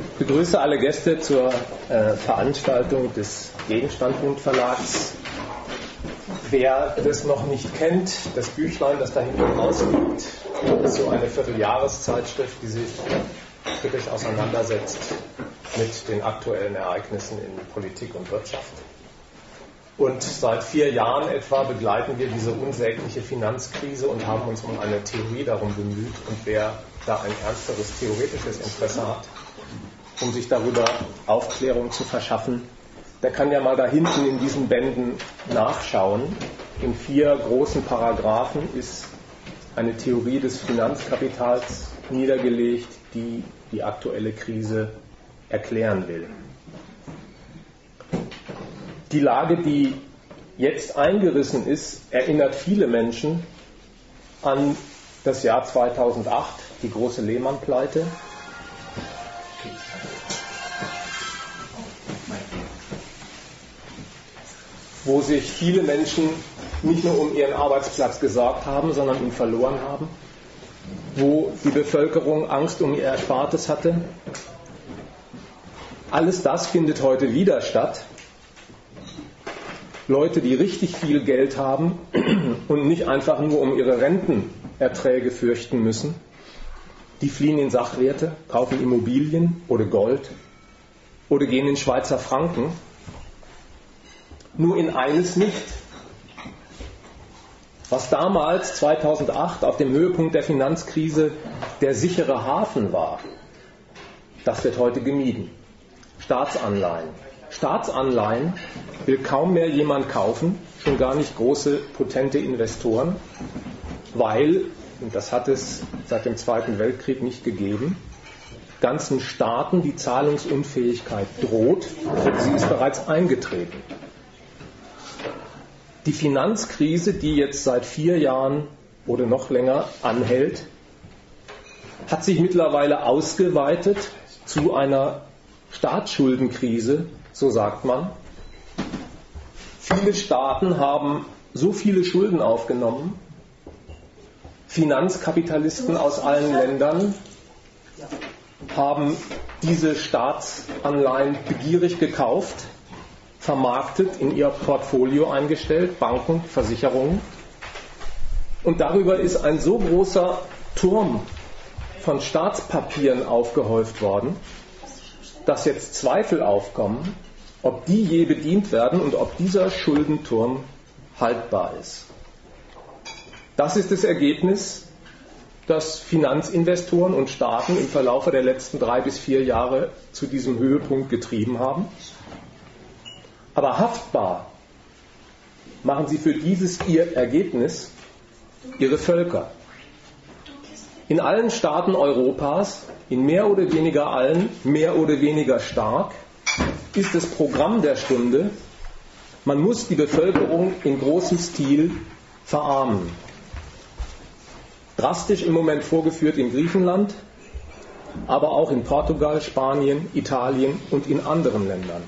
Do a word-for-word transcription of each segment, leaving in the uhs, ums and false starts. Ich begrüße alle Gäste zur äh, Veranstaltung des Gegenstandbundverlags. Wer das noch nicht kennt, das Büchlein, das da hinten rausliegt, ist so eine Vierteljahreszeitschrift, die sich kritisch auseinandersetzt mit den aktuellen Ereignissen in Politik und Wirtschaft. Und seit vier Jahren etwa begleiten wir diese unsägliche Finanzkrise und haben uns um eine Theorie darum bemüht. Und wer da ein ernsteres theoretisches Interesse hat, um sich darüber Aufklärung zu verschaffen, der kann ja mal da hinten in diesen Bänden nachschauen. In vier großen Paragraphen ist eine Theorie des Finanzkapitals niedergelegt, die die aktuelle Krise erklären will. Die Lage, die jetzt eingerissen ist, erinnert viele Menschen an das Jahr zweitausendacht, die große Lehman-Pleite. Wo sich viele Menschen nicht nur um ihren Arbeitsplatz gesorgt haben, sondern ihn verloren haben, wo die Bevölkerung Angst um ihr Erspartes hatte. Alles das findet heute wieder statt. Leute, die richtig viel Geld haben und nicht einfach nur um ihre Rentenerträge fürchten müssen, die fliehen in Sachwerte, kaufen Immobilien oder Gold oder gehen in Schweizer Franken. Nur in eines nicht. Was damals zweitausendacht auf dem Höhepunkt der Finanzkrise der sichere Hafen war, das wird heute gemieden. Staatsanleihen. Staatsanleihen will kaum mehr jemand kaufen, schon gar nicht große, potente Investoren, weil, und das hat es seit dem Zweiten Weltkrieg nicht gegeben, ganzen Staaten die Zahlungsunfähigkeit droht, sie ist bereits eingetreten. Die Finanzkrise, die jetzt seit vier Jahren oder noch länger anhält, hat sich mittlerweile ausgeweitet zu einer Staatsschuldenkrise, so sagt man. Viele Staaten haben so viele Schulden aufgenommen, Finanzkapitalisten aus allen Ländern haben diese Staatsanleihen begierig gekauft, vermarktet, in ihr Portfolio eingestellt, Banken, Versicherungen. Und darüber ist ein so großer Turm von Staatspapieren aufgehäuft worden, dass jetzt Zweifel aufkommen, ob die je bedient werden und ob dieser Schuldenturm haltbar ist. Das ist das Ergebnis, das Finanzinvestoren und Staaten im Verlaufe der letzten drei bis vier Jahre zu diesem Höhepunkt getrieben haben. Aber haftbar machen sie für dieses ihr Ergebnis ihre Völker. In allen Staaten Europas, in mehr oder weniger allen, mehr oder weniger stark, ist das Programm der Stunde, man muss die Bevölkerung in großem Stil verarmen. Drastisch im Moment vorgeführt in Griechenland, aber auch in Portugal, Spanien, Italien und in anderen Ländern.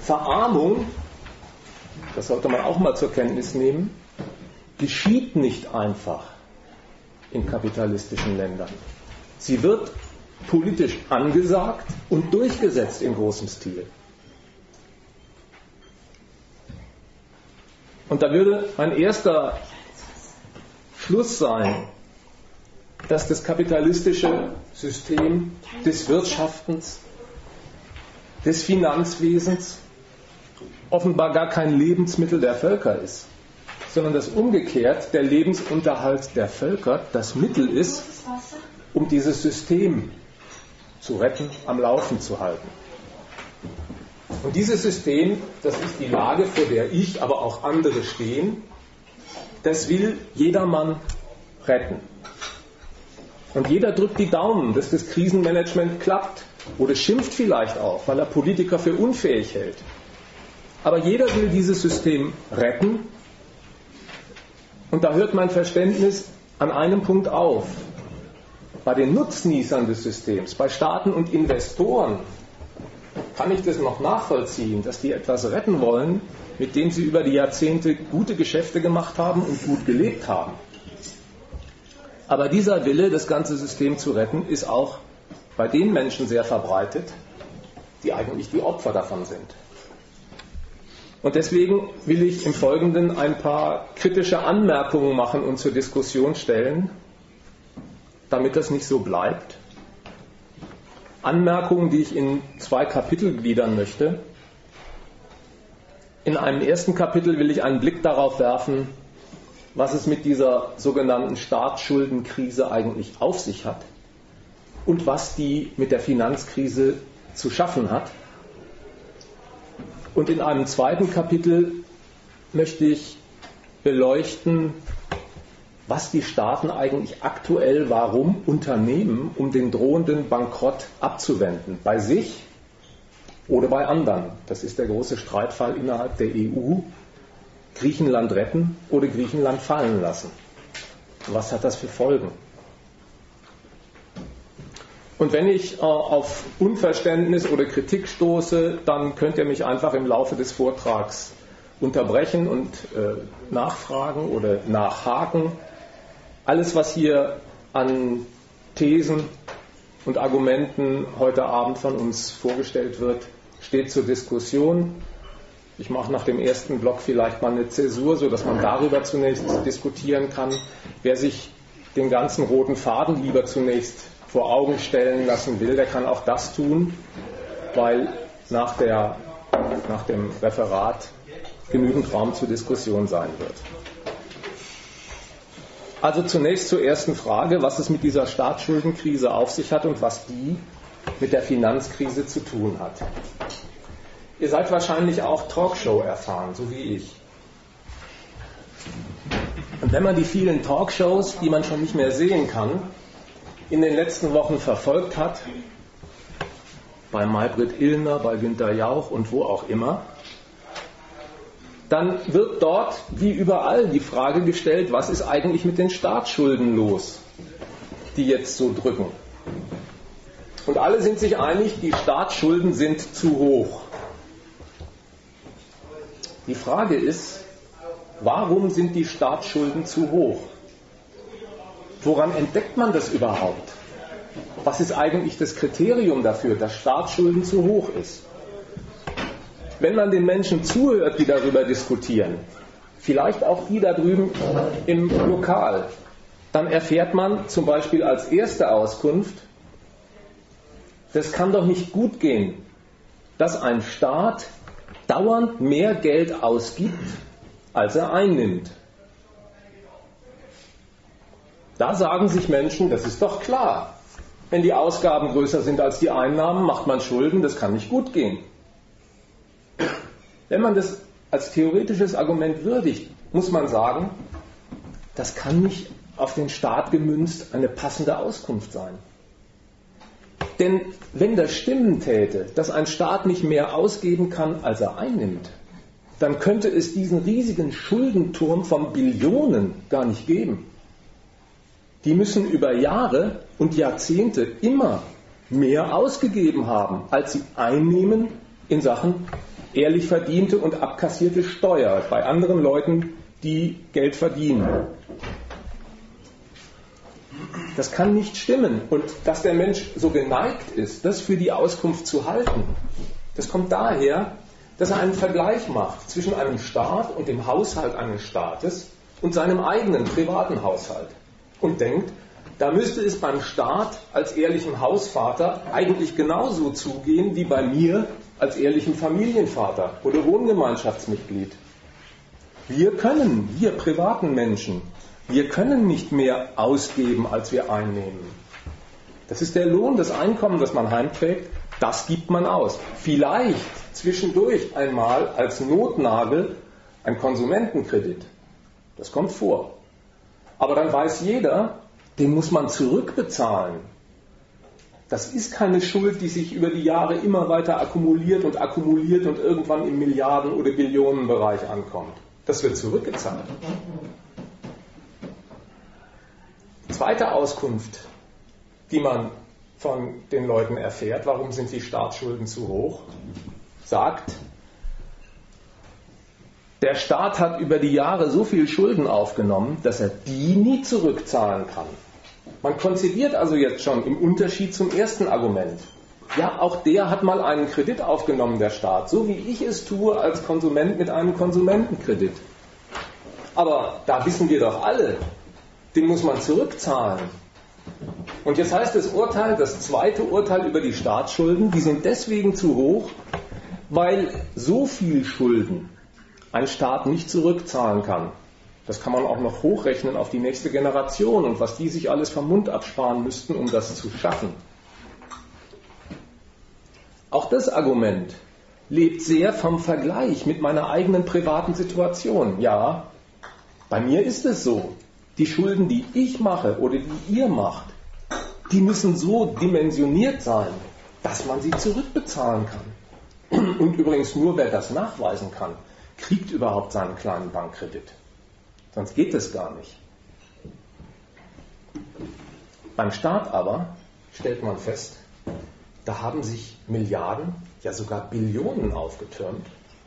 Verarmung, das sollte man auch mal zur Kenntnis nehmen, geschieht nicht einfach in kapitalistischen Ländern. Sie wird politisch angesagt und durchgesetzt in großem Stil. Und da würde mein erster Schluss sein, dass das kapitalistische System des Wirtschaftens, des Finanzwesens, offenbar gar kein Lebensmittel der Völker ist, sondern dass umgekehrt der Lebensunterhalt der Völker das Mittel ist, um dieses System zu retten, am Laufen zu halten. Und dieses System, das ist die Lage, vor der ich, aber auch andere stehen, das will jedermann retten. Und jeder drückt die Daumen, dass das Krisenmanagement klappt oder schimpft vielleicht auch, weil er Politiker für unfähig hält. Aber jeder will dieses System retten. Und da hört mein Verständnis an einem Punkt auf. Bei den Nutznießern des Systems, bei Staaten und Investoren, kann ich das noch nachvollziehen, dass die etwas retten wollen, mit dem sie über die Jahrzehnte gute Geschäfte gemacht haben und gut gelebt haben. Aber dieser Wille, das ganze System zu retten, ist auch bei den Menschen sehr verbreitet, die eigentlich die Opfer davon sind. Und deswegen will ich im Folgenden ein paar kritische Anmerkungen machen und zur Diskussion stellen, damit das nicht so bleibt. Anmerkungen, die ich in zwei Kapitel gliedern möchte. In einem ersten Kapitel will ich einen Blick darauf werfen, was es mit dieser sogenannten Staatsschuldenkrise eigentlich auf sich hat und was die mit der Finanzkrise zu schaffen hat. Und in einem zweiten Kapitel möchte ich beleuchten, was die Staaten eigentlich aktuell, warum unternehmen, um den drohenden Bankrott abzuwenden. Bei sich oder bei anderen. Das ist der große Streitfall innerhalb der E U. Griechenland retten oder Griechenland fallen lassen. Was hat das für Folgen? Und wenn ich äh, auf Unverständnis oder Kritik stoße, dann könnt ihr mich einfach im Laufe des Vortrags unterbrechen und äh, nachfragen oder nachhaken. Alles, was hier an Thesen und Argumenten heute Abend von uns vorgestellt wird, steht zur Diskussion. Ich mache nach dem ersten Block vielleicht mal eine Zäsur, sodass man darüber zunächst diskutieren kann. Wer sich den ganzen roten Faden lieber zunächst vor Augen stellen lassen will, der kann auch das tun, weil nach, der, nach dem Referat genügend Raum zur Diskussion sein wird. Also zunächst zur ersten Frage, was es mit dieser Staatsschuldenkrise auf sich hat und was die mit der Finanzkrise zu tun hat. Ihr seid wahrscheinlich auch Talkshow erfahren, so wie ich. Und wenn man die vielen Talkshows, die man schon nicht mehr sehen kann, in den letzten Wochen verfolgt hat, bei Maybrit Illner, bei Günther Jauch und wo auch immer, dann wird dort wie überall die Frage gestellt, was ist eigentlich mit den Staatsschulden los, die jetzt so drücken. Und alle sind sich einig, die Staatsschulden sind zu hoch. Die Frage ist, warum sind die Staatsschulden zu hoch? Woran entdeckt man das überhaupt? Was ist eigentlich das Kriterium dafür, dass Staatsschulden zu hoch ist? Wenn man den Menschen zuhört, die darüber diskutieren, vielleicht auch die da drüben im Lokal, dann erfährt man zum Beispiel als erste Auskunft, das kann doch nicht gut gehen, dass ein Staat dauernd mehr Geld ausgibt, als er einnimmt. Da sagen sich Menschen, das ist doch klar. Wenn die Ausgaben größer sind als die Einnahmen, macht man Schulden, das kann nicht gut gehen. Wenn man das als theoretisches Argument würdigt, muss man sagen, das kann nicht auf den Staat gemünzt eine passende Auskunft sein. Denn wenn das stimmen täte, dass ein Staat nicht mehr ausgeben kann, als er einnimmt, dann könnte es diesen riesigen Schuldenturm von Billionen gar nicht geben. Die müssen über Jahre und Jahrzehnte immer mehr ausgegeben haben, als sie einnehmen in Sachen ehrlich verdiente und abkassierte Steuer bei anderen Leuten, die Geld verdienen. Das kann nicht stimmen. Und dass der Mensch so geneigt ist, das für die Auskunft zu halten, das kommt daher, dass er einen Vergleich macht zwischen einem Staat und dem Haushalt eines Staates und seinem eigenen privaten Haushalt und denkt, da müsste es beim Staat als ehrlichem Hausvater eigentlich genauso zugehen wie bei mir als ehrlichem Familienvater oder Wohngemeinschaftsmitglied. Wir können, wir privaten Menschen, wir können nicht mehr ausgeben, als wir einnehmen. Das ist der Lohn, das Einkommen, das man heimträgt, das gibt man aus. Vielleicht zwischendurch einmal als Notnagel ein Konsumentenkredit. Das kommt vor. Aber dann weiß jeder, den muss man zurückbezahlen. Das ist keine Schuld, die sich über die Jahre immer weiter akkumuliert und akkumuliert und irgendwann im Milliarden- oder Billionenbereich ankommt. Das wird zurückgezahlt. Zweite Auskunft, die man von den Leuten erfährt, warum sind die Staatsschulden zu hoch, sagt, der Staat hat über die Jahre so viel Schulden aufgenommen, dass er die nie zurückzahlen kann. Man konzidiert also jetzt schon im Unterschied zum ersten Argument. Ja, auch der hat mal einen Kredit aufgenommen, der Staat, so wie ich es tue als Konsument mit einem Konsumentenkredit. Aber da wissen wir doch alle, den muss man zurückzahlen. Und jetzt heißt das Urteil, das zweite Urteil über die Staatsschulden, die sind deswegen zu hoch, weil so viel Schulden ein Staat nicht zurückzahlen kann. Das kann man auch noch hochrechnen auf die nächste Generation und was die sich alles vom Mund absparen müssten, um das zu schaffen. Auch das Argument lebt sehr vom Vergleich mit meiner eigenen privaten Situation. Ja, bei mir ist es so. Die Schulden, die ich mache oder die ihr macht, die müssen so dimensioniert sein, dass man sie zurückbezahlen kann. Und übrigens nur, wer das nachweisen kann, kriegt überhaupt seinen kleinen Bankkredit. Sonst geht es gar nicht. Beim Staat aber stellt man fest, da haben sich Milliarden, ja sogar Billionen aufgetürmt,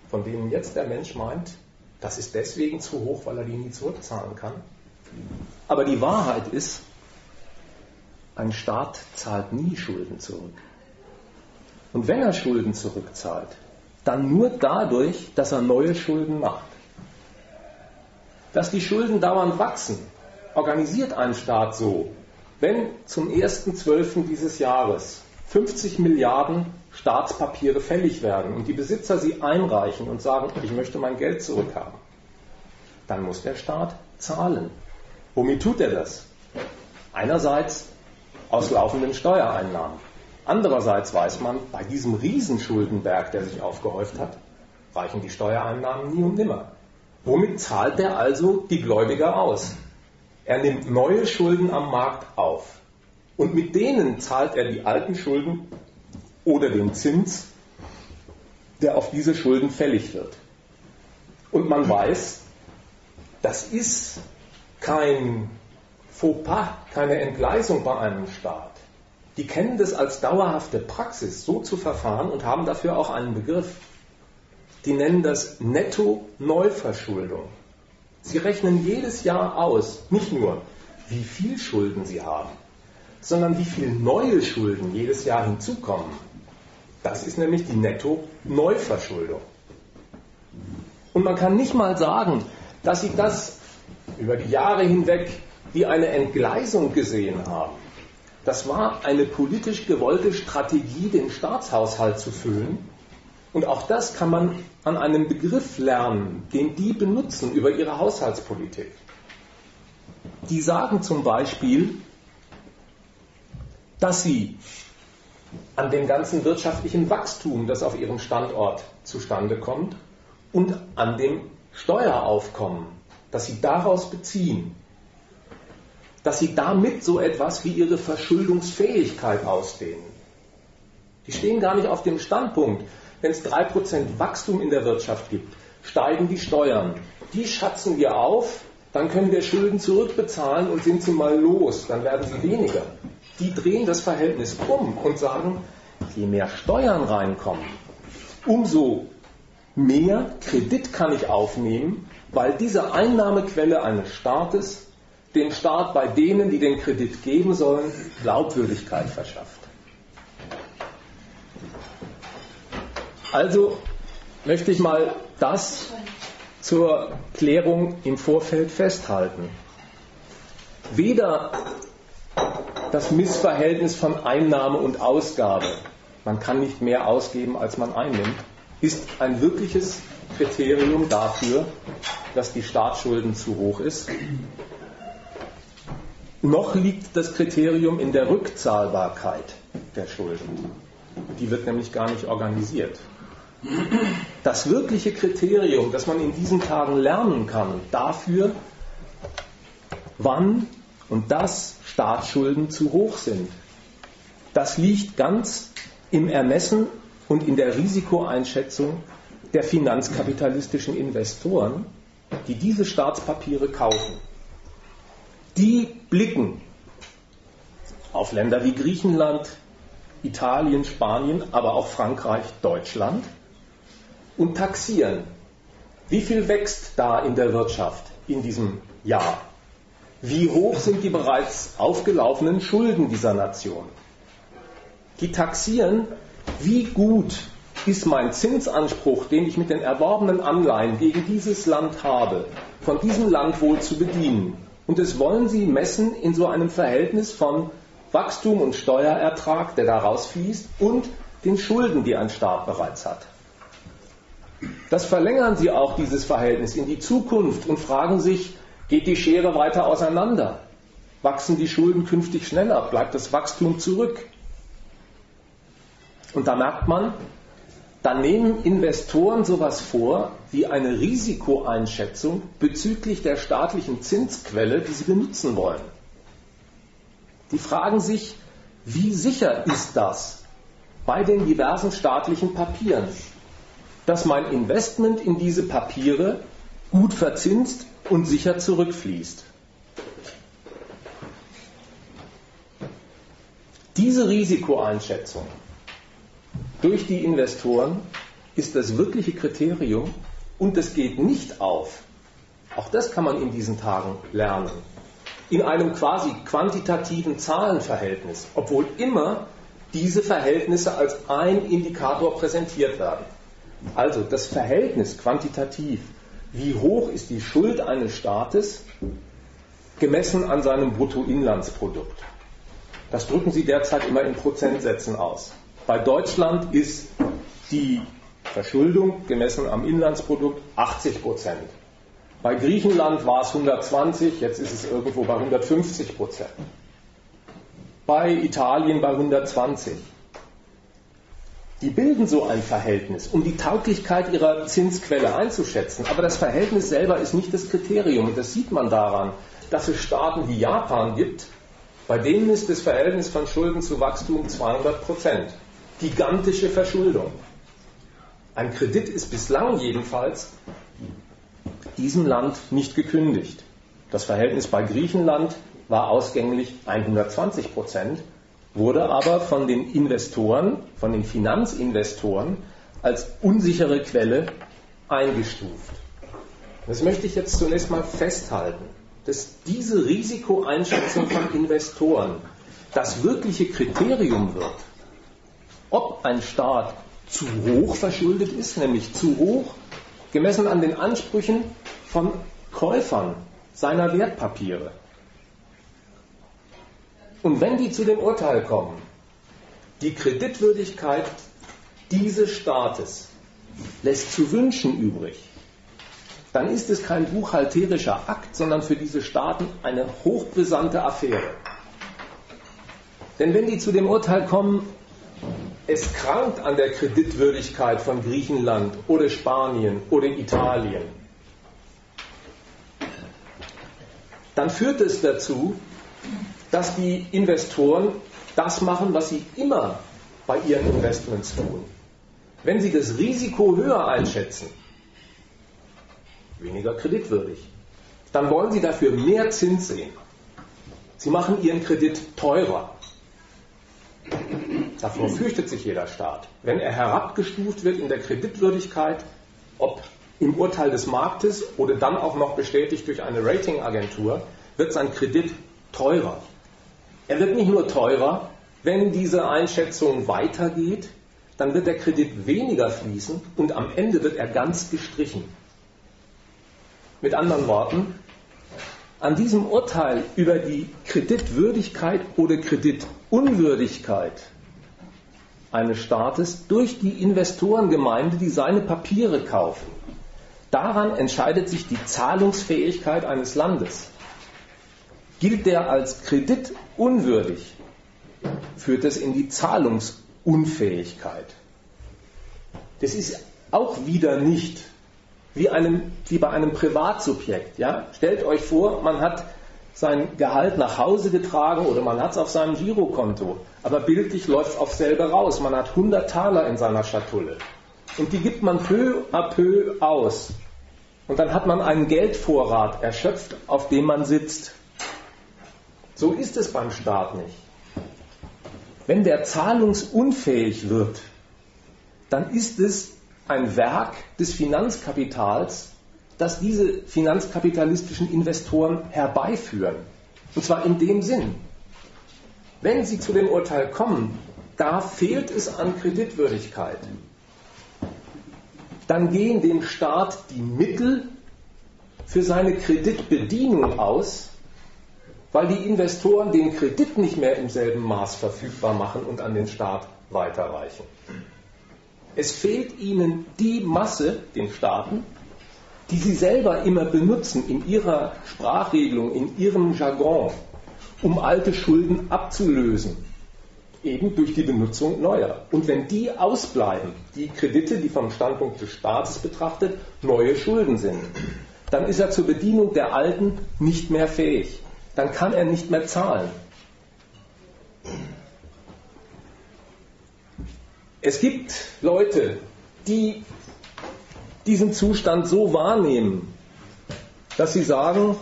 von denen jetzt der Mensch meint, das ist deswegen zu hoch, weil er die nie zurückzahlen kann. Aber die Wahrheit ist, ein Staat zahlt nie Schulden zurück. Und wenn er Schulden zurückzahlt, dann nur dadurch, dass er neue Schulden macht. Dass die Schulden dauernd wachsen, organisiert ein Staat so. Wenn zum ersten Zwölften dieses Jahres fünfzig Milliarden Staatspapiere fällig werden und die Besitzer sie einreichen und sagen, ich möchte mein Geld zurückhaben, dann muss der Staat zahlen. Womit tut er das? Einerseits aus laufenden Steuereinnahmen. Andererseits weiß man, bei diesem Riesenschuldenberg, der sich aufgehäuft hat, reichen die Steuereinnahmen nie und nimmer. Womit zahlt er also die Gläubiger aus? Er nimmt neue Schulden am Markt auf. Und mit denen zahlt er die alten Schulden oder den Zins, der auf diese Schulden fällig wird. Und man weiß, das ist kein Fauxpas, keine Entgleisung bei einem Staat. Die kennen das als dauerhafte Praxis, so zu verfahren, und haben dafür auch einen Begriff. Die nennen das Netto-Neuverschuldung. Sie rechnen jedes Jahr aus, nicht nur, wie viel Schulden sie haben, sondern wie viele neue Schulden jedes Jahr hinzukommen. Das ist nämlich die Netto-Neuverschuldung. Und man kann nicht mal sagen, dass sie das über die Jahre hinweg wie eine Entgleisung gesehen haben. Das war eine politisch gewollte Strategie, den Staatshaushalt zu füllen. Und auch das kann man an einem Begriff lernen, den die benutzen über ihre Haushaltspolitik. Die sagen zum Beispiel, dass sie an dem ganzen wirtschaftlichen Wachstum, das auf ihrem Standort zustande kommt, und an dem Steueraufkommen, das sie daraus beziehen, dass sie damit so etwas wie ihre Verschuldungsfähigkeit ausdehnen. Die stehen gar nicht auf dem Standpunkt, wenn es drei Prozent Wachstum in der Wirtschaft gibt, steigen die Steuern. Die schatzen wir auf, dann können wir Schulden zurückbezahlen und sind sie mal los, dann werden sie weniger. Die drehen das Verhältnis um und sagen, je mehr Steuern reinkommen, umso mehr Kredit kann ich aufnehmen, weil diese Einnahmequelle eines Staates dem Staat bei denen, die den Kredit geben sollen, Glaubwürdigkeit verschafft. Also möchte ich mal das zur Klärung im Vorfeld festhalten. Weder das Missverhältnis von Einnahme und Ausgabe, man kann nicht mehr ausgeben, als man einnimmt, ist ein wirkliches Kriterium dafür, dass die Staatsschulden zu hoch ist. Noch liegt das Kriterium in der Rückzahlbarkeit der Schulden. Die wird nämlich gar nicht organisiert. Das wirkliche Kriterium, das man in diesen Tagen lernen kann, dafür, wann und dass Staatsschulden zu hoch sind, das liegt ganz im Ermessen und in der Risikoeinschätzung der finanzkapitalistischen Investoren, die diese Staatspapiere kaufen. Die blicken auf Länder wie Griechenland, Italien, Spanien, aber auch Frankreich, Deutschland und taxieren. Wie viel wächst da in der Wirtschaft in diesem Jahr? Wie hoch sind die bereits aufgelaufenen Schulden dieser Nation? Die taxieren, wie gut ist mein Zinsanspruch, den ich mit den erworbenen Anleihen gegen dieses Land habe, von diesem Land wohl zu bedienen. Und das wollen sie messen in so einem Verhältnis von Wachstum und Steuerertrag, der daraus fließt, und den Schulden, die ein Staat bereits hat. Das verlängern sie auch, dieses Verhältnis, in die Zukunft und fragen sich, geht die Schere weiter auseinander? Wachsen die Schulden künftig schneller? Bleibt das Wachstum zurück? Und da merkt man, da nehmen Investoren sowas vor wie eine Risikoeinschätzung bezüglich der staatlichen Zinsquelle, die sie benutzen wollen. Die fragen sich, wie sicher ist das bei den diversen staatlichen Papieren, dass mein Investment in diese Papiere gut verzinst und sicher zurückfließt. Diese Risikoeinschätzung durch die Investoren ist das wirkliche Kriterium, und es geht nicht auf. Auch das kann man in diesen Tagen lernen. In einem quasi quantitativen Zahlenverhältnis, obwohl immer diese Verhältnisse als ein Indikator präsentiert werden. Also das Verhältnis quantitativ, wie hoch ist die Schuld eines Staates gemessen an seinem Bruttoinlandsprodukt. Das drücken sie derzeit immer in Prozentsätzen aus. Bei Deutschland ist die Verschuldung gemessen am Inlandsprodukt achtzig Prozent. Bei Griechenland war es hundertzwanzig, jetzt ist es irgendwo bei hundertfünfzig Prozent. Bei Italien bei hundertzwanzig. Die bilden so ein Verhältnis, um die Tauglichkeit ihrer Zinsquelle einzuschätzen. Aber das Verhältnis selber ist nicht das Kriterium. Und das sieht man daran, dass es Staaten wie Japan gibt, bei denen ist das Verhältnis von Schulden zu Wachstum zweihundert Prozent. Gigantische Verschuldung. Ein Kredit ist bislang jedenfalls diesem Land nicht gekündigt. Das Verhältnis bei Griechenland war ausgänglich hundertzwanzig Prozent, wurde aber von den Investoren, von den Finanzinvestoren als unsichere Quelle eingestuft. Das möchte ich jetzt zunächst mal festhalten, dass diese Risikoeinschätzung von Investoren das wirkliche Kriterium wird, ob ein Staat zu hoch verschuldet ist, nämlich zu hoch gemessen an den Ansprüchen von Käufern seiner Wertpapiere. Und wenn die zu dem Urteil kommen, die Kreditwürdigkeit dieses Staates lässt zu wünschen übrig, dann ist es kein buchhalterischer Akt, sondern für diese Staaten eine hochbrisante Affäre. Denn wenn die zu dem Urteil kommen, es krankt an der Kreditwürdigkeit von Griechenland oder Spanien oder Italien, dann führt es dazu, dass die Investoren das machen, was sie immer bei ihren Investments tun. Wenn sie das Risiko höher einschätzen, weniger kreditwürdig, dann wollen sie dafür mehr Zins sehen. Sie machen ihren Kredit teurer. Davor fürchtet sich jeder Staat. Wenn er herabgestuft wird in der Kreditwürdigkeit, ob im Urteil des Marktes oder dann auch noch bestätigt durch eine Ratingagentur, wird sein Kredit teurer. Er wird nicht nur teurer, wenn diese Einschätzung weitergeht, dann wird der Kredit weniger fließen und am Ende wird er ganz gestrichen. Mit anderen Worten, an diesem Urteil über die Kreditwürdigkeit oder Kreditunwürdigkeit eines Staates durch die Investorengemeinde, die seine Papiere kaufen, daran entscheidet sich die Zahlungsfähigkeit eines Landes. Gilt der als kreditunwürdig, führt es in die Zahlungsunfähigkeit. Das ist auch wieder nicht wie, einem, wie bei einem Privatsubjekt. Ja? Stellt euch vor, man hat sein Gehalt nach Hause getragen oder man hat es auf seinem Girokonto, aber bildlich läuft es auf selber raus. Man hat hundert Taler in seiner Schatulle und die gibt man peu à peu aus. Und dann hat man einen Geldvorrat erschöpft, auf dem man sitzt. So ist es beim Staat nicht. Wenn der zahlungsunfähig wird, dann ist es ein Werk des Finanzkapitals dass diese finanzkapitalistischen Investoren herbeiführen. Und zwar in dem Sinn, wenn sie zu dem Urteil kommen, da fehlt es an Kreditwürdigkeit, dann gehen dem Staat die Mittel für seine Kreditbedienung aus, weil die Investoren den Kredit nicht mehr im selben Maß verfügbar machen und an den Staat weiterreichen. Es fehlt ihnen die Masse, den Staaten, die sie selber immer benutzen in ihrer Sprachregelung, in ihrem Jargon, um alte Schulden abzulösen, eben durch die Benutzung neuer. Und wenn die ausbleiben, die Kredite, die vom Standpunkt des Staates betrachtet neue Schulden sind, dann ist er zur Bedienung der alten nicht mehr fähig. Dann kann er nicht mehr zahlen. Es gibt Leute, die diesen Zustand so wahrnehmen, dass sie sagen,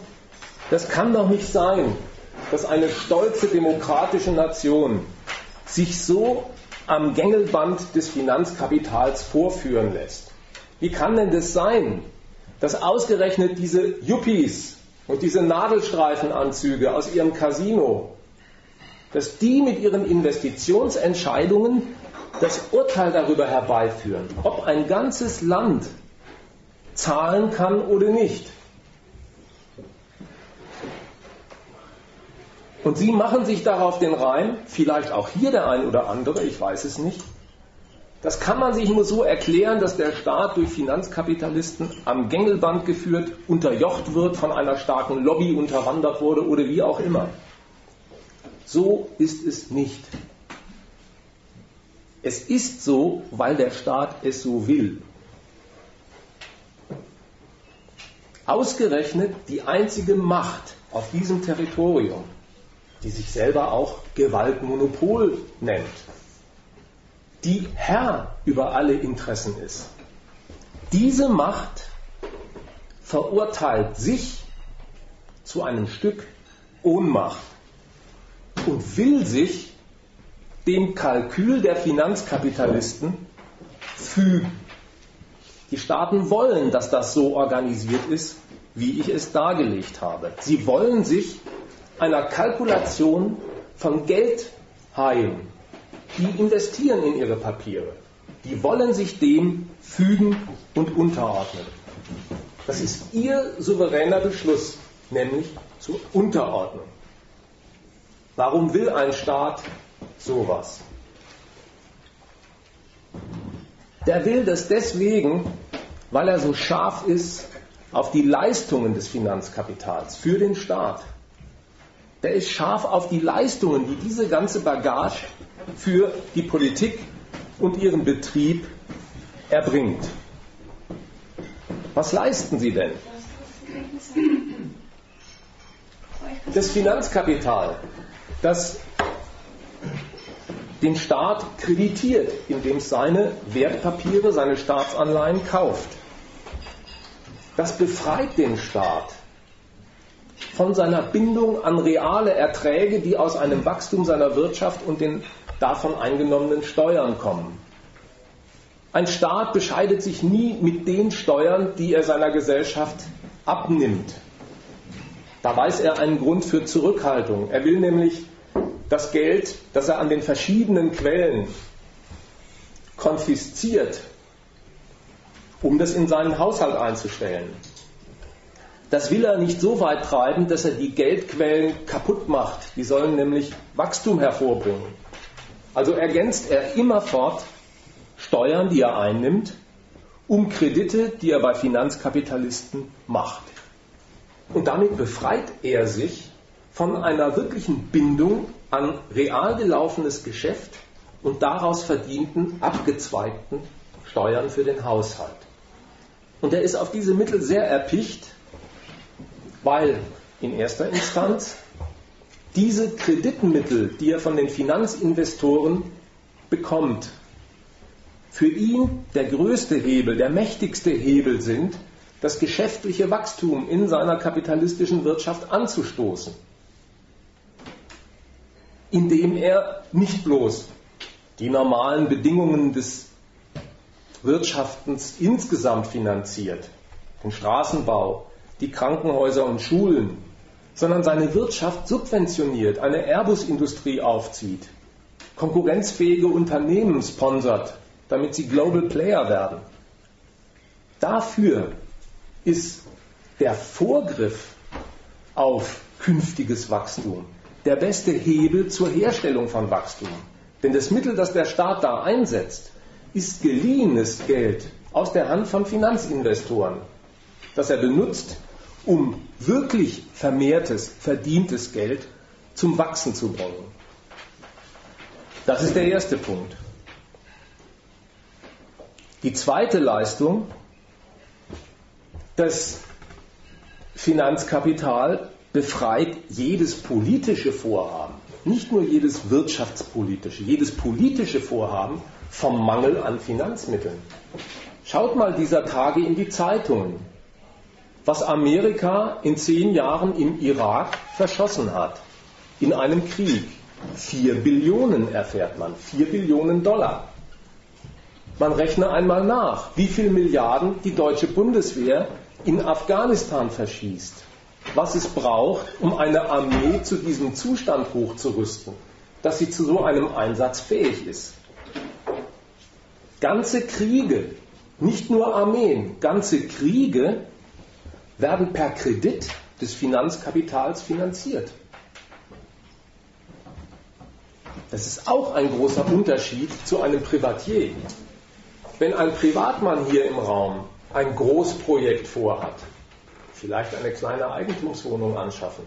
das kann doch nicht sein, dass eine stolze demokratische Nation sich so am Gängelband des Finanzkapitals vorführen lässt. Wie kann denn das sein, dass ausgerechnet diese Yuppies und diese Nadelstreifenanzüge aus ihrem Casino, dass die mit ihren Investitionsentscheidungen das Urteil darüber herbeiführen, ob ein ganzes Land zahlen kann oder nicht. Und sie machen sich darauf den Reim, vielleicht auch hier der ein oder andere, ich weiß es nicht. Das kann man sich nur so erklären, dass der Staat durch Finanzkapitalisten am Gängelband geführt, unterjocht wird, von einer starken Lobby unterwandert wurde oder wie auch immer. So ist es nicht. Es ist so, weil der Staat es so will. Ausgerechnet die einzige Macht auf diesem Territorium, die sich selber auch Gewaltmonopol nennt, die Herr über alle Interessen ist. Diese Macht verurteilt sich zu einem Stück Ohnmacht und will sich dem Kalkül der Finanzkapitalisten fügen. Die Staaten wollen, dass das so organisiert ist, wie ich es dargelegt habe. Sie wollen sich einer Kalkulation von Geldhaien, die investieren in ihre Papiere, die wollen sich dem fügen und unterordnen. Das ist ihr souveräner Beschluss, nämlich zur Unterordnung. Warum will ein Staat sowas? Der will das deswegen, weil er so scharf ist auf die Leistungen des Finanzkapitals für den Staat. Der ist scharf auf die Leistungen, die diese ganze Bagage für die Politik und ihren Betrieb erbringt. Was leisten sie denn? Das Finanzkapital, das den Staat kreditiert, indem es seine Wertpapiere, seine Staatsanleihen kauft. Das befreit den Staat von seiner Bindung an reale Erträge, die aus einem Wachstum seiner Wirtschaft und den davon eingenommenen Steuern kommen. Ein Staat bescheidet sich nie mit den Steuern, die er seiner Gesellschaft abnimmt. Da weiß er einen Grund für Zurückhaltung. Er will nämlich das Geld, das er an den verschiedenen Quellen konfisziert, um das in seinen Haushalt einzustellen. Das will er nicht so weit treiben, dass er die Geldquellen kaputt macht. Die sollen nämlich Wachstum hervorbringen. Also ergänzt er immerfort Steuern, die er einnimmt, um Kredite, die er bei Finanzkapitalisten macht. Und damit befreit er sich von einer wirklichen Bindung an real gelaufenes Geschäft und daraus verdienten, abgezweigten Steuern für den Haushalt. Und er ist auf diese Mittel sehr erpicht, weil in erster Instanz diese Kreditmittel, die er von den Finanzinvestoren bekommt, für ihn der größte Hebel, der mächtigste Hebel sind, das geschäftliche Wachstum in seiner kapitalistischen Wirtschaft anzustoßen, indem er nicht bloß die normalen Bedingungen des Wirtschaftens insgesamt finanziert, und Straßenbau, die Krankenhäuser und Schulen, sondern seine Wirtschaft subventioniert, eine Airbus-Industrie aufzieht, konkurrenzfähige Unternehmen sponsert, damit sie Global Player werden. Dafür ist der Vorgriff auf künftiges Wachstum der beste Hebel zur Herstellung von Wachstum. Denn das Mittel, das der Staat da einsetzt, ist geliehenes Geld aus der Hand von Finanzinvestoren, das er benutzt, um wirklich vermehrtes, verdientes Geld zum Wachsen zu bringen. Das ist der erste Punkt. Die zweite Leistung, das Finanzkapital befreit jedes politische Vorhaben, nicht nur jedes wirtschaftspolitische, jedes politische Vorhaben vom Mangel an Finanzmitteln. Schaut mal dieser Tage in die Zeitungen, was Amerika in zehn Jahren im Irak verschossen hat, in einem Krieg. Vier Billionen erfährt man, vier Billionen Dollar. Man rechne einmal nach, wie viele Milliarden die deutsche Bundeswehr in Afghanistan verschießt, was es braucht, um eine Armee zu diesem Zustand hochzurüsten, dass sie zu so einem Einsatz fähig ist. Ganze Kriege, nicht nur Armeen, ganze Kriege werden per Kredit des Finanzkapitals finanziert. Das ist auch ein großer Unterschied zu einem Privatier. Wenn ein Privatmann hier im Raum ein Großprojekt vorhat, vielleicht eine kleine Eigentumswohnung anschaffen,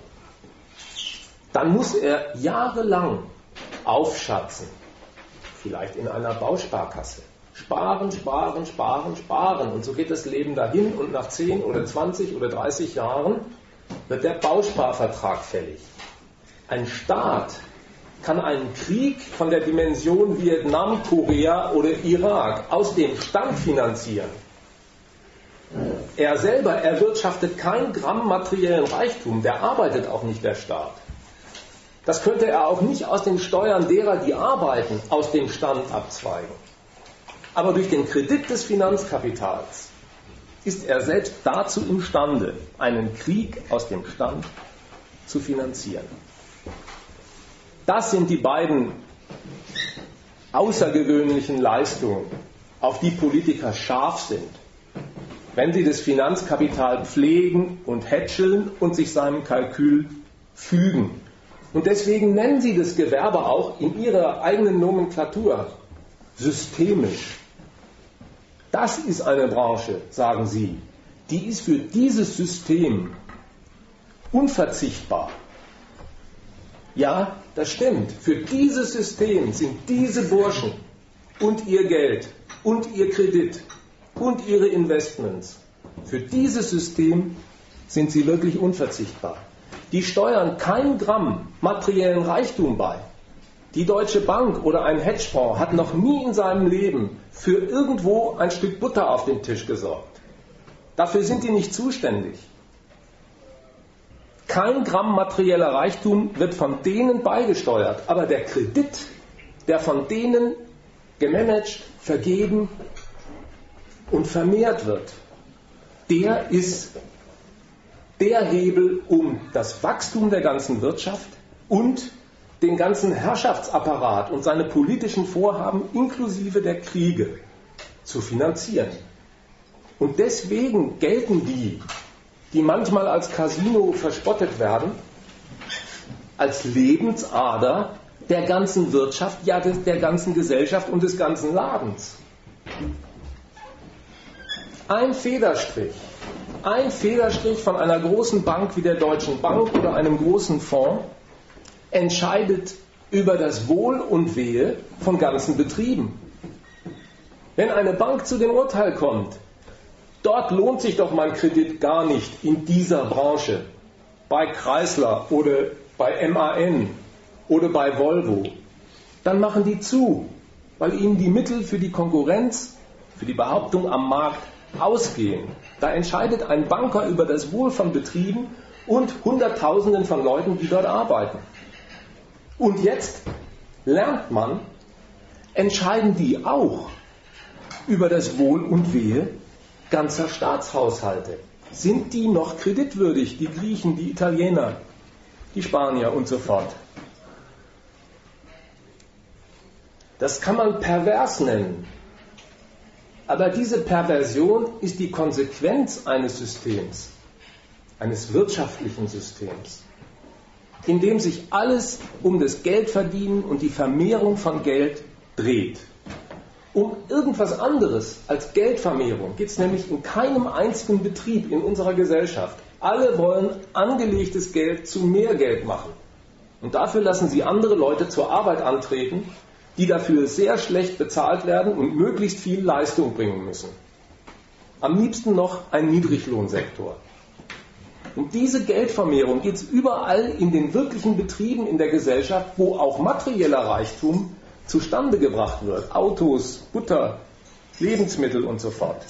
dann muss er jahrelang aufschatzen, vielleicht in einer Bausparkasse. Sparen, sparen, sparen, sparen. Und so geht das Leben dahin und nach zehn oder zwanzig oder dreißig Jahren wird der Bausparvertrag fällig. Ein Staat kann einen Krieg von der Dimension Vietnam, Korea oder Irak aus dem Stand finanzieren. Er selber erwirtschaftet kein Gramm materiellen Reichtum, der arbeitet auch nicht, der Staat. Das könnte er auch nicht aus den Steuern derer, die arbeiten, aus dem Stand abzweigen. Aber durch den Kredit des Finanzkapitals ist er selbst dazu imstande, einen Krieg aus dem Stand zu finanzieren. Das sind die beiden außergewöhnlichen Leistungen, auf die Politiker scharf sind, wenn sie das Finanzkapital pflegen und hätscheln und sich seinem Kalkül fügen. Und deswegen nennen sie das Gewerbe auch in ihrer eigenen Nomenklatur systemisch. Das ist eine Branche, sagen sie, die ist für dieses System unverzichtbar. Ja, das stimmt. Für dieses System sind diese Burschen und ihr Geld und ihr Kredit und ihre Investments, für dieses System sind sie wirklich unverzichtbar. Die steuern kein Gramm materiellen Reichtum bei. Die Deutsche Bank oder ein Hedgefonds hat noch nie in seinem Leben für irgendwo ein Stück Butter auf den Tisch gesorgt. Dafür sind die nicht zuständig. Kein Gramm materieller Reichtum wird von denen beigesteuert, aber der Kredit, der von denen gemanagt, vergeben und vermehrt wird, der ist der Hebel, um das Wachstum der ganzen Wirtschaft und den ganzen Herrschaftsapparat und seine politischen Vorhaben inklusive der Kriege zu finanzieren. Und deswegen gelten die, die manchmal als Casino verspottet werden, als Lebensader der ganzen Wirtschaft, ja der ganzen Gesellschaft und des ganzen Ladens. Ein Federstrich, ein Federstrich von einer großen Bank wie der Deutschen Bank oder einem großen Fonds entscheidet über das Wohl und Wehe von ganzen Betrieben. Wenn eine Bank zu dem Urteil kommt, dort lohnt sich doch mein Kredit gar nicht in dieser Branche, bei Chrysler oder bei M A N oder bei Volvo, dann machen die zu, weil ihnen die Mittel für die Konkurrenz, für die Behauptung am Markt ausgehen. Da entscheidet ein Banker über das Wohl von Betrieben und Hunderttausenden von Leuten, die dort arbeiten. Und jetzt lernt man, entscheiden die auch über das Wohl und Wehe ganzer Staatshaushalte, Sind die noch kreditwürdig, die Griechen, die Italiener, die Spanier und so fort? Das kann man pervers nennen. Aber diese Perversion ist die Konsequenz eines Systems, eines wirtschaftlichen Systems, in dem sich alles um das Geldverdienen und die Vermehrung von Geld dreht. Um irgendwas anderes als Geldvermehrung geht es nämlich in keinem einzigen Betrieb in unserer Gesellschaft. Alle wollen angelegtes Geld zu mehr Geld machen. Und dafür lassen sie andere Leute zur Arbeit antreten, die dafür sehr schlecht bezahlt werden und möglichst viel Leistung bringen müssen. Am liebsten noch ein Niedriglohnsektor. Um diese Geldvermehrung geht es überall in den wirklichen Betrieben in der Gesellschaft, wo auch materieller Reichtum zustande gebracht wird. Autos, Butter, Lebensmittel und so fort.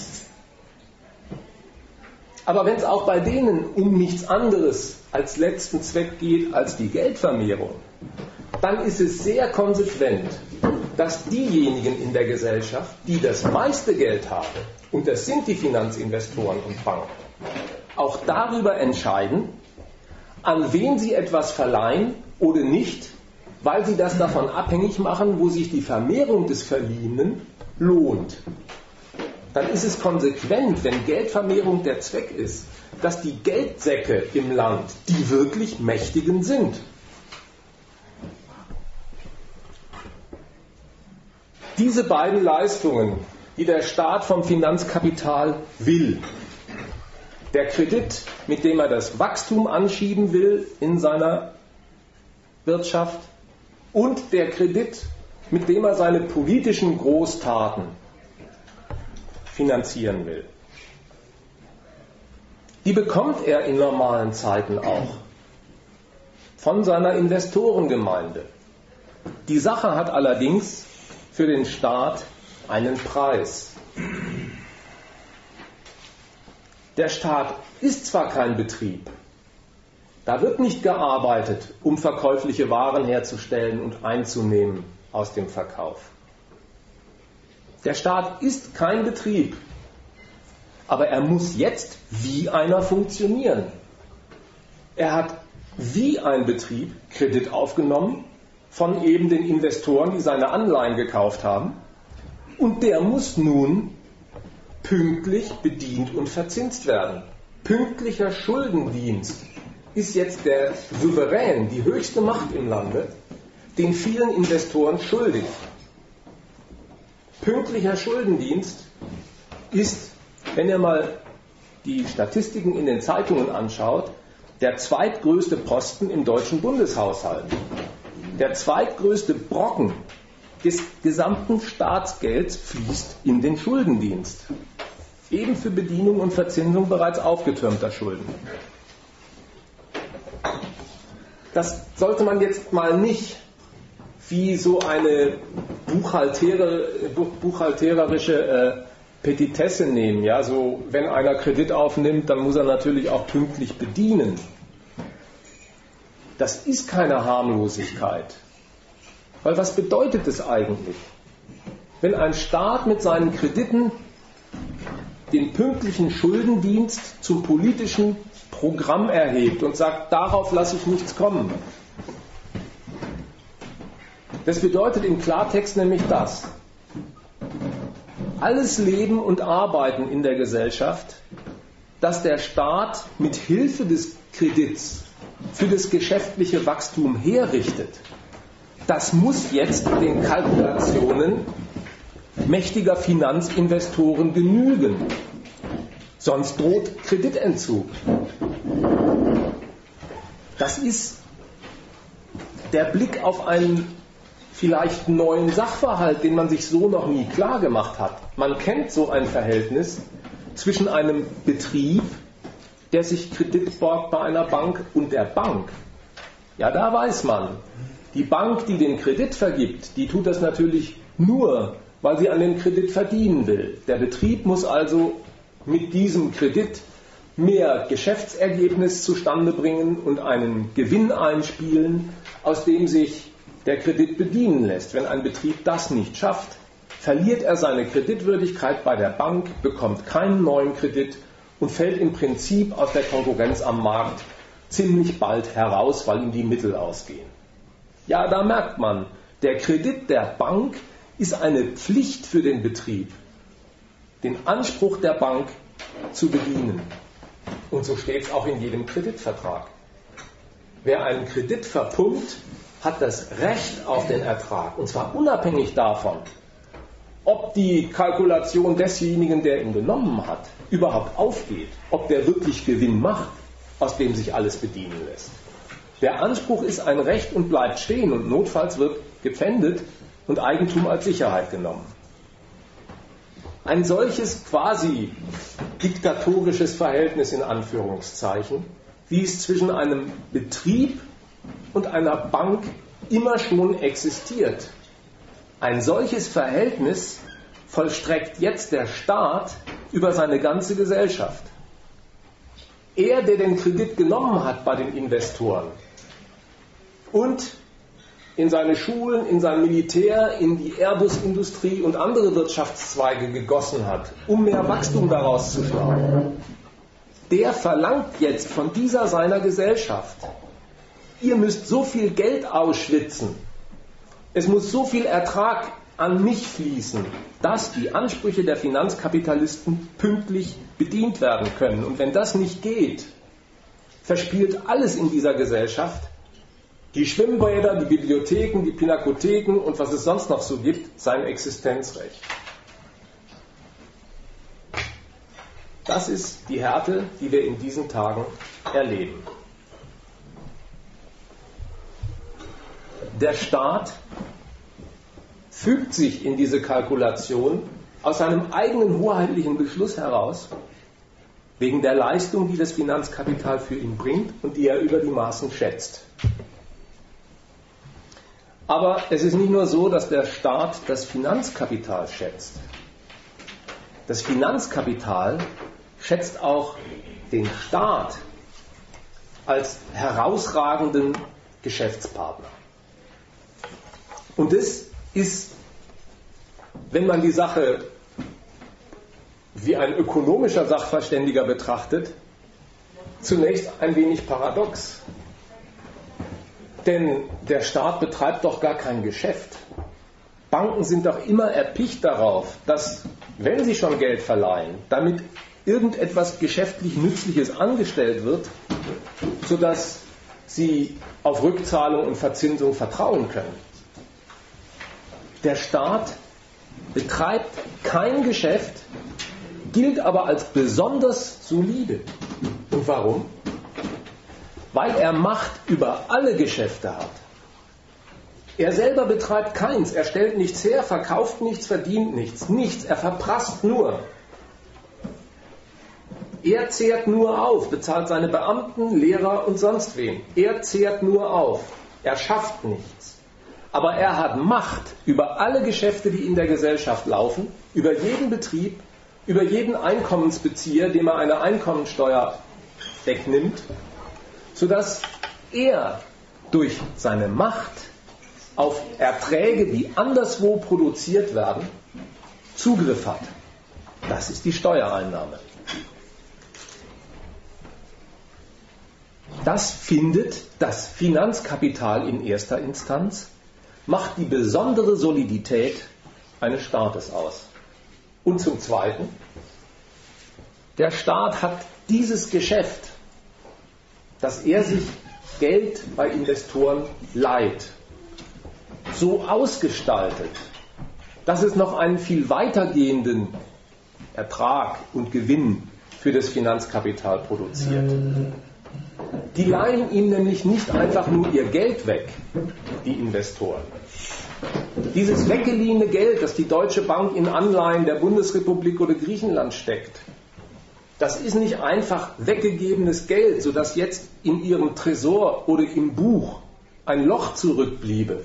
Aber wenn es auch bei denen um nichts anderes als letzten Zweck geht als die Geldvermehrung, dann ist es sehr konsequent, dass diejenigen in der Gesellschaft, die das meiste Geld haben, und das sind die Finanzinvestoren und Banken, auch darüber entscheiden, an wen sie etwas verleihen oder nicht, weil sie das davon abhängig machen, wo sich die Vermehrung des Verliehenen lohnt. Dann ist es konsequent, wenn Geldvermehrung der Zweck ist, dass die Geldsäcke im Land die wirklich Mächtigen sind. Diese beiden Leistungen, die der Staat vom Finanzkapital will, der Kredit, mit dem er das Wachstum anschieben will in seiner Wirtschaft, und der Kredit, mit dem er seine politischen Großtaten finanzieren will. Die bekommt er in normalen Zeiten auch von seiner Investorengemeinde. Die Sache hat allerdings für den Staat einen Preis. Der Staat ist zwar kein Betrieb, da wird nicht gearbeitet, um verkäufliche Waren herzustellen und einzunehmen aus dem Verkauf. Der Staat ist kein Betrieb, aber er muss jetzt wie einer funktionieren. Er hat wie ein Betrieb Kredit aufgenommen, von eben den Investoren, die seine Anleihen gekauft haben. Und der muss nun pünktlich bedient und verzinst werden. Pünktlicher Schuldendienst ist jetzt der Souverän, die höchste Macht im Lande, den vielen Investoren schuldig. Pünktlicher Schuldendienst ist, wenn ihr mal die Statistiken in den Zeitungen anschaut, der zweitgrößte Posten im deutschen Bundeshaushalt. Der zweitgrößte Brocken des gesamten Staatsgelds fließt in den Schuldendienst. Eben für Bedienung und Verzinsung bereits aufgetürmter Schulden. Das sollte man jetzt mal nicht wie so eine Buchhalter, buchhalterische äh, Petitesse nehmen. Ja? So, wenn einer Kredit aufnimmt, dann muss er natürlich auch pünktlich bedienen. Das ist keine Harmlosigkeit. Weil was bedeutet es eigentlich? Wenn ein Staat mit seinen Krediten den pünktlichen Schuldendienst zum politischen Programm erhebt und sagt, darauf lasse ich nichts kommen. Das bedeutet im Klartext nämlich das. Alles Leben und Arbeiten in der Gesellschaft, das der Staat mit Hilfe des Kredits für das geschäftliche Wachstum herrichtet, das muss jetzt den Kalkulationen mächtiger Finanzinvestoren genügen. Sonst droht Kreditentzug. Das ist der Blick auf einen vielleicht neuen Sachverhalt, den man sich so noch nie klar gemacht hat. Man kennt so ein Verhältnis zwischen einem Betrieb, der sich Kredit borgt bei einer Bank, und der Bank. Ja, da weiß man, die Bank, die den Kredit vergibt, die tut das natürlich nur, weil sie an dem Kredit verdienen will. Der Betrieb muss also mit diesem Kredit mehr Geschäftsergebnis zustande bringen und einen Gewinn einspielen, aus dem sich der Kredit bedienen lässt. Wenn ein Betrieb das nicht schafft, verliert er seine Kreditwürdigkeit bei der Bank, bekommt keinen neuen Kredit und fällt im Prinzip aus der Konkurrenz am Markt ziemlich bald heraus, weil ihm die Mittel ausgehen. Ja, da merkt man, der Kredit der Bank ist eine Pflicht für den Betrieb, den Anspruch der Bank zu bedienen. Und so steht es auch in jedem Kreditvertrag. Wer einen Kredit verpumpt, hat das Recht auf den Ertrag, und zwar unabhängig davon, ob die Kalkulation desjenigen, der ihn genommen hat, überhaupt aufgeht, ob der wirklich Gewinn macht, aus dem sich alles bedienen lässt. Der Anspruch ist ein Recht und bleibt stehen, und notfalls wird gepfändet und Eigentum als Sicherheit genommen. Ein solches quasi diktatorisches Verhältnis in Anführungszeichen, wie es zwischen einem Betrieb und einer Bank immer schon existiert. Ein solches Verhältnis vollstreckt jetzt der Staat über seine ganze Gesellschaft. Er, der den Kredit genommen hat bei den Investoren und in seine Schulen, in sein Militär, in die Airbus-Industrie und andere Wirtschaftszweige gegossen hat, um mehr Wachstum daraus zu schlagen, der verlangt jetzt von dieser seiner Gesellschaft: Ihr müsst so viel Geld ausschwitzen, es muss so viel Ertrag an mich fließen, dass die Ansprüche der Finanzkapitalisten pünktlich bedient werden können. Und wenn das nicht geht, verspielt alles in dieser Gesellschaft, die Schwimmbäder, die Bibliotheken, die Pinakotheken und was es sonst noch so gibt, sein Existenzrecht. Das ist die Härte, die wir in diesen Tagen erleben. Der Staat fügt sich in diese Kalkulation aus seinem eigenen hoheitlichen Beschluss heraus, wegen der Leistung, die das Finanzkapital für ihn bringt und die er über die Maßen schätzt. Aber es ist nicht nur so, dass der Staat das Finanzkapital schätzt. Das Finanzkapital schätzt auch den Staat als herausragenden Geschäftspartner. Und das ist, wenn man die Sache wie ein ökonomischer Sachverständiger betrachtet, zunächst ein wenig paradox. Denn der Staat betreibt doch gar kein Geschäft. Banken sind doch immer erpicht darauf, dass, wenn sie schon Geld verleihen, damit irgendetwas geschäftlich Nützliches angestellt wird, sodass sie auf Rückzahlung und Verzinsung vertrauen können. Der Staat betreibt kein Geschäft, gilt aber als besonders solide. Und warum? Weil er Macht über alle Geschäfte hat. Er selber betreibt keins, er stellt nichts her, verkauft nichts, verdient nichts, nichts, er verprasst nur. Er zehrt nur auf, bezahlt seine Beamten, Lehrer und sonst wen. Er zehrt nur auf, er schafft nichts. Aber er hat Macht über alle Geschäfte, die in der Gesellschaft laufen, über jeden Betrieb, über jeden Einkommensbezieher, dem er eine Einkommensteuer wegnimmt, sodass er durch seine Macht auf Erträge, die anderswo produziert werden, Zugriff hat. Das ist die Steuereinnahme. Das findet das Finanzkapital in erster Instanz, macht die besondere Solidität eines Staates aus. Und zum Zweiten, der Staat hat dieses Geschäft, dass er sich Geld bei Investoren leiht, so ausgestaltet, dass es noch einen viel weitergehenden Ertrag und Gewinn für das Finanzkapital produziert. Die leihen ihm nämlich nicht einfach nur ihr Geld weg, die Investoren. Dieses weggeliehene Geld, das die Deutsche Bank in Anleihen der Bundesrepublik oder Griechenland steckt, das ist nicht einfach weggegebenes Geld, sodass jetzt in ihrem Tresor oder im Buch ein Loch zurückbliebe.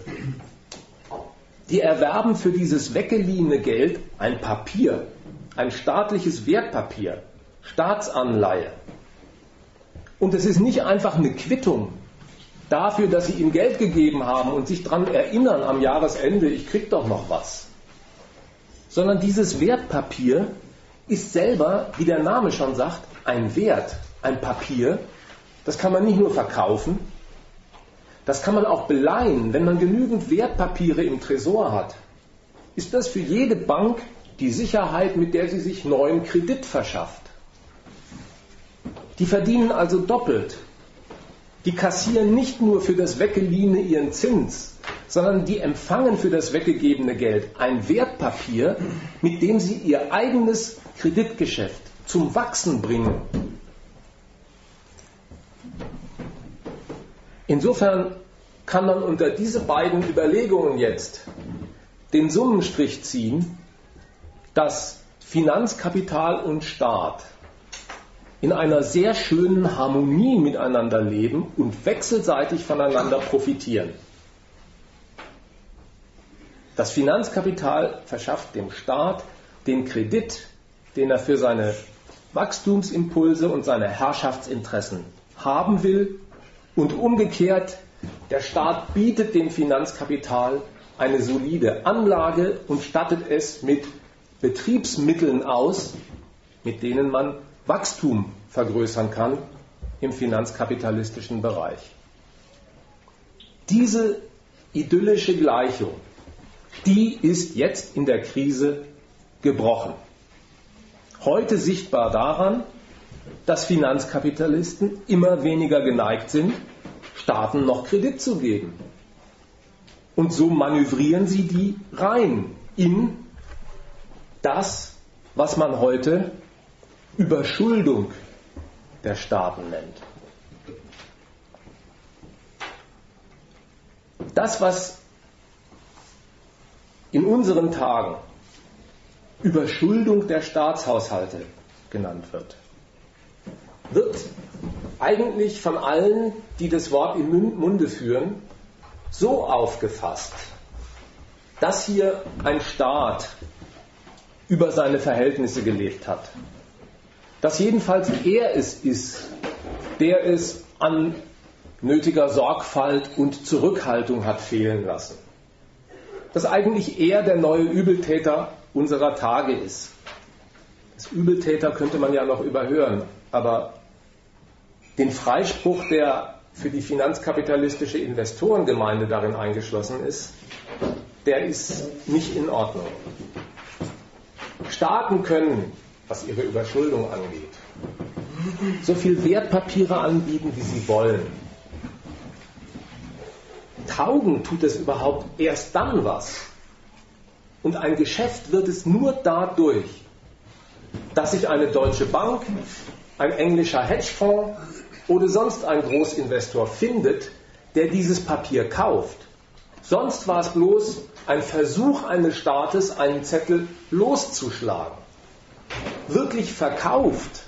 Die erwerben für dieses weggeliehene Geld ein Papier, ein staatliches Wertpapier, Staatsanleihe. Und es ist nicht einfach eine Quittung dafür, dass sie ihm Geld gegeben haben und sich daran erinnern am Jahresende, ich krieg doch noch was. Sondern dieses Wertpapier ist selber, wie der Name schon sagt, Ein Wert, ein Papier, das kann man nicht nur verkaufen, das kann man auch beleihen. Wenn man genügend Wertpapiere im Tresor hat, ist das für jede Bank die Sicherheit, mit der sie sich neuen Kredit verschafft. Die verdienen also doppelt. Die kassieren nicht nur für das Weggeliehene ihren Zins, sondern die empfangen für das weggegebene Geld ein Wertpapier, mit dem sie ihr eigenes Kreditgeschäft zum Wachsen bringen. Insofern kann man unter diese beiden Überlegungen jetzt den Summenstrich ziehen, dass Finanzkapital und Staat in einer sehr schönen Harmonie miteinander leben und wechselseitig voneinander profitieren. Das Finanzkapital verschafft dem Staat den Kredit, den er für seine Wachstumsimpulse und seine Herrschaftsinteressen haben will, und umgekehrt, der Staat bietet dem Finanzkapital eine solide Anlage und stattet es mit Betriebsmitteln aus, mit denen man Wachstum vergrößern kann im finanzkapitalistischen Bereich. Diese idyllische Gleichung, die ist jetzt in der Krise gebrochen. Heute sichtbar daran, dass Finanzkapitalisten immer weniger geneigt sind, Staaten noch Kredit zu geben. Und so manövrieren sie die rein in das, was man heute Überschuldung der Staaten nennt. Das, was in unseren Tagen Überschuldung der Staatshaushalte genannt wird, wird eigentlich von allen, die das Wort im Munde führen, so aufgefasst, dass hier ein Staat über seine Verhältnisse gelebt hat. Dass jedenfalls er es ist, der es an nötiger Sorgfalt und Zurückhaltung hat fehlen lassen. Dass eigentlich er der neue Übeltäter unserer Tage ist. Das Übeltäter könnte man ja noch überhören, aber den Freispruch, der für die finanzkapitalistische Investorengemeinde darin eingeschlossen ist, der ist nicht in Ordnung. Staaten können, was ihre Überschuldung angeht, so viel Wertpapiere anbieten, wie sie wollen. Taugen tut es überhaupt erst dann was. Und ein Geschäft wird es nur dadurch, dass sich eine Deutsche Bank, ein englischer Hedgefonds oder sonst ein Großinvestor findet, der dieses Papier kauft. Sonst war es bloß ein Versuch eines Staates, einen Zettel loszuschlagen. Wirklich verkauft,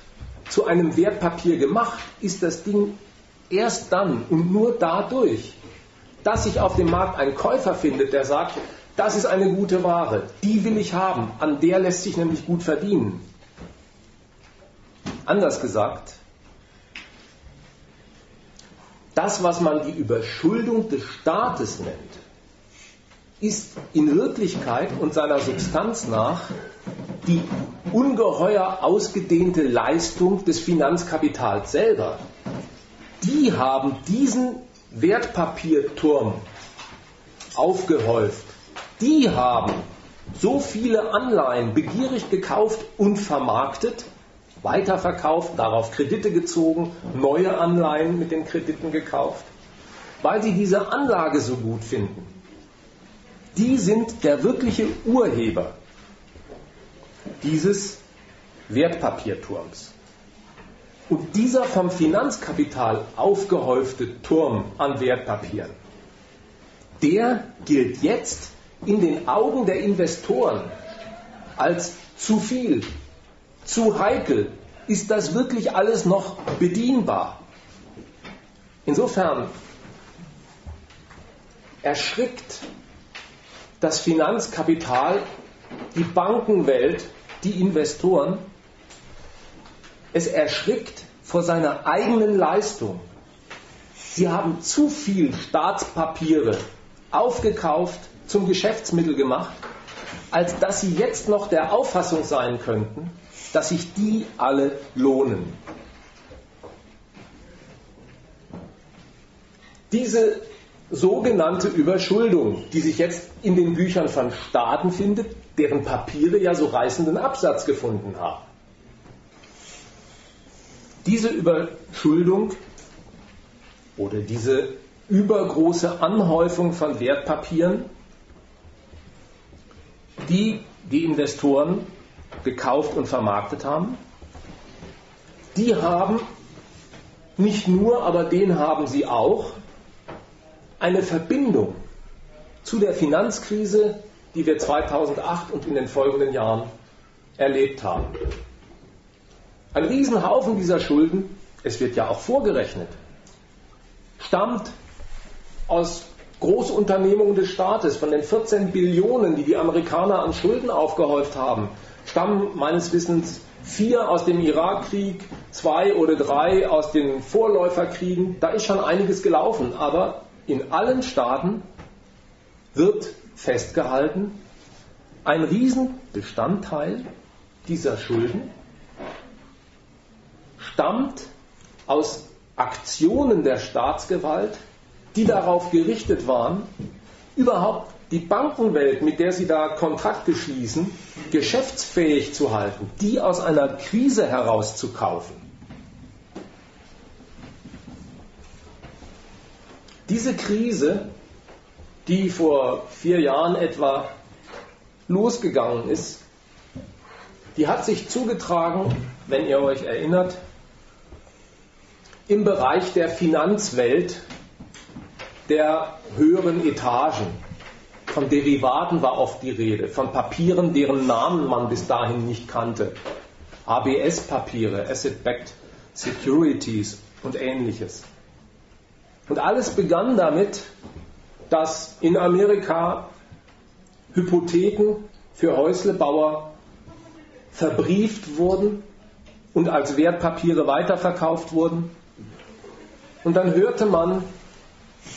zu einem Wertpapier gemacht, ist das Ding erst dann und nur dadurch, dass sich auf dem Markt ein Käufer findet, der sagt, das ist eine gute Ware, die will ich haben, an der lässt sich nämlich gut verdienen. Anders gesagt, das, was man die Überschuldung des Staates nennt, ist in Wirklichkeit und seiner Substanz nach die ungeheuer ausgedehnte Leistung des Finanzkapitals selber. Die haben diesen Wertpapierturm aufgehäuft. Die haben so viele Anleihen begierig gekauft und vermarktet, weiterverkauft, darauf Kredite gezogen, neue Anleihen mit den Krediten gekauft, weil sie diese Anlage so gut finden. Die sind der wirkliche Urheber dieses Wertpapierturms. Und dieser vom Finanzkapital aufgehäufte Turm an Wertpapieren, der gilt jetzt in den Augen der Investoren als zu viel, zu heikel. Ist das wirklich alles noch bedienbar? Insofern erschrickt das Finanzkapital die Bankenwelt, die Investoren, es erschrickt vor seiner eigenen Leistung. Sie haben zu viel Staatspapiere aufgekauft, zum Geschäftsmittel gemacht, als dass sie jetzt noch der Auffassung sein könnten, dass sich die alle lohnen. Diese sogenannte Überschuldung, die sich jetzt in den Büchern von Staaten findet, deren Papiere ja so reißenden Absatz gefunden haben. Diese Überschuldung oder diese übergroße Anhäufung von Wertpapieren, die die Investoren gekauft und vermarktet haben, die haben nicht nur, aber den haben sie auch, eine Verbindung zu der Finanzkrise, die wir zweitausendacht und in den folgenden Jahren erlebt haben. Ein Riesenhaufen dieser Schulden, es wird ja auch vorgerechnet, stammt aus Großunternehmungen des Staates. Von den vierzehn Billionen, die die Amerikaner an Schulden aufgehäuft haben, stammen meines Wissens vier aus dem Irakkrieg, zwei oder drei aus den Vorläuferkriegen. Da ist schon einiges gelaufen, aber in allen Staaten wird festgehalten, ein Riesenbestandteil dieser Schulden stammt aus Aktionen der Staatsgewalt, die darauf gerichtet waren, überhaupt die Bankenwelt, mit der sie da Kontrakte schließen, geschäftsfähig zu halten, die aus einer Krise herauszukaufen. Diese Krise, die vor vier Jahren etwa losgegangen ist, die hat sich zugetragen, wenn ihr euch erinnert, im Bereich der Finanzwelt der höheren Etagen. Von Derivaten war oft die Rede, von Papieren, deren Namen man bis dahin nicht kannte. A B S-Papiere, Asset-Backed Securities und ähnliches. Und alles begann damit, dass in Amerika Hypotheken für Häuslebauer verbrieft wurden und als Wertpapiere weiterverkauft wurden. Und dann hörte man,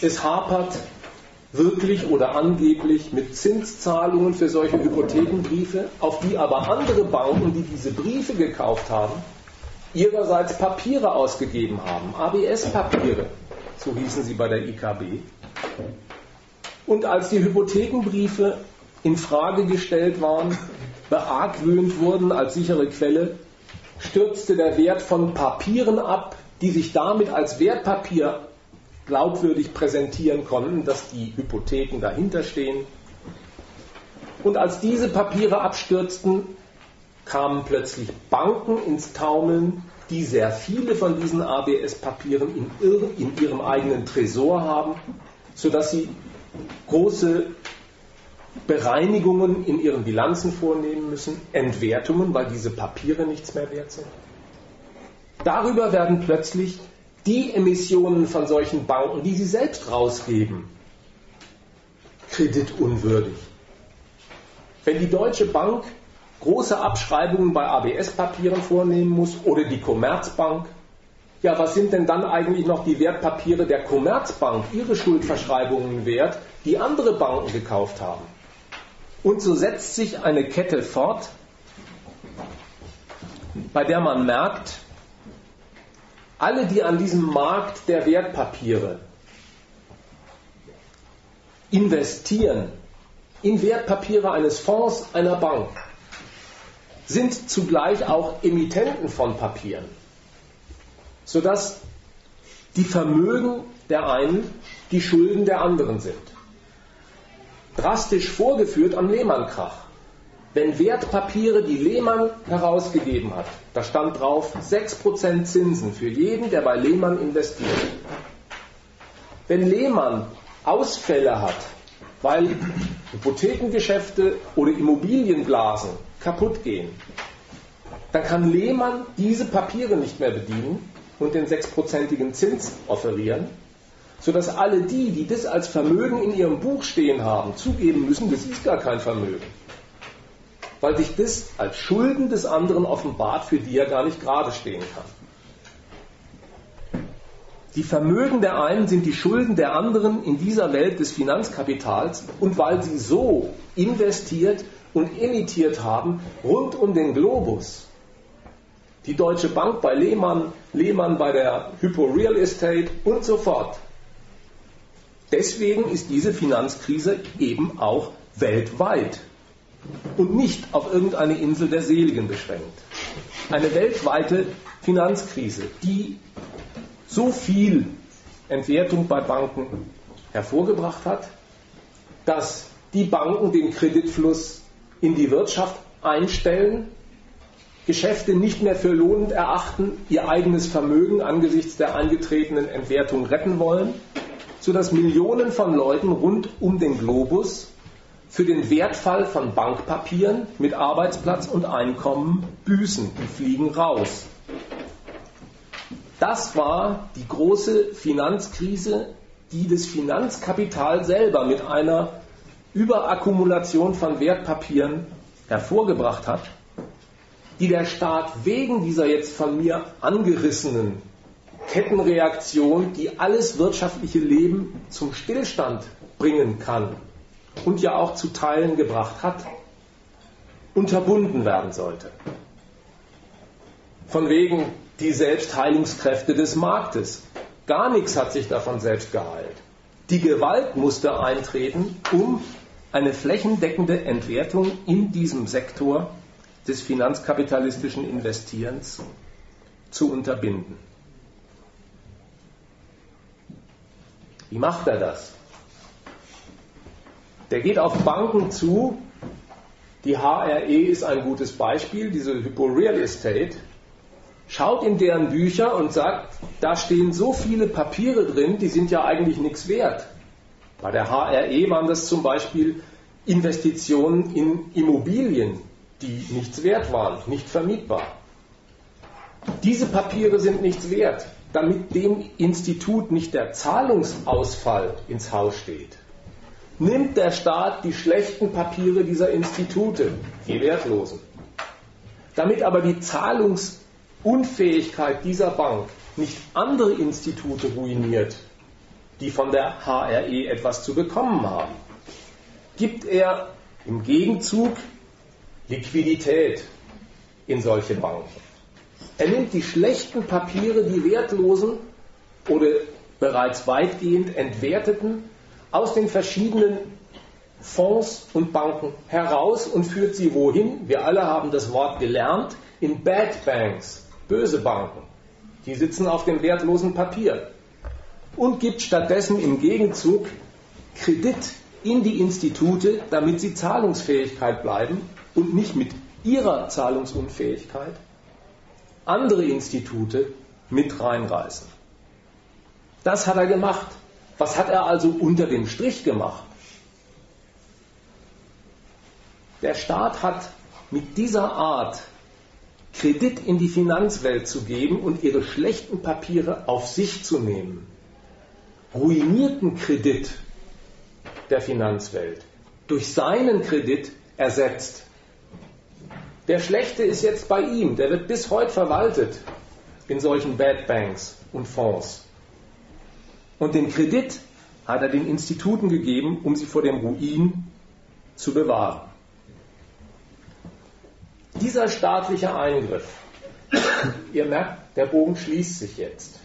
es hapert wirklich oder angeblich mit Zinszahlungen für solche Hypothekenbriefe, auf die aber andere Banken, die diese Briefe gekauft haben, ihrerseits Papiere ausgegeben haben, A B S-Papiere, so hießen sie bei der I K B. Und als die Hypothekenbriefe in Frage gestellt waren, beargwöhnt wurden als sichere Quelle, stürzte der Wert von Papieren ab, die sich damit als Wertpapier glaubwürdig präsentieren konnten, dass die Hypotheken dahinter stehen. Und als diese Papiere abstürzten, kamen plötzlich Banken ins Taumeln, die sehr viele von diesen A B S-Papieren in, in ihrem eigenen Tresor haben, sodass sie große Bereinigungen in ihren Bilanzen vornehmen müssen, Entwertungen, weil diese Papiere nichts mehr wert sind. Darüber werden plötzlich die Emissionen von solchen Banken, die sie selbst rausgeben, kreditunwürdig. Wenn die Deutsche Bank große Abschreibungen bei A B S-Papieren vornehmen muss oder die Commerzbank, ja, was sind denn dann eigentlich noch die Wertpapiere der Commerzbank, ihre Schuldverschreibungen wert, die andere Banken gekauft haben? Und so setzt sich eine Kette fort, bei der man merkt, alle, die an diesem Markt der Wertpapiere investieren, in Wertpapiere eines Fonds einer Bank, sind zugleich auch Emittenten von Papieren, sodass die Vermögen der einen die Schulden der anderen sind. Drastisch vorgeführt am Lehman-Krach. Wenn Wertpapiere, die Lehman herausgegeben hat, da stand drauf sechs Prozent Zinsen für jeden, der bei Lehman investiert. Wenn Lehman Ausfälle hat, weil Hypothekengeschäfte oder Immobilienblasen kaputt gehen, dann kann Lehman diese Papiere nicht mehr bedienen und den sechsprozentigen Zins offerieren, sodass alle die, die das als Vermögen in ihrem Buch stehen haben, zugeben müssen, das ist gar kein Vermögen. Weil sich das als Schulden des anderen offenbart, für die er gar nicht gerade stehen kann. Die Vermögen der einen sind die Schulden der anderen in dieser Welt des Finanzkapitals, und weil sie so investiert und emittiert haben, rund um den Globus, die Deutsche Bank bei Lehman, Lehman bei der Hypo Real Estate und so fort. Deswegen ist diese Finanzkrise eben auch weltweit und nicht auf irgendeine Insel der Seligen beschränkt. Eine weltweite Finanzkrise, die so viel Entwertung bei Banken hervorgebracht hat, dass die Banken den Kreditfluss in die Wirtschaft einstellen, Geschäfte nicht mehr für lohnend erachten, ihr eigenes Vermögen angesichts der eingetretenen Entwertung retten wollen, sodass Millionen von Leuten rund um den Globus für den Wertfall von Bankpapieren mit Arbeitsplatz und Einkommen büßen, die fliegen raus. Das war die große Finanzkrise, die das Finanzkapital selber mit einer Überakkumulation von Wertpapieren hervorgebracht hat, die der Staat wegen dieser jetzt von mir angerissenen Kettenreaktion, die alles wirtschaftliche Leben zum Stillstand bringen kann und ja auch zu Teilen gebracht hat, unterbunden werden sollte. Von wegen die Selbstheilungskräfte des Marktes. Gar nichts hat sich davon selbst geheilt. Die Gewalt musste eintreten, um eine flächendeckende Entwertung in diesem Sektor des finanzkapitalistischen Investierens zu unterbinden. Wie macht er das? Der geht auf Banken zu, die H R E ist ein gutes Beispiel, diese Hypo Real Estate, schaut in deren Bücher und sagt, da stehen so viele Papiere drin, die sind ja eigentlich nichts wert. Bei der H R E waren das zum Beispiel Investitionen in Immobilien, die nichts wert waren, nicht vermietbar. Diese Papiere sind nichts wert, damit dem Institut nicht der Zahlungsausfall ins Haus steht. Nimmt der Staat die schlechten Papiere dieser Institute, die wertlosen, damit aber die Zahlungsunfähigkeit dieser Bank nicht andere Institute ruiniert, die von der H R E etwas zu bekommen haben, gibt er im Gegenzug Liquidität in solche Banken. Er nimmt die schlechten Papiere, die wertlosen oder bereits weitgehend entwerteten, aus den verschiedenen Fonds und Banken heraus und führt sie wohin? Wir alle haben das Wort gelernt, in Bad Banks, böse Banken. Die sitzen auf dem wertlosen Papier und gibt stattdessen im Gegenzug Kredit in die Institute, damit sie zahlungsfähig bleiben und nicht mit ihrer Zahlungsunfähigkeit andere Institute mit reinreißen. Das hat er gemacht. Was hat er also unter dem Strich gemacht? Der Staat hat mit dieser Art, Kredit in die Finanzwelt zu geben und ihre schlechten Papiere auf sich zu nehmen, ruinierten Kredit der Finanzwelt durch seinen Kredit ersetzt. Der Schlechte ist jetzt bei ihm, der wird bis heute verwaltet in solchen Bad Banks und Fonds. Und den Kredit hat er den Instituten gegeben, um sie vor dem Ruin zu bewahren. Dieser staatliche Eingriff, ihr merkt, der Bogen schließt sich jetzt.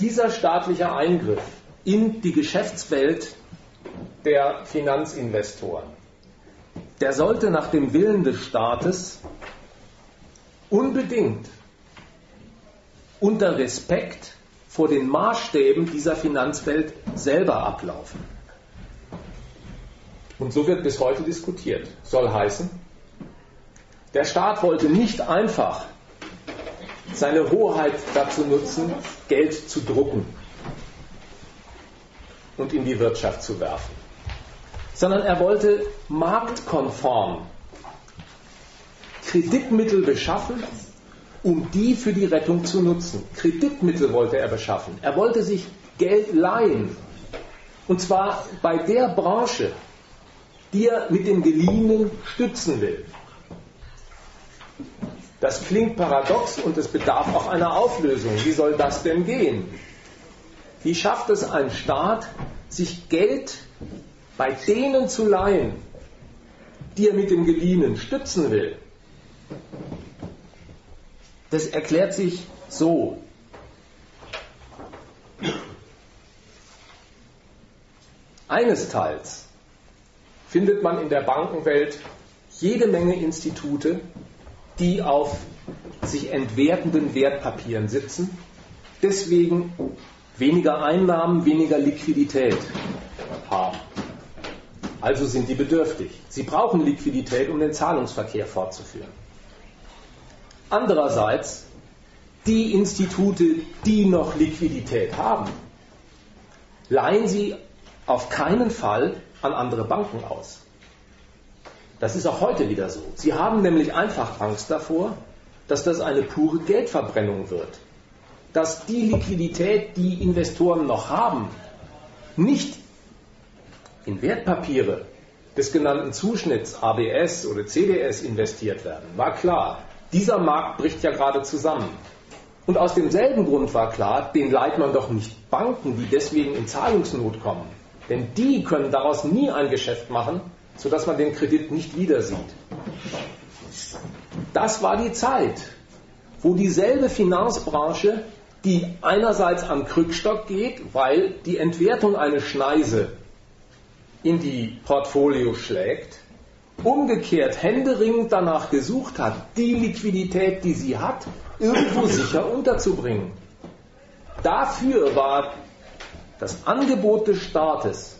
Dieser staatliche Eingriff in die Geschäftswelt der Finanzinvestoren, der sollte nach dem Willen des Staates unbedingt unter Respekt vor den Maßstäben dieser Finanzwelt selber ablaufen. Und so wird bis heute diskutiert. Soll heißen, der Staat wollte nicht einfach seine Hoheit dazu nutzen, Geld zu drucken und in die Wirtschaft zu werfen, sondern er wollte marktkonform Kreditmittel beschaffen, um die für die Rettung zu nutzen. Kreditmittel wollte er beschaffen. Er wollte sich Geld leihen. Und zwar bei der Branche, die er mit dem Geliehenen stützen will. Das klingt paradox und es bedarf auch einer Auflösung. Wie soll das denn gehen? Wie schafft es ein Staat, sich Geld bei denen zu leihen, die er mit dem Geliehenen stützen will? Das erklärt sich so. Eines Teils findet man in der Bankenwelt jede Menge Institute, die auf sich entwertenden Wertpapieren sitzen, deswegen weniger Einnahmen, weniger Liquidität haben. Also sind die bedürftig. Sie brauchen Liquidität, um den Zahlungsverkehr fortzuführen. Andererseits, die Institute, die noch Liquidität haben, leihen sie auf keinen Fall an andere Banken aus. Das ist auch heute wieder so. Sie haben nämlich einfach Angst davor, dass das eine pure Geldverbrennung wird. Dass die Liquidität, die Investoren noch haben, nicht in Wertpapiere des genannten Zuschnitts A B S oder C D S investiert werden. War klar, dieser Markt bricht ja gerade zusammen. Und aus demselben Grund war klar, den leiht man doch nicht Banken, die deswegen in Zahlungsnot kommen. Denn die können daraus nie ein Geschäft machen, sodass man den Kredit nicht wieder sieht. Das war die Zeit, wo dieselbe Finanzbranche, die einerseits am Krückstock geht, weil die Entwertung eine Schneise in die Portfolio schlägt, umgekehrt händeringend danach gesucht hat, die Liquidität, die sie hat, irgendwo sicher unterzubringen. Dafür war das Angebot des Staates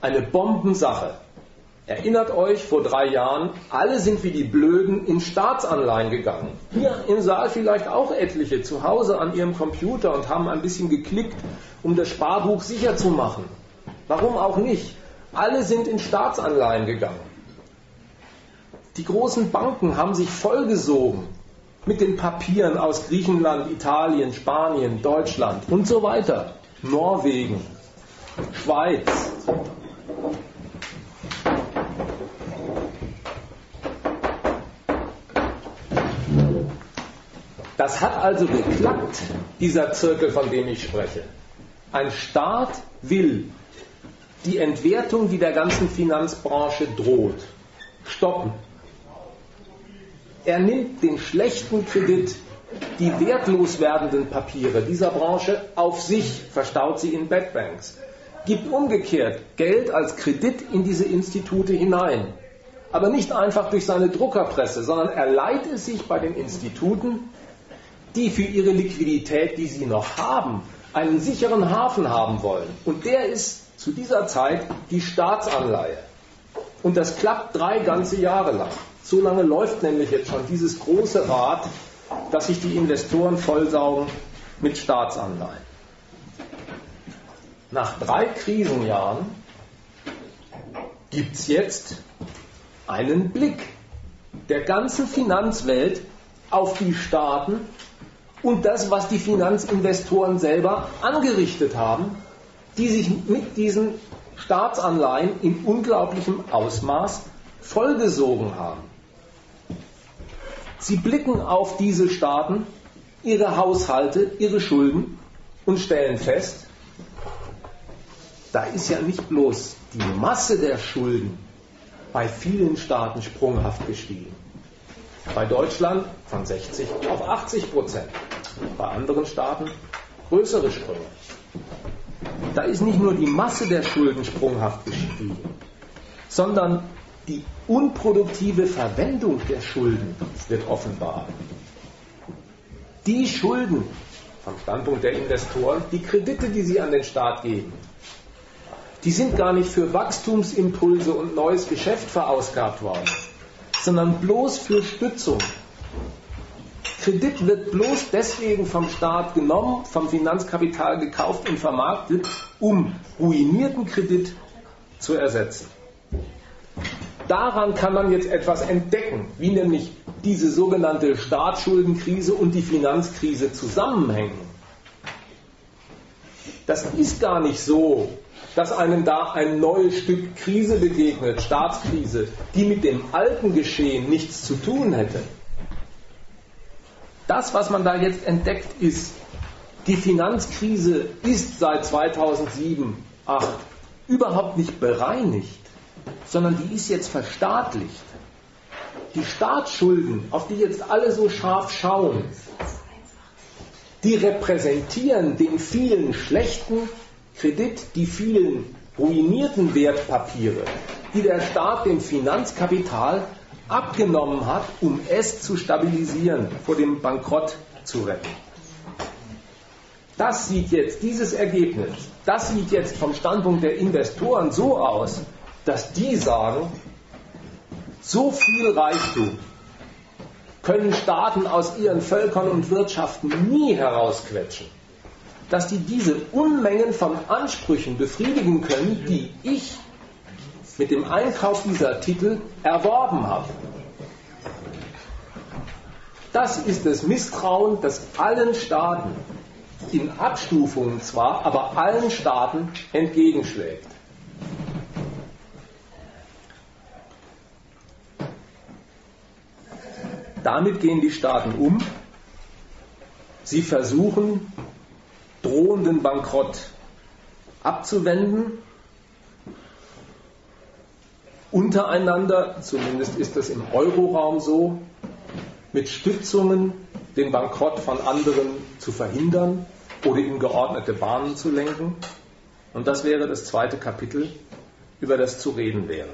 eine Bombensache. Erinnert euch, vor drei Jahren, alle sind wie die Blöden in Staatsanleihen gegangen. Hier im Saal vielleicht auch etliche zu Hause an ihrem Computer und haben ein bisschen geklickt, um das Sparbuch sicher zu machen. Warum auch nicht? Alle sind in Staatsanleihen gegangen. Die großen Banken haben sich vollgesogen mit den Papieren aus Griechenland, Italien, Spanien, Deutschland und so weiter. Norwegen, Schweiz. Das hat also geklappt, dieser Zirkel, von dem ich spreche. Ein Staat will die Entwertung, die der ganzen Finanzbranche droht, stoppen. Er nimmt den schlechten Kredit, die wertlos werdenden Papiere dieser Branche auf sich, verstaut sie in Bad Banks, gibt umgekehrt Geld als Kredit in diese Institute hinein. Aber nicht einfach durch seine Druckerpresse, sondern er leiht es sich bei den Instituten, die für ihre Liquidität, die sie noch haben, einen sicheren Hafen haben wollen. Und der ist zu dieser Zeit die Staatsanleihe. Und das klappt drei ganze Jahre lang. So lange läuft nämlich jetzt schon dieses große Rad, dass sich die Investoren vollsaugen mit Staatsanleihen. Nach drei Krisenjahren gibt es jetzt einen Blick der ganzen Finanzwelt auf die Staaten und das, was die Finanzinvestoren selber angerichtet haben, die sich mit diesen Staatsanleihen in unglaublichem Ausmaß vollgesogen haben. Sie blicken auf diese Staaten, ihre Haushalte, ihre Schulden und stellen fest, da ist ja nicht bloß die Masse der Schulden bei vielen Staaten sprunghaft gestiegen. Bei Deutschland von sechzig auf achtzig Prozent, bei anderen Staaten größere Sprünge. Da ist nicht nur die Masse der Schulden sprunghaft gestiegen, sondern die unproduktive Verwendung der Schulden wird offenbar. Die Schulden, vom Standpunkt der Investoren, die Kredite, die sie an den Staat geben, die sind gar nicht für Wachstumsimpulse und neues Geschäft verausgabt worden, sondern bloß für Stützung. Kredit wird bloß deswegen vom Staat genommen, vom Finanzkapital gekauft und vermarktet, um ruinierten Kredit zu ersetzen. Daran kann man jetzt etwas entdecken, wie nämlich diese sogenannte Staatsschuldenkrise und die Finanzkrise zusammenhängen. Das ist gar nicht so, dass einem da ein neues Stück Krise begegnet, Staatskrise, die mit dem alten Geschehen nichts zu tun hätte. Das, was man da jetzt entdeckt, ist, die Finanzkrise ist seit zweitausendsieben, zweitausendacht überhaupt nicht bereinigt, sondern die ist jetzt verstaatlicht. die Staatsschulden, auf die jetzt alle so scharf schauen, die repräsentieren den vielen schlechten Kredit, die vielen ruinierten Wertpapiere, die der Staat dem Finanzkapital abgenommen hat, um es zu stabilisieren, vor dem Bankrott zu retten. Das sieht jetzt, dieses Ergebnis, das sieht jetzt vom Standpunkt der Investoren so aus, dass die sagen, so viel Reichtum können Staaten aus ihren Völkern und Wirtschaften nie herausquetschen, dass die diese Unmengen von Ansprüchen befriedigen können, die ich mit dem Einkauf dieser Titel erworben habe. Das ist das Misstrauen, das allen Staaten, in Abstufungen zwar, aber allen Staaten entgegenschlägt. Damit gehen die Staaten um. Sie versuchen, drohenden Bankrott abzuwenden. Untereinander, zumindest ist das im Euroraum so, mit Stützungen den Bankrott von anderen zu verhindern oder in geordnete Bahnen zu lenken. Und das wäre das zweite Kapitel, über das zu reden wäre.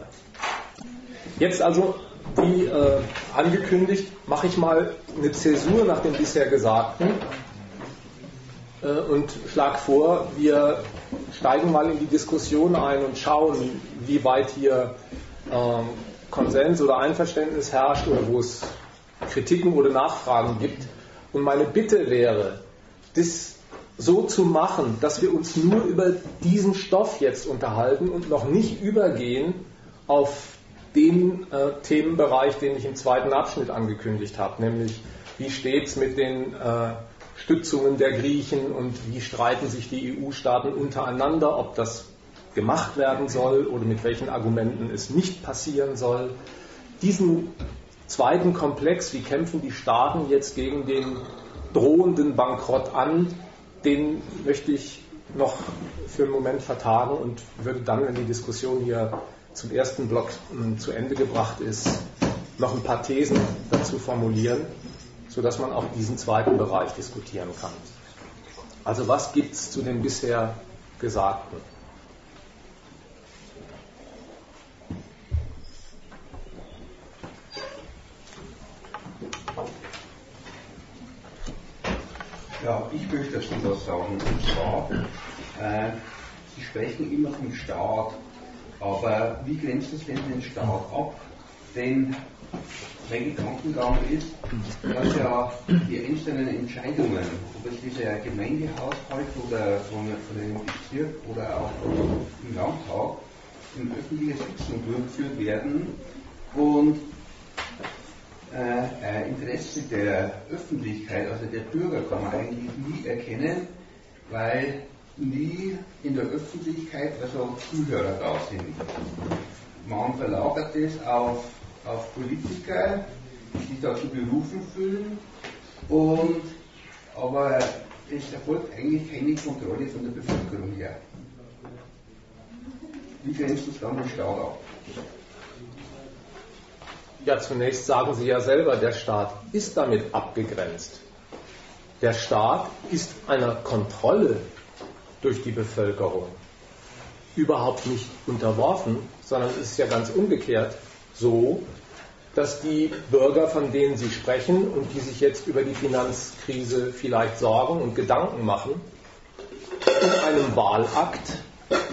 Jetzt also, wie äh, angekündigt, mache ich mal eine Zäsur nach dem bisher Gesagten äh, und schlage vor, wir steigen mal in die Diskussion ein und schauen, wie weit hier äh, Konsens oder Einverständnis herrscht oder wo es Kritiken oder Nachfragen gibt. Und meine Bitte wäre, das so zu machen, dass wir uns nur über diesen Stoff jetzt unterhalten und noch nicht übergehen auf den äh, Themenbereich, den ich im zweiten Abschnitt angekündigt habe, nämlich wie steht es mit den äh, Stützungen der Griechen und wie streiten sich die E U-Staaten untereinander, ob das gemacht werden soll oder mit welchen Argumenten es nicht passieren soll. Diesen zweiten Komplex, wie kämpfen die Staaten jetzt gegen den drohenden Bankrott an, den möchte ich noch für einen Moment vertagen und würde dann, wenn die Diskussion hier zum ersten Block zu Ende gebracht ist, noch ein paar Thesen dazu formulieren, sodass man auch diesen zweiten Bereich diskutieren kann. Also was gibt es zu dem bisher Gesagten? Ja, auch ich möchte schon was sagen. Und zwar, äh, Sie sprechen immer vom Staat, aber wie grenzt es denn den Staat ab? Denn mein Gedankengang ist, dass ja die einzelnen Entscheidungen, ob es dieser Gemeindehaushalt oder von einem Bezirk oder auch im Landtag, in öffentlichen Sitzungen durchgeführt werden und äh, Interesse der Öffentlichkeit, also der Bürger, kann man eigentlich nie erkennen, weil nie in der Öffentlichkeit, also Zuhörer da sind. Man verlagert das auf, auf Politiker, die dazu berufen fühlen, und, aber es erfolgt eigentlich keine Kontrolle von der Bevölkerung her. Wie grenzt das dann den Staat ab? Ja, zunächst sagen Sie ja selber, der Staat ist damit abgegrenzt. Der Staat ist einer Kontrolle durch die Bevölkerung überhaupt nicht unterworfen, sondern es ist ja ganz umgekehrt so, dass die Bürger, von denen Sie sprechen und die sich jetzt über die Finanzkrise vielleicht Sorgen und Gedanken machen, in einem Wahlakt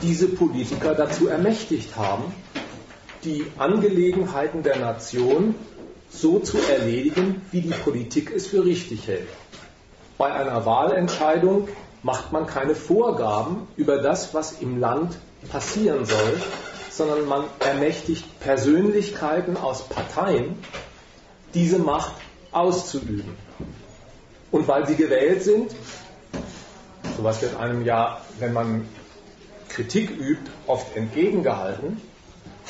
diese Politiker dazu ermächtigt haben, die Angelegenheiten der Nation so zu erledigen, wie die Politik es für richtig hält. Bei einer Wahlentscheidung macht man keine Vorgaben über das, was im Land passieren soll, sondern man ermächtigt Persönlichkeiten aus Parteien, diese Macht auszuüben. Und weil sie gewählt sind, sowas wird einem ja, wenn man Kritik übt, oft entgegengehalten,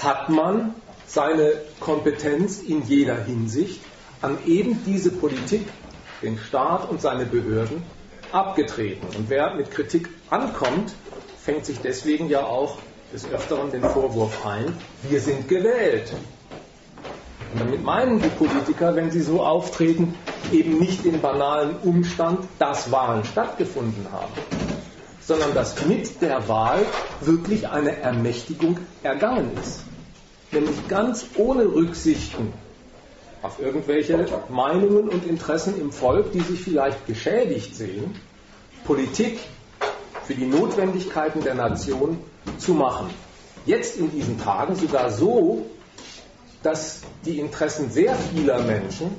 hat man seine Kompetenz in jeder Hinsicht an eben diese Politik, den Staat und seine Behörden, abgetreten. Und wer mit Kritik ankommt, fängt sich deswegen ja auch des Öfteren den Vorwurf ein, wir sind gewählt. Damit meinen die Politiker, wenn sie so auftreten, eben nicht den banalen Umstand, dass Wahlen stattgefunden haben, sondern dass mit der Wahl wirklich eine Ermächtigung ergangen ist. Nämlich ganz ohne Rücksichten auf irgendwelche Meinungen und Interessen im Volk, die sich vielleicht geschädigt sehen, Politik für die Notwendigkeiten der Nation zu machen. Jetzt in diesen Tagen sogar so, dass die Interessen sehr vieler Menschen,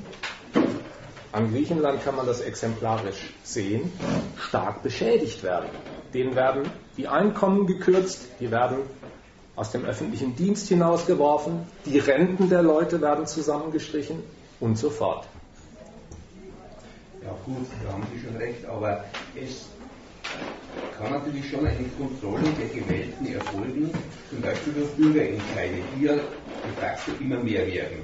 an Griechenland kann man das exemplarisch sehen, stark beschädigt werden. Denen werden die Einkommen gekürzt, die werden aus dem öffentlichen Dienst hinausgeworfen, die Renten der Leute werden zusammengestrichen und so fort. Ja gut, da haben Sie schon recht, aber es kann natürlich schon eine Kontrolle der Gewählten erfolgen, zum Beispiel durch Bürgerentscheide, die ja de facto immer mehr werden.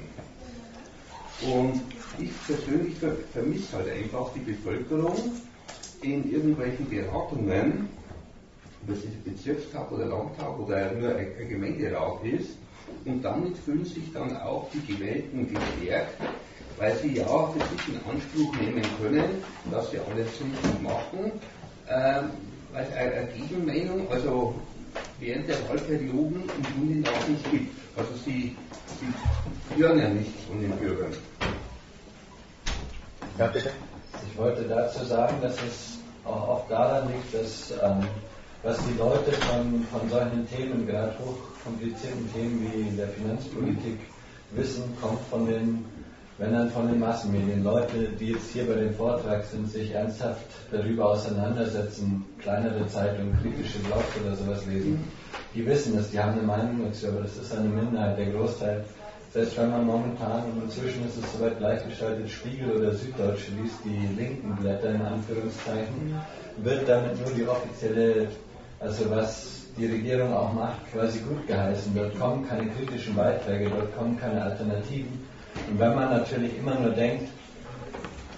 Und ich persönlich vermisse halt einfach die Bevölkerung in irgendwelchen Beratungen, ob es ein Bezirkstag oder Landtag oder nur ein Gemeinderat ist, und damit fühlen sich dann auch die Gewählten gestärkt, weil sie ja für sich in Anspruch nehmen können, dass sie alles richtig machen, ähm, weil es eine Gegenmeinung, also während der Wahlperioden im Grunde auch nicht gibt. Also sie, sie hören ja nichts von den Bürgern. Ja, bitte. Ich wollte dazu sagen, dass es auch oft daran liegt, dass, ähm, dass die Leute von, von solchen Themen, gerade hochkomplizierten Themen wie der Finanzpolitik, mhm. wissen, kommt von den, wenn dann von den Massenmedien. Leute, die jetzt hier bei dem Vortrag sind, sich ernsthaft darüber auseinandersetzen, kleinere Zeitungen, kritische Blogs oder sowas lesen, die wissen das, die haben eine Meinung dazu, aber das ist eine Minderheit, der Großteil. Selbst wenn man momentan, und inzwischen ist es soweit gleichgeschaltet, Spiegel oder Süddeutsche liest, die linken Blätter in Anführungszeichen, wird damit nur die offizielle, also was die Regierung auch macht, quasi gut geheißen. Dort kommen keine kritischen Beiträge, dort kommen keine Alternativen. Und wenn man natürlich immer nur denkt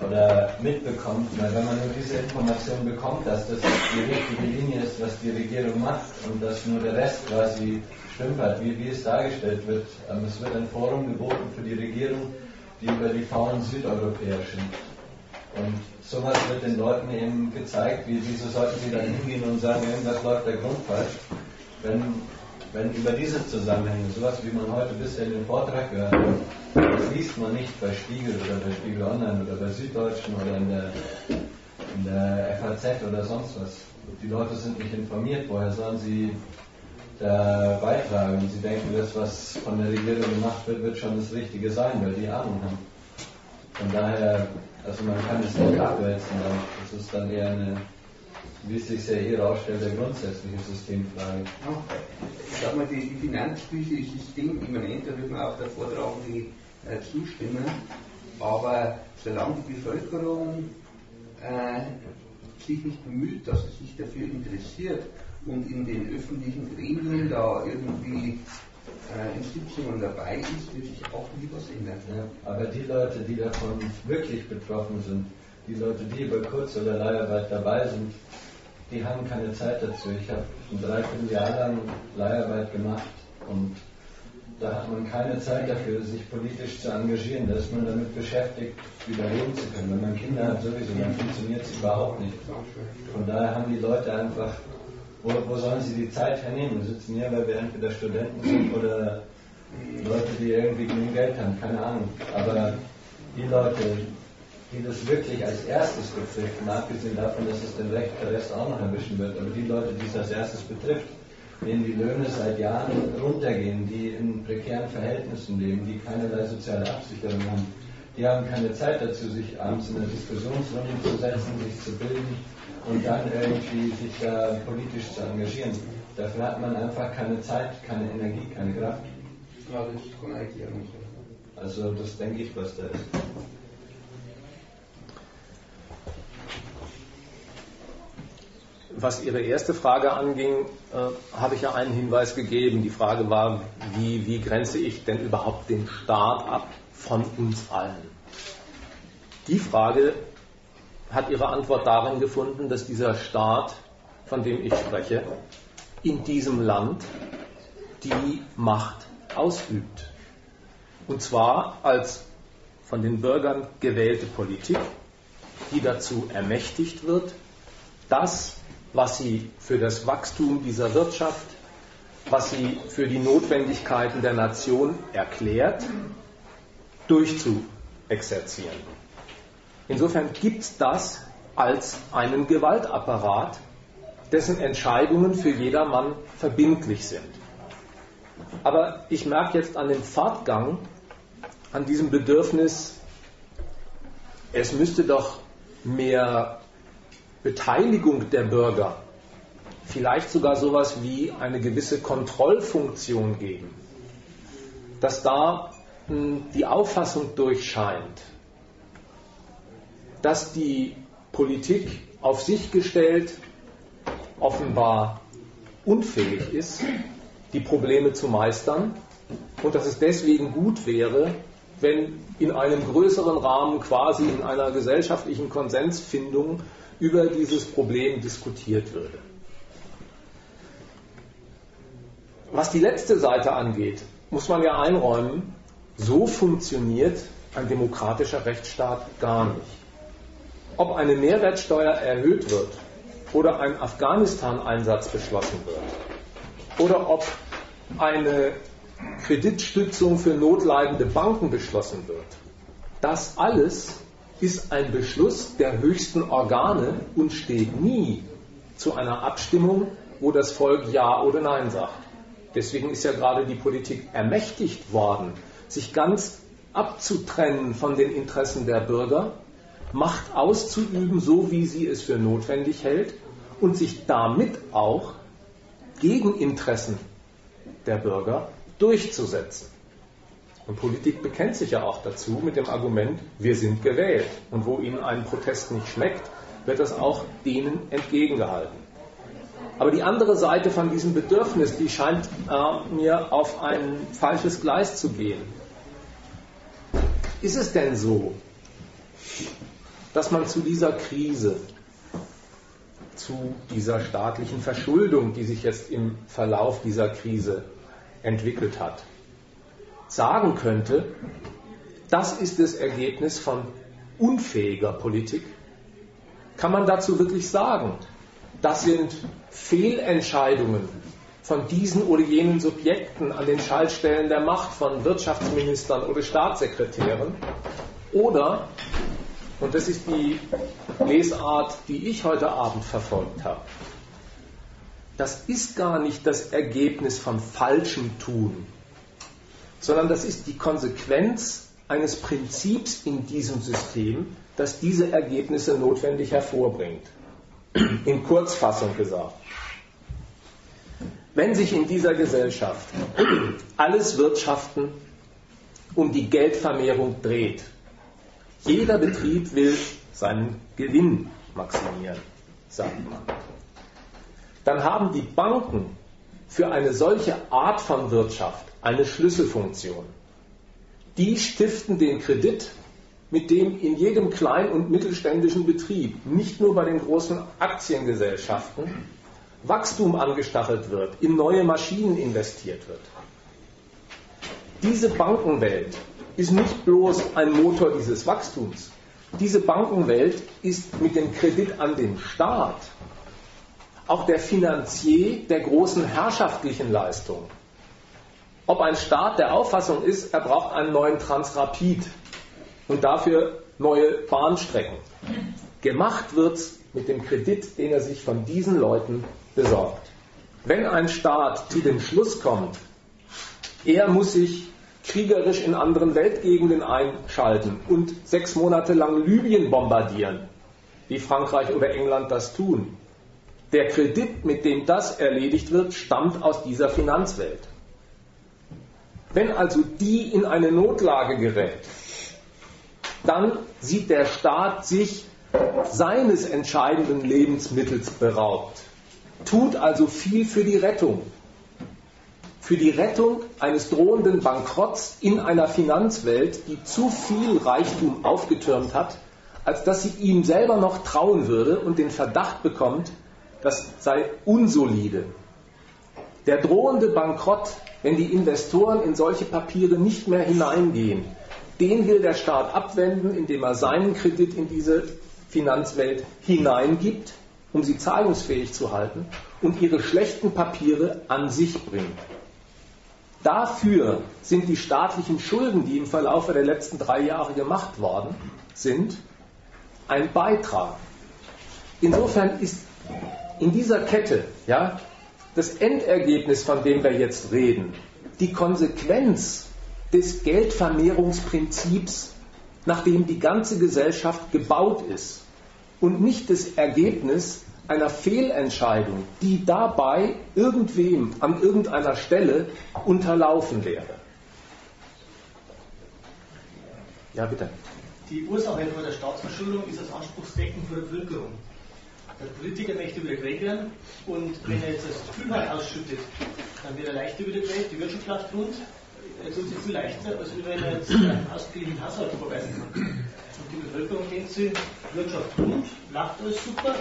oder mitbekommt, weil wenn man nur diese Information bekommt, dass das die richtige Linie ist, was die Regierung macht und dass nur der Rest quasi stimmt hat, wie, wie es dargestellt wird. Es wird ein Forum geboten für die Regierung, die über die faulen Südeuropäer schimpft. Und sowas wird den Leuten eben gezeigt, wie, wieso sollten sie da hingehen und sagen, irgendwas läuft der Grund falsch, wenn, wenn über diese Zusammenhänge, sowas wie man heute bisher in den Vortrag gehört hat, das liest man nicht bei Spiegel oder bei Spiegel Online oder bei Süddeutschen oder in der, in der F A Z oder sonst was. Die Leute sind nicht informiert, woher sollen sie da beitragen? Sie denken, das, was von der Regierung gemacht wird, wird schon das Richtige sein, weil die Ahnung haben. Von daher, also man kann es nicht abwälzen, das ist dann eher eine, wie es sich ja hier rausstellt, eine grundsätzliche Systemfrage. Ich sag mal, die, die Finanzkrise ist systemimmanent, da wird man auch der Vortragende äh, zustimmen, aber solange die Bevölkerung äh, sich nicht bemüht, dass sie sich dafür interessiert und in den öffentlichen Gremien da irgendwie äh, in Sitzungen dabei ist, wird sich auch nie was ändern. Ja, aber die Leute, die davon wirklich betroffen sind, die Leute, die über Kurz- oder Leiharbeit dabei sind, die haben keine Zeit dazu. Ich habe ein Dreivierteljahr lang Leiharbeit gemacht und da hat man keine Zeit dafür, sich politisch zu engagieren. Da ist man damit beschäftigt, wiederleben zu können. Wenn man Kinder hat sowieso, dann funktioniert es überhaupt nicht. Von daher haben die Leute einfach, wo, wo sollen sie die Zeit hernehmen? Wir sitzen hier, weil wir entweder Studenten sind oder Leute, die irgendwie genug Geld haben, keine Ahnung. Aber die Leute, die das wirklich als erstes betrifft, und abgesehen davon, dass es den Recht der Rest auch noch erwischen wird, aber die Leute, die es als erstes betrifft, denen die Löhne seit Jahren runtergehen, die in prekären Verhältnissen leben, die keinerlei soziale Absicherung haben, die haben keine Zeit dazu, sich abends in eine Diskussionsrunde zu setzen, sich zu bilden und dann irgendwie sich da politisch zu engagieren. Dafür hat man einfach keine Zeit, keine Energie, keine Kraft. Ja, das ist keine Erklärung. Also das denke ich, was da ist. Was Ihre erste Frage anging, äh, habe ich ja einen Hinweis gegeben. Die Frage war, wie, wie grenze ich denn überhaupt den Staat ab von uns allen? Die Frage hat ihre Antwort darin gefunden, dass dieser Staat, von dem ich spreche, in diesem Land die Macht ausübt. und zwar als von den Bürgern gewählte Politik, die dazu ermächtigt wird, das, was sie für das Wachstum dieser Wirtschaft, was sie für die Notwendigkeiten der Nation erklärt, durchzuexerzieren. Insofern gibt es das als einen Gewaltapparat, dessen Entscheidungen für jedermann verbindlich sind. Aber ich merke jetzt an dem Pfadgang, an diesem Bedürfnis, es müsste doch mehr Beteiligung der Bürger, vielleicht sogar sowas wie eine gewisse Kontrollfunktion geben, dass da die Auffassung durchscheint, dass die Politik auf sich gestellt offenbar unfähig ist, die Probleme zu meistern und dass es deswegen gut wäre, wenn in einem größeren Rahmen, quasi in einer gesellschaftlichen Konsensfindung, über dieses Problem diskutiert würde. Was die letzte Seite angeht, muss man ja einräumen, so funktioniert ein demokratischer Rechtsstaat gar nicht. Ob eine Mehrwertsteuer erhöht wird oder ein Afghanistan-Einsatz beschlossen wird oder ob eine Kreditstützung für notleidende Banken beschlossen wird, das alles ist ein Beschluss der höchsten Organe und steht nie zu einer Abstimmung, wo das Volk Ja oder Nein sagt. Deswegen ist ja gerade die Politik ermächtigt worden, sich ganz abzutrennen von den Interessen der Bürger, Macht auszuüben, so wie sie es für notwendig hält und sich damit auch gegen Interessen der Bürger durchzusetzen. Und Politik bekennt sich ja auch dazu mit dem Argument, wir sind gewählt. Und wo ihnen ein Protest nicht schmeckt, wird das auch denen entgegengehalten. Aber die andere Seite von diesem Bedürfnis, die scheint äh, mir auf ein falsches Gleis zu gehen. Ist es denn so, dass man zu dieser Krise, zu dieser staatlichen Verschuldung, die sich jetzt im Verlauf dieser Krise entwickelt hat, sagen könnte, das ist das Ergebnis von unfähiger Politik? Kann man dazu wirklich sagen, das sind Fehlentscheidungen von diesen oder jenen Subjekten an den Schaltstellen der Macht, von Wirtschaftsministern oder Staatssekretären? Oder, und das ist die Lesart, die ich heute Abend verfolgt habe, das ist gar nicht das Ergebnis von falschem Tun, sondern das ist die Konsequenz eines Prinzips in diesem System, das diese Ergebnisse notwendig hervorbringt. In Kurzfassung gesagt, wenn sich in dieser Gesellschaft alles Wirtschaften um die Geldvermehrung dreht, jeder Betrieb will seinen Gewinn maximieren, sagt man, dann haben die Banken für eine solche Art von Wirtschaft eine Schlüsselfunktion. Die stiften den Kredit, mit dem in jedem kleinen und mittelständischen Betrieb, nicht nur bei den großen Aktiengesellschaften, Wachstum angestachelt wird, in neue Maschinen investiert wird. Diese Bankenwelt ist nicht bloß ein Motor dieses Wachstums. Diese Bankenwelt ist mit dem Kredit an den Staat auch der Finanzier der großen herrschaftlichen Leistung. Ob ein Staat der Auffassung ist, er braucht einen neuen Transrapid und dafür neue Bahnstrecken. Gemacht wird's mit dem Kredit, den er sich von diesen Leuten besorgt. Wenn ein Staat zu dem Schluss kommt, er muss sich kriegerisch in anderen Weltgegenden einschalten und sechs Monate lang Libyen bombardieren, wie Frankreich oder England das tun, der Kredit, mit dem das erledigt wird, stammt aus dieser Finanzwelt. Wenn also die in eine Notlage gerät, dann sieht der Staat sich seines entscheidenden Lebensmittels beraubt, tut also viel für die Rettung. Für die Rettung eines drohenden Bankrotts in einer Finanzwelt, die zu viel Reichtum aufgetürmt hat, als dass sie ihm selber noch trauen würde und den Verdacht bekommt, das sei unsolide. Der drohende Bankrott wenn die Investoren in solche Papiere nicht mehr hineingehen. Den will der Staat abwenden, indem er seinen Kredit in diese Finanzwelt hineingibt, um sie zahlungsfähig zu halten und ihre schlechten Papiere an sich bringt. Dafür sind die staatlichen Schulden, die im Verlauf der letzten drei Jahre gemacht worden sind, ein Beitrag. Insofern ist in dieser Kette, ja, das Endergebnis, von dem wir jetzt reden, die Konsequenz des Geldvermehrungsprinzips, nach dem die ganze Gesellschaft gebaut ist, und nicht das Ergebnis einer Fehlentscheidung, die dabei irgendwem an irgendeiner Stelle unterlaufen wäre. Ja, bitte. Die Ursache der Staatsverschuldung ist das Anspruchsdenken für die Bevölkerung. Der Politiker möchte wieder Geld werden, und wenn er jetzt das Kühlheit ausschüttet, dann wird er leichter wieder Geld, die Wirtschaft läuft rund, er tut sich viel leichter, als wenn er jetzt einen ausgeglichenen Haushalt verweisen kann. Und die Bevölkerung denkt sich, Wirtschaft rund, läuft alles super.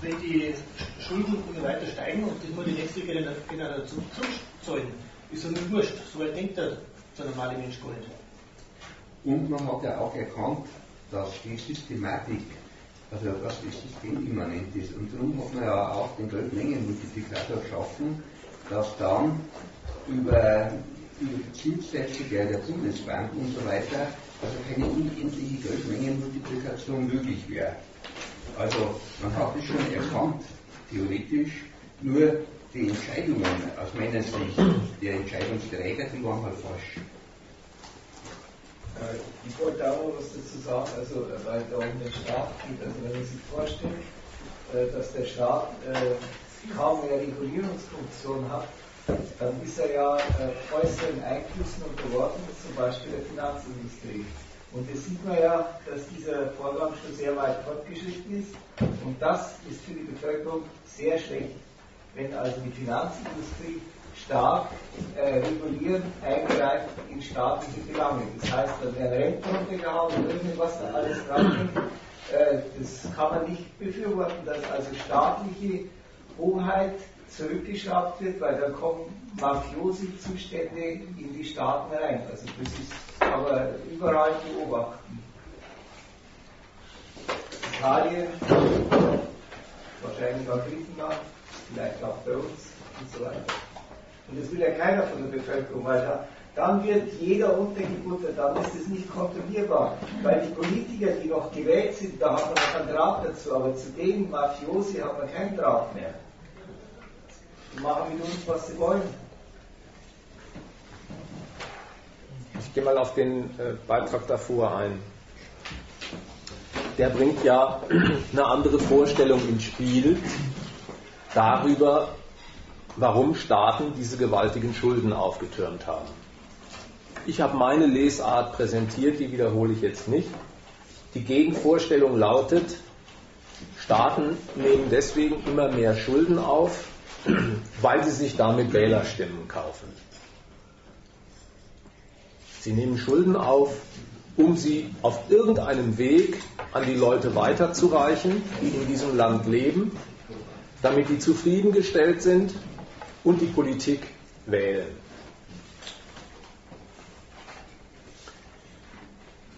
Wenn die Schulden immer weiter steigen und das mal die nächste Generation zurückzahlen, ist ja nicht wurscht. So weit denkt der, der normale Mensch gar nicht. Und man hat ja auch erkannt, dass die Systematik, also dass das System immanent ist. Und darum hat man ja auch den Geldmengenmultiplikator geschaffen, dass dann über die Zinssätze der Bundesbank und so weiter also keine unendliche Geldmengenmultiplikation möglich wäre. Also man hat es schon erkannt, theoretisch, nur die Entscheidungen aus meiner Sicht, der Entscheidungsträger, die waren halt falsch. Ich wollte auch noch was dazu sagen, also weil da um den Staat geht, also wenn man sich vorstellt, dass der Staat kaum eine Regulierungsfunktion hat, dann ist er ja äußeren Einflüssen unterworfen, zum Beispiel der Finanzindustrie. Und das sieht man ja, dass dieser Vorgang schon sehr weit fortgeschritten ist, und das ist für die Bevölkerung sehr schlecht, wenn also die Finanzindustrie stark äh, regulieren, eingreift in staatliche Belange. Das heißt, da werden Renten runtergehauen und irgendwas da alles dran ist. Äh, das kann man nicht befürworten, dass also staatliche Hoheit zurückgeschraubt wird, weil da kommen Mafiosi-Zustände in die Staaten rein. Also das ist aber überall beobachten. Italien, wahrscheinlich auch Griechenland, vielleicht auch bei uns und so weiter. Und das will ja keiner von der Bevölkerung, weil da, dann wird jeder untergebuttert, dann ist es nicht kontrollierbar. Weil die Politiker, die noch gewählt sind, da haben wir noch einen Draht dazu, aber zu den Mafiosi haben wir keinen Draht mehr. Die machen mit uns, was sie wollen. Ich gehe mal auf den äh, Beitrag davor ein. Der bringt ja eine andere Vorstellung ins Spiel darüber, warum Staaten diese gewaltigen Schulden aufgetürmt haben. Ich habe meine Lesart präsentiert, die wiederhole ich jetzt nicht. Die Gegenvorstellung lautet, Staaten nehmen deswegen immer mehr Schulden auf, weil sie sich damit Wählerstimmen kaufen. Sie nehmen Schulden auf, um sie auf irgendeinem Weg an die Leute weiterzureichen, die in diesem Land leben, damit die zufriedengestellt sind und die Politik wählen.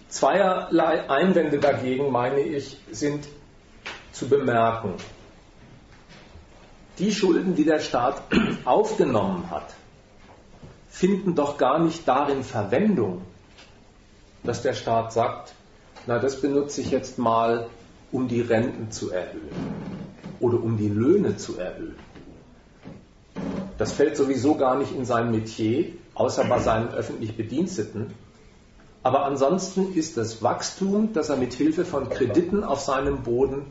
Zweierlei Einwände dagegen, meine ich, sind zu bemerken. Die Schulden, die der Staat aufgenommen hat, finden doch gar nicht darin Verwendung, dass der Staat sagt, na, das benutze ich jetzt mal, um die Renten zu erhöhen oder um die Löhne zu erhöhen. Das fällt sowieso gar nicht in sein Metier, außer bei seinen öffentlich Bediensteten. Aber ansonsten ist das Wachstum, das er mit Hilfe von Krediten auf seinem Boden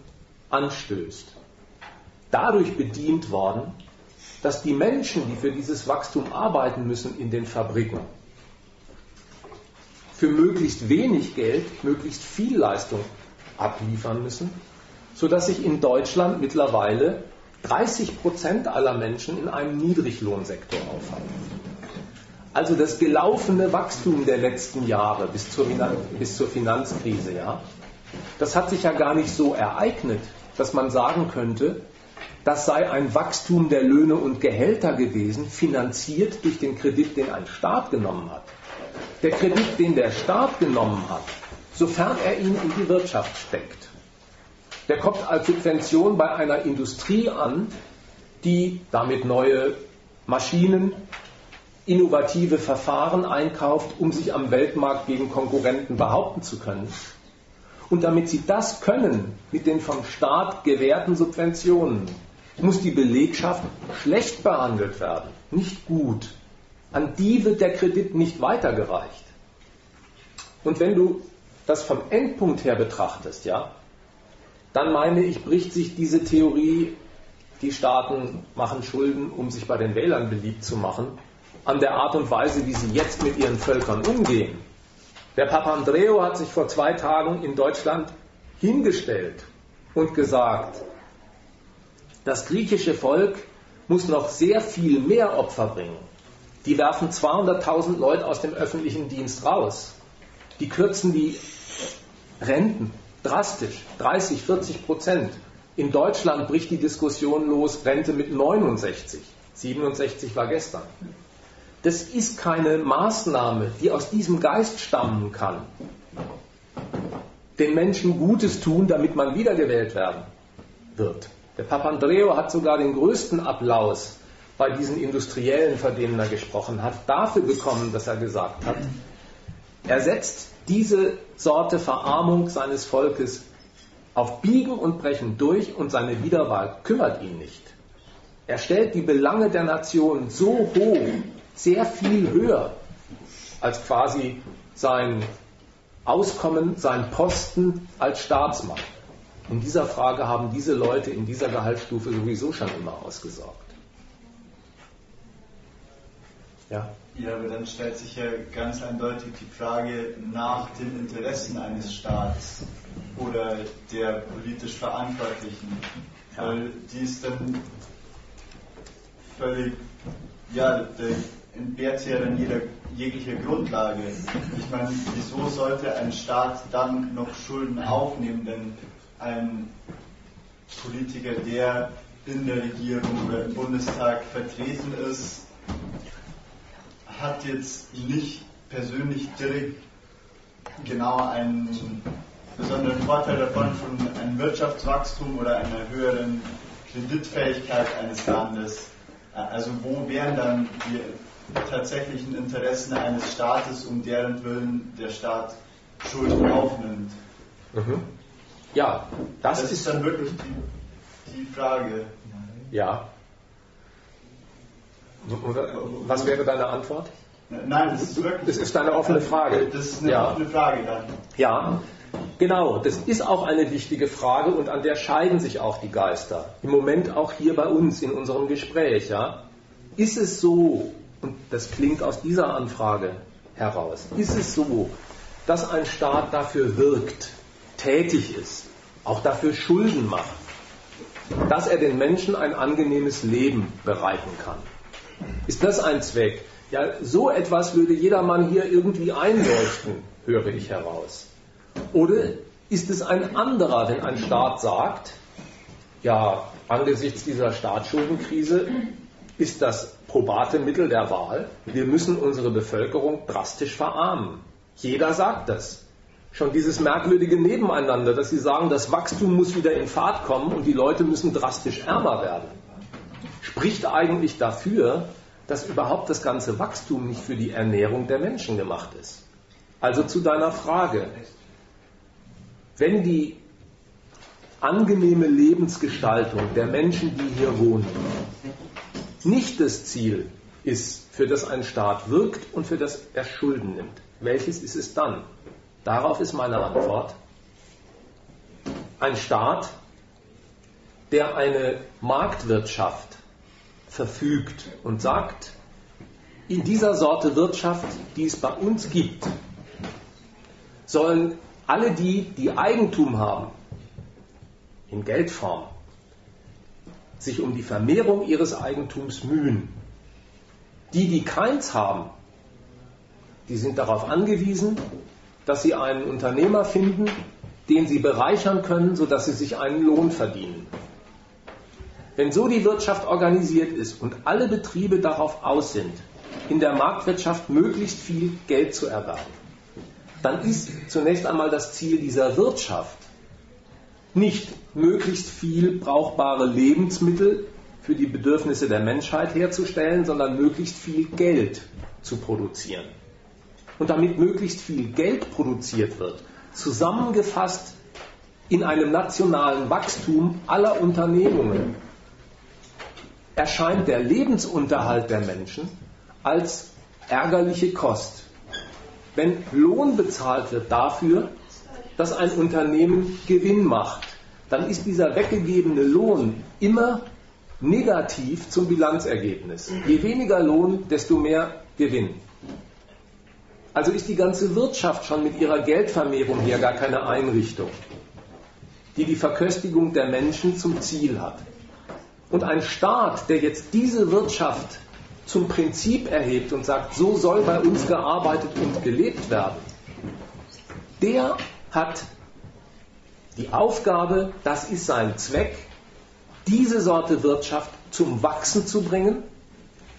anstößt, dadurch bedient worden, dass die Menschen, die für dieses Wachstum arbeiten müssen in den Fabriken, für möglichst wenig Geld möglichst viel Leistung abliefern müssen, sodass sich in Deutschland mittlerweile dreißig Prozent aller Menschen in einem Niedriglohnsektor aufhalten. Also das gelaufene Wachstum der letzten Jahre bis zur, bis zur Finanzkrise, ja, das hat sich ja gar nicht so ereignet, dass man sagen könnte, Das sei ein Wachstum der Löhne und Gehälter gewesen, finanziert durch den Kredit, den ein Staat genommen hat. Der Kredit, den der Staat genommen hat, sofern er ihn in die Wirtschaft steckt, der kommt als Subvention bei einer Industrie an, die damit neue Maschinen, innovative Verfahren einkauft, um sich am Weltmarkt gegen Konkurrenten behaupten zu können. Und damit sie das können, mit den vom Staat gewährten Subventionen, muss die Belegschaft schlecht behandelt werden, nicht gut. An die wird der Kredit nicht weitergereicht. Und wenn du das vom Endpunkt her betrachtest, ja, dann meine ich, bricht sich diese Theorie, die Staaten machen Schulden, um sich bei den Wählern beliebt zu machen, an der Art und Weise, wie sie jetzt mit ihren Völkern umgehen. Der Papandreou hat sich vor zwei Tagen in Deutschland hingestellt und gesagt, das griechische Volk muss noch sehr viel mehr Opfer bringen. Die werfen zweihunderttausend Leute aus dem öffentlichen Dienst raus. Die kürzen die Renten drastisch, dreißig, vierzig Prozent. In Deutschland bricht die Diskussion los, Rente mit neunundsechzig. siebenundsechzig war gestern. Das ist keine Maßnahme, die aus diesem Geist stammen kann. Den Menschen Gutes tun, damit man wiedergewählt werden wird. Der Papandreou hat sogar den größten Applaus bei diesen Industriellen, von denen er gesprochen hat, dafür bekommen, dass er gesagt hat, er setzt diese Sorte Verarmung seines Volkes auf Biegen und Brechen durch und seine Wiederwahl kümmert ihn nicht. Er stellt die Belange der Nation so hoch, sehr viel höher als quasi sein Auskommen, sein Posten als Staatsmann. In dieser Frage haben diese Leute in dieser Gehaltsstufe sowieso schon immer ausgesorgt. Ja? Ja, aber dann stellt sich ja ganz eindeutig die Frage nach den Interessen eines Staats oder der politisch Verantwortlichen. Ja. Weil die ist dann völlig, ja, der entbehrt sich ja dann jeder, jeglicher Grundlage. Ich meine, wieso sollte ein Staat dann noch Schulden aufnehmen, denn ein Politiker, der in der Regierung oder im Bundestag vertreten ist, hat jetzt nicht persönlich direkt genau einen besonderen Vorteil davon, von einem Wirtschaftswachstum oder einer höheren Kreditfähigkeit eines Landes. Also wo wären dann die tatsächlichen Interessen eines Staates, um deren Willen der Staat Schulden aufnimmt? Mhm. Ja, das, das ist dann wirklich die, die Frage. Ja. Oder, was wäre deine Antwort? Nein, das ist wirklich... Das ist eine offene Frage. Das ist eine ja. offene Frage dann. Ja, genau. Das ist auch eine wichtige Frage und an der scheiden sich auch die Geister. Im Moment auch hier bei uns in unserem Gespräch. Ja, ist es so, und das klingt aus dieser Anfrage heraus, ist es so, dass ein Staat dafür wirkt, tätig ist, auch dafür Schulden macht, dass er den Menschen ein angenehmes Leben bereiten kann? Ist das ein Zweck? Ja, so etwas würde jedermann hier irgendwie einleuchten, höre ich heraus. Oder ist es ein anderer, wenn ein Staat sagt, ja, angesichts dieser Staatsschuldenkrise ist das probate Mittel der Wahl, wir müssen unsere Bevölkerung drastisch verarmen. Jeder sagt das. Schon dieses merkwürdige Nebeneinander, dass sie sagen, das Wachstum muss wieder in Fahrt kommen und die Leute müssen drastisch ärmer werden, spricht eigentlich dafür, dass überhaupt das ganze Wachstum nicht für die Ernährung der Menschen gemacht ist. Also zu deiner Frage, wenn die angenehme Lebensgestaltung der Menschen, die hier wohnen, nicht das Ziel ist, für das ein Staat wirkt und für das er Schulden nimmt, welches ist es dann? Darauf ist meine Antwort. Ein Staat, der eine Marktwirtschaft verfügt und sagt, in dieser Sorte Wirtschaft, die es bei uns gibt, sollen alle die, die Eigentum haben, in Geldform, sich um die Vermehrung ihres Eigentums mühen. Die, die keins haben, die sind darauf angewiesen, dass sie einen Unternehmer finden, den sie bereichern können, sodass sie sich einen Lohn verdienen. Wenn so die Wirtschaft organisiert ist und alle Betriebe darauf aus sind, in der Marktwirtschaft möglichst viel Geld zu erwerben, dann ist zunächst einmal das Ziel dieser Wirtschaft nicht möglichst viel brauchbare Lebensmittel für die Bedürfnisse der Menschheit herzustellen, sondern möglichst viel Geld zu produzieren. Und damit möglichst viel Geld produziert wird, zusammengefasst in einem nationalen Wachstum aller Unternehmungen, erscheint der Lebensunterhalt der Menschen als ärgerliche Kost. Wenn Lohn bezahlt wird dafür, dass ein Unternehmen Gewinn macht, dann ist dieser weggegebene Lohn immer negativ zum Bilanzergebnis. Je weniger Lohn, desto mehr Gewinn. Also ist die ganze Wirtschaft schon mit ihrer Geldvermehrung hier gar keine Einrichtung, die die Verköstigung der Menschen zum Ziel hat. Und ein Staat, der jetzt diese Wirtschaft zum Prinzip erhebt und sagt, so soll bei uns gearbeitet und gelebt werden, der hat die Aufgabe, das ist sein Zweck, diese Sorte Wirtschaft zum Wachsen zu bringen,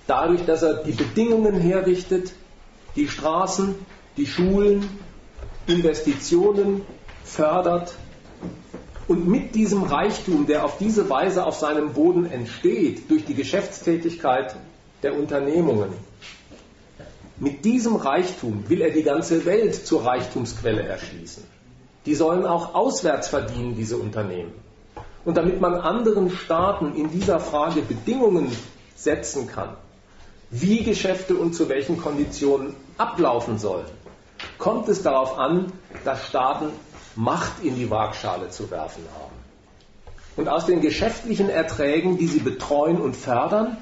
dadurch, dass er die Bedingungen herrichtet, die Straßen, die Schulen, Investitionen fördert. Und mit diesem Reichtum, der auf diese Weise auf seinem Boden entsteht, durch die Geschäftstätigkeit der Unternehmungen, mit diesem Reichtum will er die ganze Welt zur Reichtumsquelle erschließen. Die sollen auch auswärts verdienen, diese Unternehmen. Und damit man anderen Staaten in dieser Frage Bedingungen setzen kann, wie Geschäfte und zu welchen Konditionen ablaufen sollen, kommt es darauf an, dass Staaten Macht in die Waagschale zu werfen haben. Und aus den geschäftlichen Erträgen, die sie betreuen und fördern,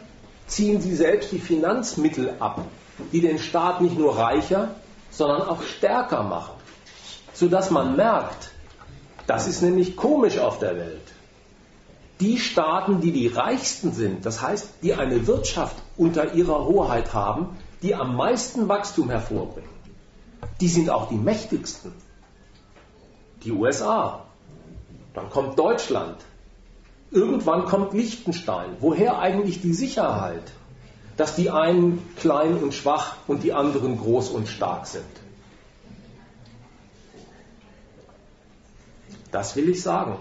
ziehen sie selbst die Finanzmittel ab, die den Staat nicht nur reicher, sondern auch stärker machen. Sodass man merkt, das ist nämlich komisch auf der Welt. Die Staaten, die die reichsten sind, das heißt, die eine Wirtschaft unter ihrer Hoheit haben, die am meisten Wachstum hervorbringen, die sind auch die mächtigsten. Die U S A, dann kommt Deutschland, irgendwann kommt Liechtenstein. Woher eigentlich die Sicherheit, dass die einen klein und schwach und die anderen groß und stark sind? Das will ich sagen,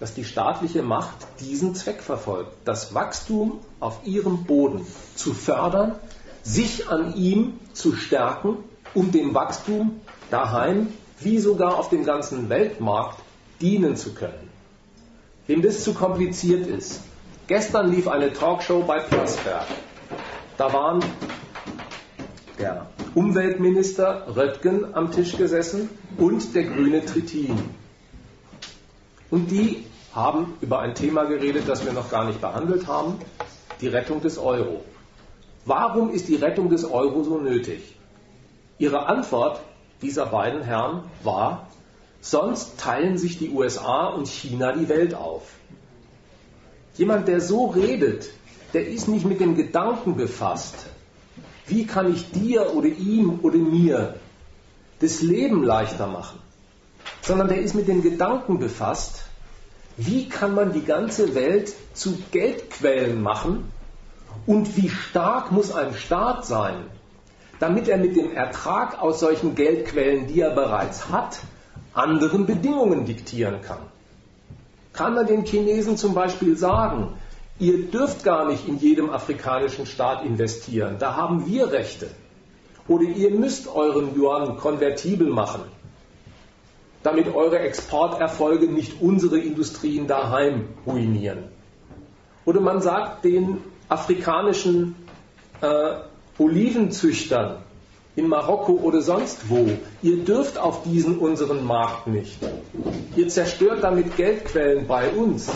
dass die staatliche Macht diesen Zweck verfolgt, das Wachstum auf ihrem Boden zu fördern, sich an ihm zu stärken, um dem Wachstum daheim wie sogar auf dem ganzen Weltmarkt dienen zu können. Wem das zu kompliziert ist, gestern lief eine Talkshow bei Plasberg. Da waren der Umweltminister Röttgen am Tisch gesessen und der grüne Trittin. Und die haben über ein Thema geredet, das wir noch gar nicht behandelt haben, die Rettung des Euro. Warum ist die Rettung des Euro so nötig? Ihre Antwort dieser beiden Herren war, sonst teilen sich die U S A und China die Welt auf. Jemand, der so redet, der ist nicht mit dem Gedanken befasst, wie kann ich dir oder ihm oder mir das Leben leichter machen, sondern der ist mit dem Gedanken befasst, wie kann man die ganze Welt zu Geldquellen machen und wie stark muss ein Staat sein, damit er mit dem Ertrag aus solchen Geldquellen, die er bereits hat, anderen Bedingungen diktieren kann. Kann man den Chinesen zum Beispiel sagen, ihr dürft gar nicht in jedem afrikanischen Staat investieren, da haben wir Rechte. Oder ihr müsst euren Yuan konvertibel machen, damit eure Exporterfolge nicht unsere Industrien daheim ruinieren. Oder man sagt den afrikanischen äh, Olivenzüchtern in Marokko oder sonst wo, ihr dürft auf diesen unseren Markt nicht. Ihr zerstört damit Geldquellen bei uns.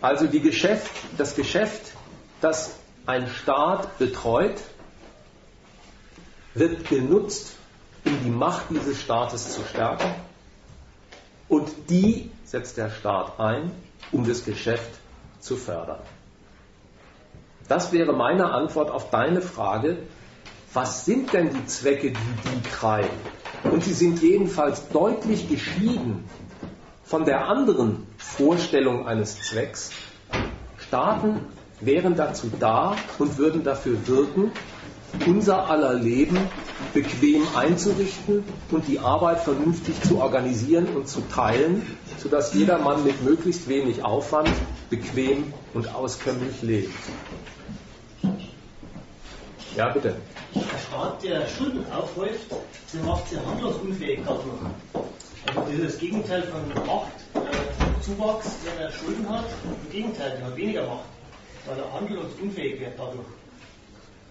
Also die Geschäft, das Geschäft, das ein Staat betreut, wird genutzt, um die Macht dieses Staates zu stärken. Und die setzt der Staat ein, um das Geschäft zu fördern. Das wäre meine Antwort auf deine Frage, was sind denn die Zwecke, die die treiben? Und sie sind jedenfalls deutlich geschieden von der anderen Vorstellung eines Zwecks. Staaten wären dazu da und würden dafür wirken, unser aller Leben bequem einzurichten und die Arbeit vernünftig zu organisieren und zu teilen, sodass jedermann mit möglichst wenig Aufwand bequem und auskömmlich lebt. Ja, bitte. Der Staat, der Schulden aufhäuft, der macht sie handlungsunfähig dadurch. Also das ist das Gegenteil von Macht, äh, Zuwachs, wenn er Schulden hat. Im Gegenteil, der hat weniger Macht, weil er handlungsunfähig wird dadurch.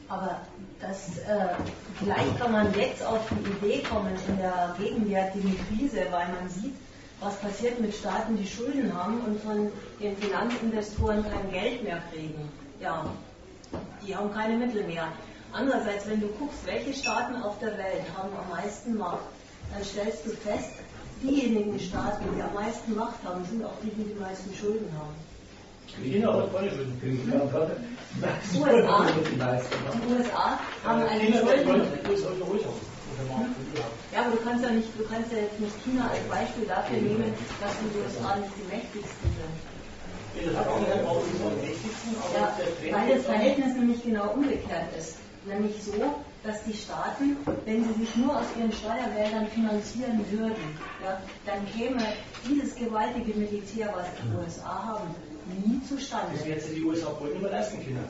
Aber das, äh, vielleicht kann man jetzt auf die Idee kommen in der gegenwärtigen Krise, weil man sieht, was passiert mit Staaten, die Schulden haben und von den Finanzinvestoren kein Geld mehr kriegen. Ja, die haben keine Mittel mehr. Andererseits, wenn du guckst, welche Staaten auf der Welt haben am meisten Macht, dann stellst du fest, diejenigen Staaten, die am meisten Macht haben, sind auch die, die die meisten Schulden haben. China hat keine Schulden. Die U S A, die U S A haben eine Schulden. Ja, aber du kannst ja, nicht, du kannst ja jetzt nicht China als Beispiel dafür nehmen, dass die U S A nicht die mächtigsten sind. Ja, weil das Verhältnis nämlich genau umgekehrt ist. Nämlich so, dass die Staaten, wenn sie sich nur aus ihren Steuergeldern finanzieren würden, ja, dann käme dieses gewaltige Militär, was die U S A haben, nie zustande. Das wird sich die U S A wohl nicht mehr leisten können.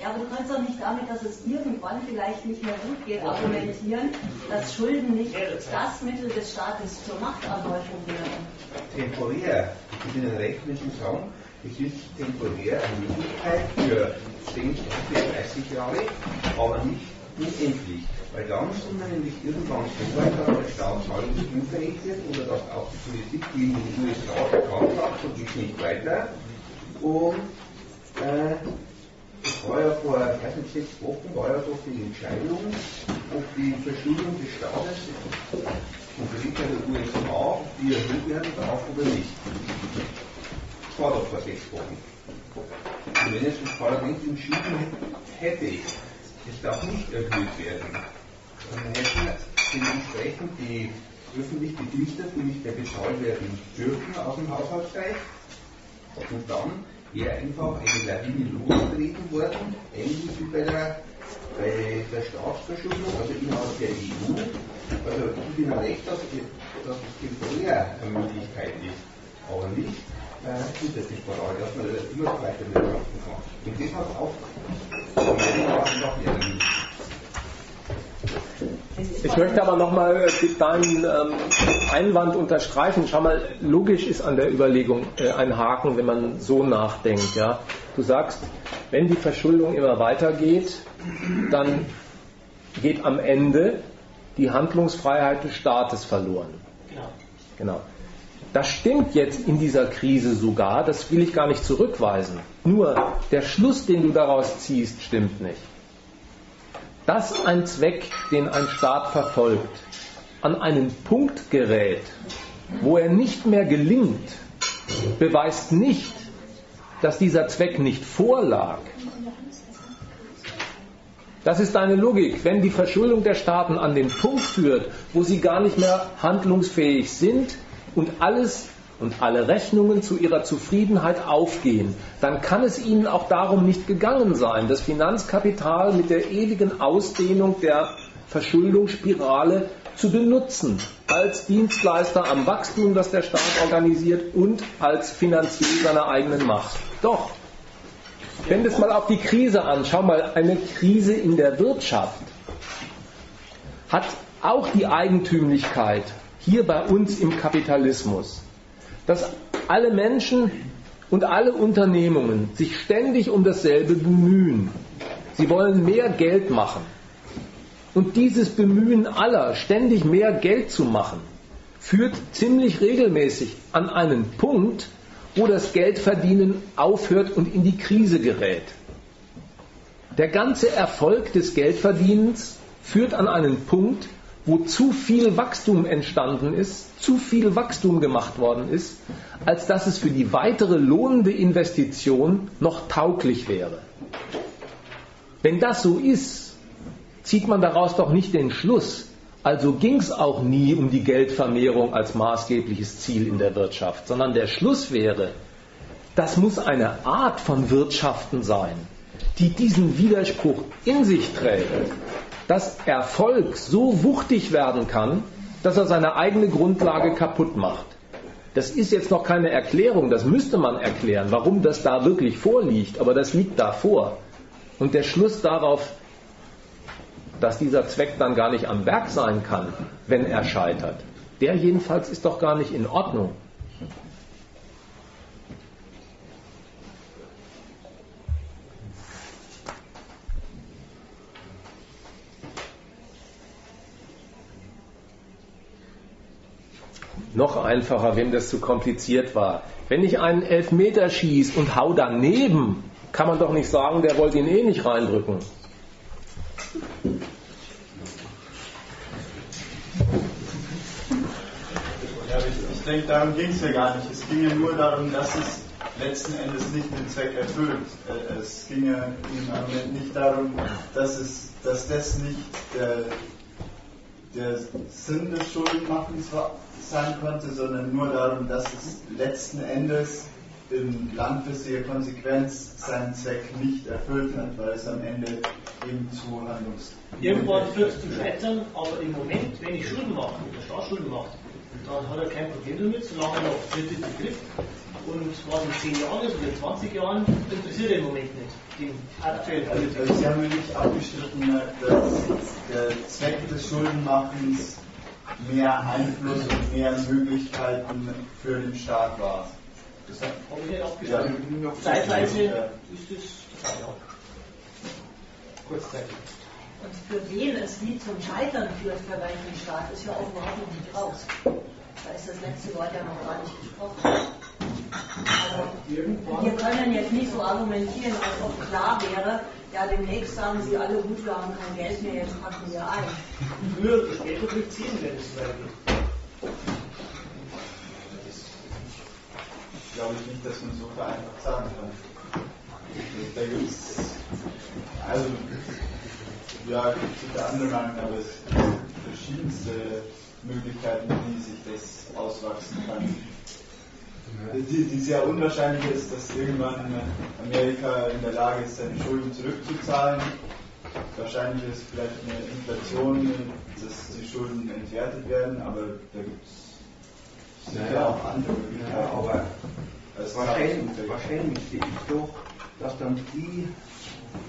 Ja, aber du kannst doch nicht damit, dass es irgendwann vielleicht nicht mehr gut geht, argumentieren, dass Schulden nicht das Mittel des Staates zur Machtanhäufung wären. Temporär. Ich bin in Recht, müssen sagen, es ist temporär eine Möglichkeit für zehn, dreißig Jahre, aber nicht unendlich. Weil dann sind wir nämlich irgendwann so weit, dass der Staat zahlungsunfähig wird oder dass auch die Politik, die in den U S A bekannt hat, so geht nicht weiter. Und äh, war ja vor erstens sechs Wochen war ja doch die Entscheidung, ob die Verschuldung des Staates und Politiker der U S A, die erhöht werden darf oder nicht. Das war doch vor sechs Wochen. Und wenn es das Parlament entschieden hätte, es darf nicht erhöht werden, dann hätten dementsprechend die öffentlich Bediensteten nicht mehr bezahlt werden dürfen aus dem Haushaltsbereich. Und dann wäre einfach eine Lawine losgetreten worden, ähnlich wie bei der, bei der Staatsverschuldung, also innerhalb der E U. Also ich bin recht, dass das temporär eine Möglichkeit ist, aber nicht zusätzlich äh, dass man das immer weiter betrachten kann. Und das hat auch ich möchte aber nochmal deinen ähm, Einwand unterstreichen. Schau mal, logisch ist an der Überlegung äh, ein Haken, wenn man so nachdenkt. Ja? Du sagst, wenn die Verschuldung immer weitergeht, dann geht am Ende die Handlungsfreiheit des Staates verloren. Genau. Genau. Das stimmt jetzt in dieser Krise sogar, das will ich gar nicht zurückweisen. Nur der Schluss, den du daraus ziehst, stimmt nicht. Dass ein Zweck, den ein Staat verfolgt, an einen Punkt gerät, wo er nicht mehr gelingt, beweist nicht, dass dieser Zweck nicht vorlag. Das ist deine Logik. Wenn die Verschuldung der Staaten an den Punkt führt, wo sie gar nicht mehr handlungsfähig sind und alles und alle Rechnungen zu ihrer Zufriedenheit aufgehen, dann kann es ihnen auch darum nicht gegangen sein, das Finanzkapital mit der ewigen Ausdehnung der Verschuldungsspirale zu benutzen, als Dienstleister am Wachstum, das der Staat organisiert, und als Finanzier seiner eigenen Macht. Doch, wenn wir es mal auf die Krise an, schau mal, eine Krise in der Wirtschaft hat auch die Eigentümlichkeit hier bei uns im Kapitalismus, dass alle Menschen und alle Unternehmungen sich ständig um dasselbe bemühen. Sie wollen mehr Geld machen. Und dieses Bemühen aller, ständig mehr Geld zu machen, führt ziemlich regelmäßig an einen Punkt, wo das Geldverdienen aufhört und in die Krise gerät. Der ganze Erfolg des Geldverdienens führt an einen Punkt, wo zu viel Wachstum entstanden ist, zu viel Wachstum gemacht worden ist, als dass es für die weitere lohnende Investition noch tauglich wäre. Wenn das so ist, zieht man daraus doch nicht den Schluss, Also ging es auch nie um die Geldvermehrung als maßgebliches Ziel in der Wirtschaft, sondern der Schluss wäre, das muss eine Art von Wirtschaften sein, die diesen Widerspruch in sich trägt, dass Erfolg so wuchtig werden kann, dass er seine eigene Grundlage kaputt macht. Das ist jetzt noch keine Erklärung, das müsste man erklären, warum das da wirklich vorliegt, aber das liegt da vor. Und der Schluss darauf, dass dieser Zweck dann gar nicht am Werk sein kann, wenn er scheitert, der jedenfalls ist doch gar nicht in Ordnung. Noch einfacher, wem das zu kompliziert war. Wenn ich einen Elfmeter schieße und hau daneben, kann man doch nicht sagen, der wollte ihn eh nicht reindrücken. Ja, ich, ich denke, darum ging es ja gar nicht. Es ging ja nur darum, dass es letzten Endes nicht den Zweck erfüllt. Es ging ja im Argument nicht darum, dass, es, dass das nicht der, der Sinn des Schuldenmachens war, sein konnte, sondern nur darum, dass es letzten Endes in langfristiger Konsequenz seinen Zweck nicht erfüllt hat, weil es am Ende eben zu Handlungs... Irgendwann führt es zu Scheitern, aber im Moment, wenn ich Schulden mache, wenn der Staat Schulden macht, dann hat er kein Problem damit, solange er noch Kredite kriegt. Und was in zehn Jahren ist oder in zwanzig Jahren, interessiert er im Moment nicht. Aktuell also, Sie haben wirklich abgestritten, dass der Zweck des Schuldenmachens mehr Einfluss und mehr Möglichkeiten für den Staat war. Das habe ich ja auch gesagt. Ja, zeitweise ist das ja. Kurzzeitig. Und für wen es nie zum Scheitern führt, für welchen Staat, ist ja auch überhaupt noch nicht raus. Da ist das letzte Wort ja noch gar nicht gesprochen. Also, wir können jetzt nicht so argumentieren, als ob klar wäre, ja, demnächst sagen sie alle gut, wir haben kein Geld mehr, jetzt packen wir ein. Früher oder später kriegt es hin, wenn es weitergeht. Ich glaube nicht, dass man so vereinfacht sagen kann. Da gibt es, also, ja, gibt es andere Meinung, aber es gibt verschiedenste Möglichkeiten, wie sich das auswachsen kann. Die, die sehr unwahrscheinlich ist, dass irgendwann Amerika in der Lage ist, seine Schulden zurückzuzahlen. Wahrscheinlich ist vielleicht eine Inflation, dass die Schulden entwertet werden, aber da gibt es sicher naja, auch andere Möglichkeiten. Aber wahrscheinlich, wahrscheinlich sehe ich doch, dass dann die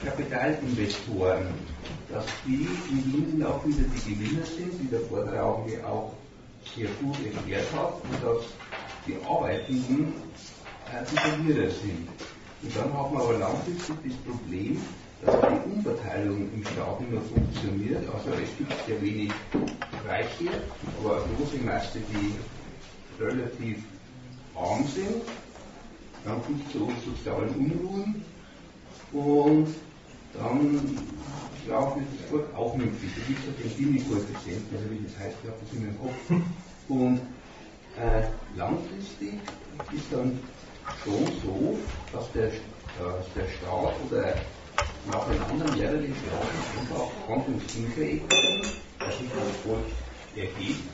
Kapitalinvestoren, dass die in Indien auch wieder die Gewinner sind, die der Vortragende auch sehr gut erklärt hat, und dass die Arbeitenden äh, die Verlierer sind. Und dann haben wir aber langfristig das Problem, dass die Umverteilung im Staat nicht mehr funktioniert. Also es gibt sehr wenig Reiche, aber eine große Masse, die relativ arm sind. Dann kommt es zu sozialen Unruhen und dann laufen das Volk auch möglich. Da gibt es ja den Gini-Koeffizienten, also wie das heißt, ich habe das in meinem Kopf. Und Äh, langfristig ist dann schon so, dass der, dass der Staat oder nach den anderen mehrere Staaten auch handlungsunfähig werden, dass sich das Volk erhebt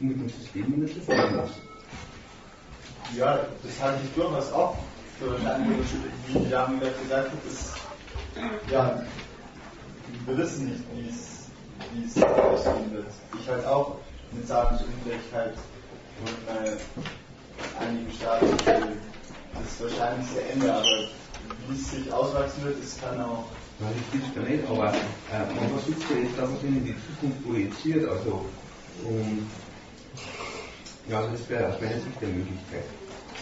und mit dem System nicht verfolgen lassen. Ja, das halte ich durchaus auch für wahrscheinlich, wie Jan gesagt hat, ist, ja, wir wissen nicht, wie es aussehen wird. Ich halte auch eine Zahlungsunfähigkeit und bei einigen Staaten das wahrscheinlichste Ende, aber wie es sich auswachsen wird, das kann auch... Ja, das gibt es ja nicht, aber äh, man versucht ja jetzt, dass man in die Zukunft projiziert, also um, ja, das wäre aus meiner Sicht eine Möglichkeit.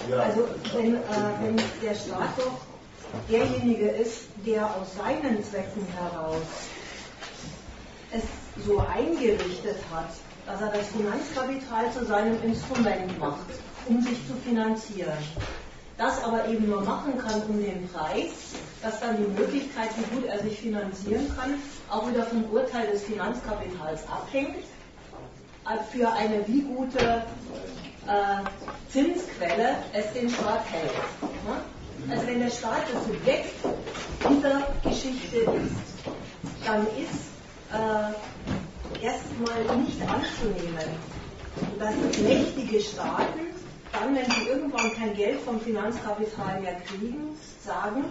Ja. Also wenn, äh, wenn der Staat doch derjenige ist, der aus seinen Zwecken heraus es so eingerichtet hat, dass er das Finanzkapital zu seinem Instrument macht, um sich zu finanzieren. Das aber eben nur machen kann um den Preis, dass dann die Möglichkeit, wie gut er sich finanzieren kann, auch wieder vom Urteil des Finanzkapitals abhängt, für eine wie gute äh, Zinsquelle es den Staat hält. Also wenn der Staat das Subjekt dieser Geschichte ist, dann ist... Äh, erstmal nicht anzunehmen, dass mächtige Staaten dann, wenn sie irgendwann kein Geld vom Finanzkapital mehr kriegen, sagen,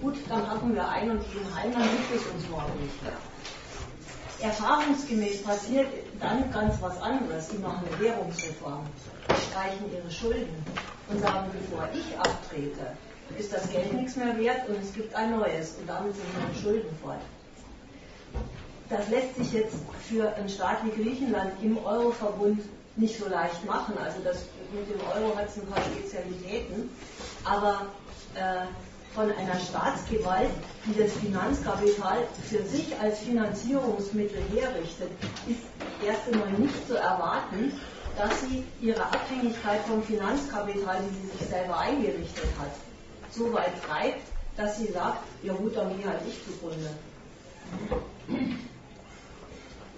gut, dann hatten wir einen und diesen einen, dann gibt es uns morgen nicht mehr. Erfahrungsgemäß passiert dann ganz was anderes. Die machen eine Währungsreform, streichen ihre Schulden und sagen, bevor ich abtrete, ist das Geld nichts mehr wert und es gibt ein neues und damit sind meine Schulden fort. Das lässt sich jetzt für einen Staat wie Griechenland im Euroverbund nicht so leicht machen. Also das mit dem Euro hat es ein paar Spezialitäten, aber äh, von einer Staatsgewalt, die das Finanzkapital für sich als Finanzierungsmittel herrichtet, ist erst einmal nicht zu erwarten, dass sie ihre Abhängigkeit vom Finanzkapital, die sie sich selber eingerichtet hat, so weit treibt, dass sie sagt, ja gut, dann gehe halt ich zugrunde.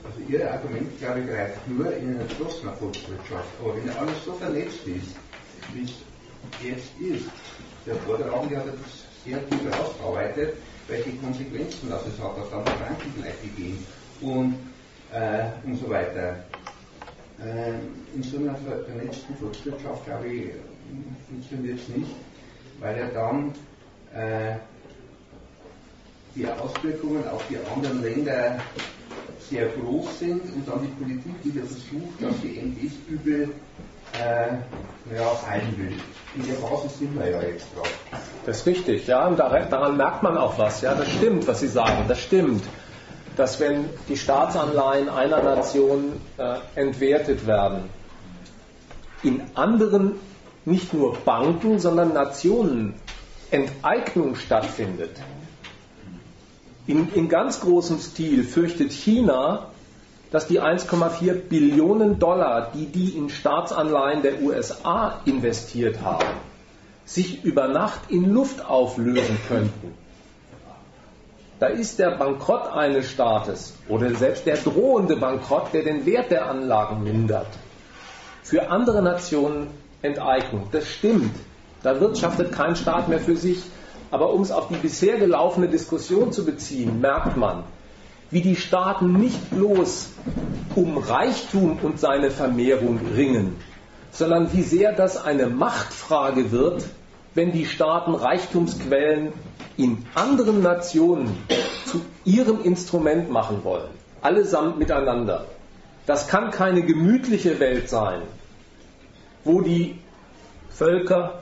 Also Ihr Argument, glaube ich, greift nur in einer geschlossenen Volkswirtschaft. Aber wenn alles so vernetzt ist, wie es jetzt ist, der Vorderraum, der hat das sehr gut herausgearbeitet, welche Konsequenzen das es hat, dass dann die Banken vielleicht gehen und, äh, und so weiter. Äh, in so einer vernetzten Volkswirtschaft, glaube ich, funktioniert es nicht, weil ja dann äh, die Auswirkungen auf die anderen Länder sehr groß sind und dann die Politik, die der Versuch, dass die M Ds übel äh, ja, heilen will. In der Phase sind wir ja jetzt drauf. Das ist richtig, ja, und daran merkt man auch was, ja, das stimmt, was Sie sagen, das stimmt, dass wenn die Staatsanleihen einer Nation äh, entwertet werden, in anderen nicht nur Banken, sondern Nationen Enteignung stattfindet. In, in ganz großem Stil fürchtet China, dass die eins Komma vier Billionen Dollar, die die in Staatsanleihen der U S A investiert haben, sich über Nacht in Luft auflösen könnten. Da ist der Bankrott eines Staates oder selbst der drohende Bankrott, der den Wert der Anlagen mindert, für andere Nationen Enteignung. Das stimmt. Da wirtschaftet kein Staat mehr für sich. Aber um es auf die bisher gelaufene Diskussion zu beziehen, merkt man, wie die Staaten nicht bloß um Reichtum und seine Vermehrung ringen, sondern wie sehr das eine Machtfrage wird, wenn die Staaten Reichtumsquellen in anderen Nationen zu ihrem Instrument machen wollen, allesamt miteinander. Das kann keine gemütliche Welt sein, wo die Völker,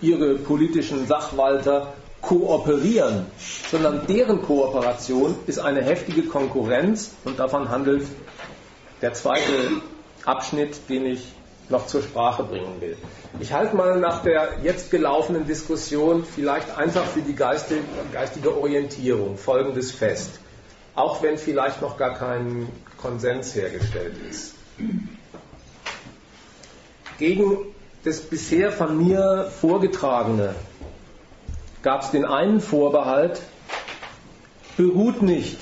ihre politischen Sachwalter kooperieren, sondern deren Kooperation ist eine heftige Konkurrenz und davon handelt der zweite Abschnitt, den ich noch zur Sprache bringen will. Ich halte mal nach der jetzt gelaufenen Diskussion vielleicht einfach für die geistige, geistige Orientierung Folgendes fest, auch wenn vielleicht noch gar kein Konsens hergestellt ist. Gegen das bisher von mir Vorgetragene gab es den einen Vorbehalt, beruht nicht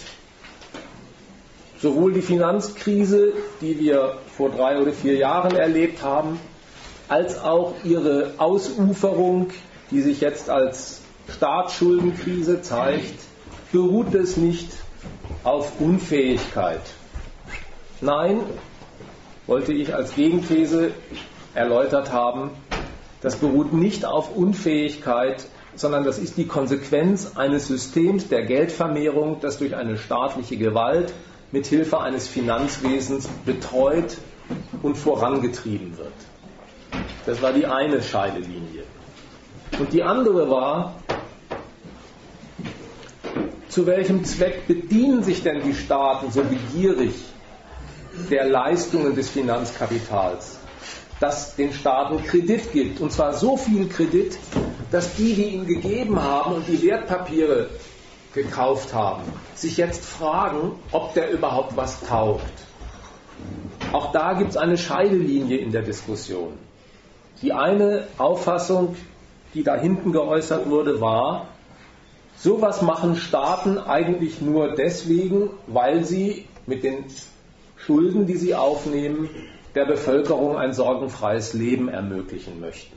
sowohl die Finanzkrise, die wir vor drei oder vier Jahren erlebt haben, als auch ihre Ausuferung, die sich jetzt als Staatsschuldenkrise zeigt, beruht es nicht auf Unfähigkeit. Nein, wollte ich als Gegenthese erläutert haben, das beruht nicht auf Unfähigkeit, sondern das ist die Konsequenz eines Systems der Geldvermehrung, das durch eine staatliche Gewalt mithilfe eines Finanzwesens betreut und vorangetrieben wird. Das war die eine Scheidelinie. Und die andere war, zu welchem Zweck bedienen sich denn die Staaten so begierig der Leistungen des Finanzkapitals, das den Staaten Kredit gibt. Und zwar so viel Kredit, dass die, die ihn gegeben haben und die Wertpapiere gekauft haben, sich jetzt fragen, ob der überhaupt was taugt. Auch da gibt es eine Scheidelinie in der Diskussion. Die eine Auffassung, die da hinten geäußert wurde, war, sowas machen Staaten eigentlich nur deswegen, weil sie mit den Schulden, die sie aufnehmen, der Bevölkerung ein sorgenfreies Leben ermöglichen möchten.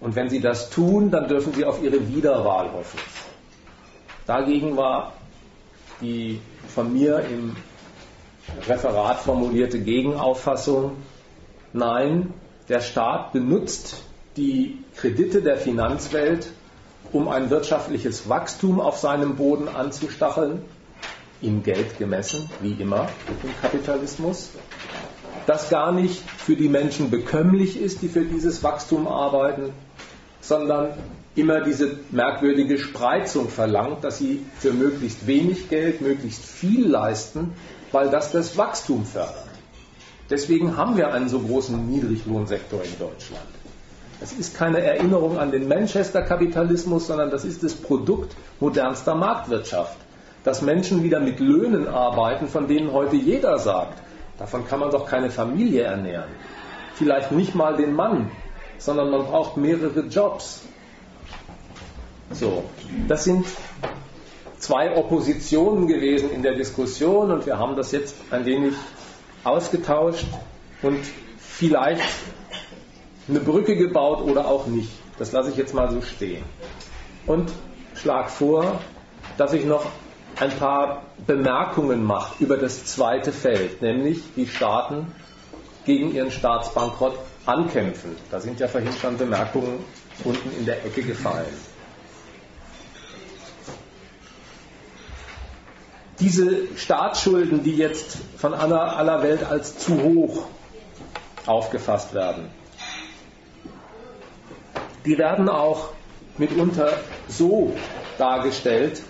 Und wenn sie das tun, dann dürfen sie auf ihre Wiederwahl hoffen. Dagegen war die von mir im Referat formulierte Gegenauffassung: Nein, der Staat benutzt die Kredite der Finanzwelt, um ein wirtschaftliches Wachstum auf seinem Boden anzustacheln, in Geld gemessen, wie immer im Kapitalismus, das gar nicht für die Menschen bekömmlich ist, die für dieses Wachstum arbeiten, sondern immer diese merkwürdige Spreizung verlangt, dass sie für möglichst wenig Geld möglichst viel leisten, weil das das Wachstum fördert. Deswegen haben wir einen so großen Niedriglohnsektor in Deutschland. Das ist keine Erinnerung an den Manchester-Kapitalismus, sondern das ist das Produkt modernster Marktwirtschaft. Dass Menschen wieder mit Löhnen arbeiten, von denen heute jeder sagt, davon kann man doch keine Familie ernähren. Vielleicht nicht mal den Mann, sondern man braucht mehrere Jobs. So, das sind zwei Oppositionen gewesen in der Diskussion und wir haben das jetzt ein wenig ausgetauscht und vielleicht eine Brücke gebaut oder auch nicht. Das lasse ich jetzt mal so stehen. Und schlage vor, dass ich noch ein paar Bemerkungen mache über das zweite Feld, nämlich wie Staaten gegen ihren Staatsbankrott ankämpfen. Da sind ja vorhin schon Bemerkungen unten in der Ecke gefallen. Diese Staatsschulden, die jetzt von aller Welt als zu hoch aufgefasst werden, die werden auch mitunter so dargestellt,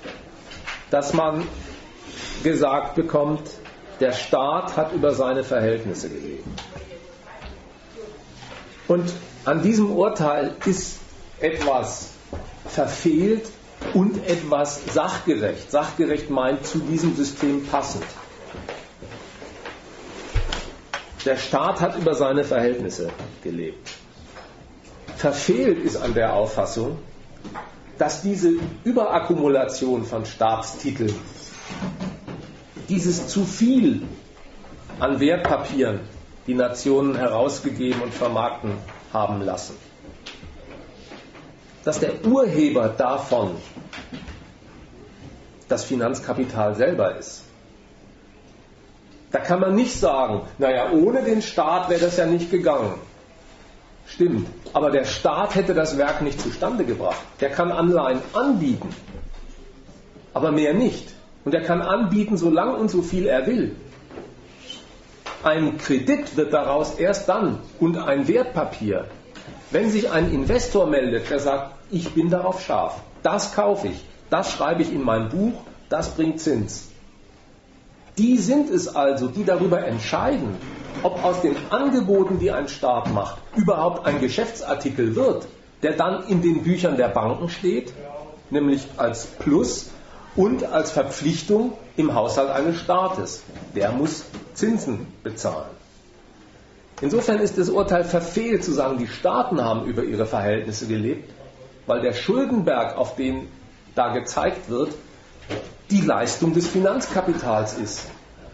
dass man gesagt bekommt, der Staat hat über seine Verhältnisse gelebt. Und an diesem Urteil ist etwas verfehlt und etwas sachgerecht. Sachgerecht meint zu diesem System passend. Der Staat hat über seine Verhältnisse gelebt. Verfehlt ist an der Auffassung, dass diese Überakkumulation von Staatstiteln, dieses zu viel an Wertpapieren, die Nationen herausgegeben und vermarkten haben lassen, dass der Urheber davon das Finanzkapital selber ist. Da kann man nicht sagen, naja, ohne den Staat wäre das ja nicht gegangen. Stimmt, aber der Staat hätte das Werk nicht zustande gebracht. Der kann Anleihen anbieten, aber mehr nicht. Und er kann anbieten, so lang und so viel er will. Ein Kredit wird daraus erst dann und ein Wertpapier. Wenn sich ein Investor meldet, der sagt, ich bin darauf scharf, das kaufe ich, das schreibe ich in mein Buch, das bringt Zins. Die sind es also, die darüber entscheiden, ob aus den Angeboten, die ein Staat macht, überhaupt ein Geschäftsartikel wird, der dann in den Büchern der Banken steht, nämlich als Plus und als Verpflichtung im Haushalt eines Staates. Der muss Zinsen bezahlen. Insofern ist das Urteil verfehlt, zu sagen, die Staaten haben über ihre Verhältnisse gelebt, weil der Schuldenberg, auf den da gezeigt wird, die Leistung des Finanzkapitals ist,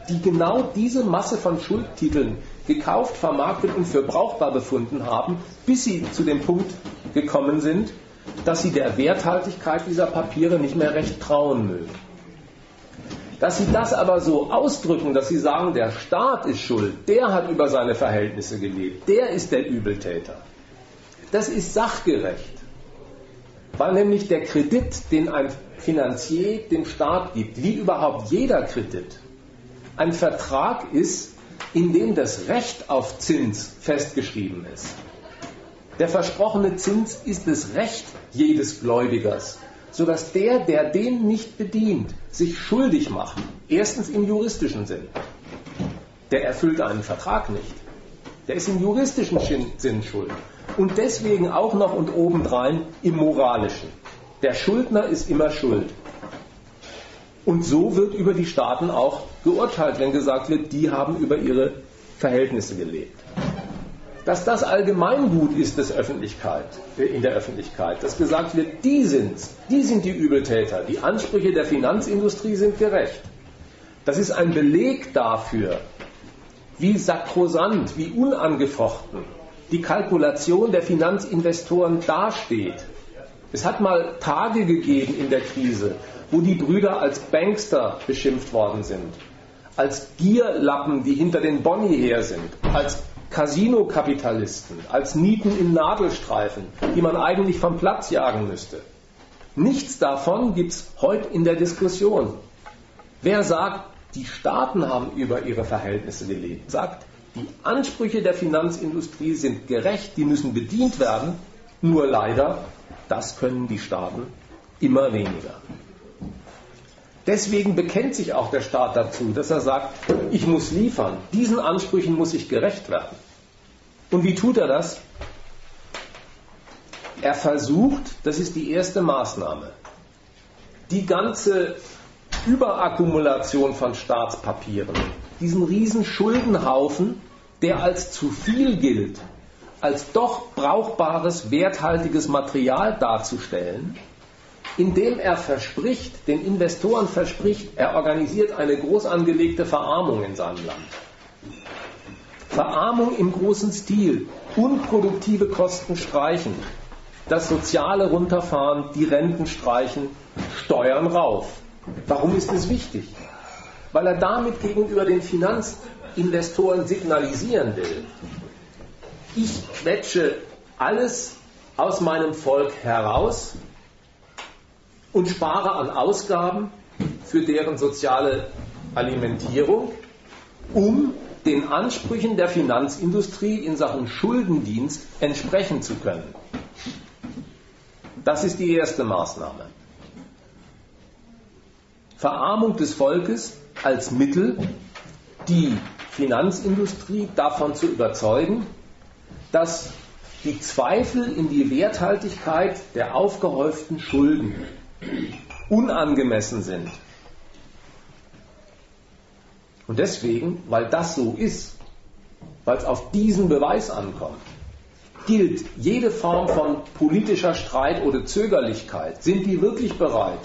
die genau diese Masse von Schuldtiteln gekauft, vermarktet und für brauchbar befunden haben, bis sie zu dem Punkt gekommen sind, dass sie der Werthaltigkeit dieser Papiere nicht mehr recht trauen mögen. Dass sie das aber so ausdrücken, dass sie sagen, der Staat ist schuld, der hat über seine Verhältnisse gelebt, der ist der Übeltäter. Das ist sachgerecht, weil nämlich der Kredit, den ein Finanzier dem Staat gibt, wie überhaupt jeder Kredit, ein Vertrag ist, in dem das Recht auf Zins festgeschrieben ist. Der versprochene Zins ist das Recht jedes Gläubigers, sodass der, der den nicht bedient, sich schuldig macht. Erstens im juristischen Sinn. Der erfüllt einen Vertrag nicht. Der ist im juristischen Sinn schuldig. Und deswegen auch noch und obendrein im moralischen. Der Schuldner ist immer schuld. Und so wird über die Staaten auch geurteilt, wenn gesagt wird, die haben über ihre Verhältnisse gelebt. Dass das Allgemeingut ist des Öffentlichkeit, in der Öffentlichkeit, dass gesagt wird, die sind's, die sind die Übeltäter, die Ansprüche der Finanzindustrie sind gerecht. Das ist ein Beleg dafür, wie sakrosant, wie unangefochten die Kalkulation der Finanzinvestoren dasteht. Es hat mal Tage gegeben in der Krise, wo die Brüder als Bankster beschimpft worden sind. als Gierlappen, die hinter den Boni her sind, als Casinokapitalisten, als Nieten in Nadelstreifen, die man eigentlich vom Platz jagen müsste. Nichts davon gibt es heute in der Diskussion. Wer sagt, die Staaten haben über ihre Verhältnisse gelebt, sagt, die Ansprüche der Finanzindustrie sind gerecht, die müssen bedient werden, nur leider, das können die Staaten immer weniger. Deswegen bekennt sich auch der Staat dazu, dass er sagt, ich muss liefern, diesen Ansprüchen muss ich gerecht werden. Und wie tut er das? Er versucht, das ist die erste Maßnahme, die ganze Überakkumulation von Staatspapieren, diesen riesen Schuldenhaufen, der als zu viel gilt, als doch brauchbares, werthaltiges Material darzustellen, indem er verspricht, den Investoren verspricht, er organisiert eine groß angelegte Verarmung in seinem Land. Verarmung im großen Stil, unproduktive Kosten streichen, das Soziale runterfahren, die Renten streichen, Steuern rauf. Warum ist es wichtig? Weil er damit gegenüber den Finanzinvestoren signalisieren will, ich quetsche alles aus meinem Volk heraus und spare an Ausgaben für deren soziale Alimentierung, um den Ansprüchen der Finanzindustrie in Sachen Schuldendienst entsprechen zu können. Das ist die erste Maßnahme. Verarmung des Volkes als Mittel, die Finanzindustrie davon zu überzeugen, dass die Zweifel in die Werthaltigkeit der aufgehäuften Schulden unangemessen sind. Und deswegen, weil das so ist, weil es auf diesen Beweis ankommt, gilt jede Form von politischer Streit oder Zögerlichkeit. Sind die wirklich bereit,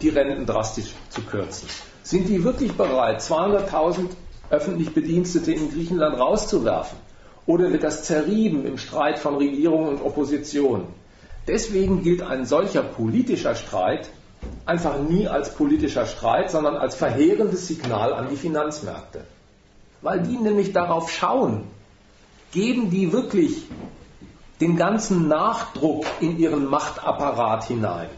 die Renten drastisch zu kürzen? Sind die wirklich bereit, zweihunderttausend öffentlich Bedienstete in Griechenland rauszuwerfen? Oder wird das zerrieben im Streit von Regierung und Opposition? Deswegen gilt ein solcher politischer Streit einfach nie als politischer Streit, sondern als verheerendes Signal an die Finanzmärkte. Weil die nämlich darauf schauen, geben die wirklich den ganzen Nachdruck in ihren Machtapparat hinein,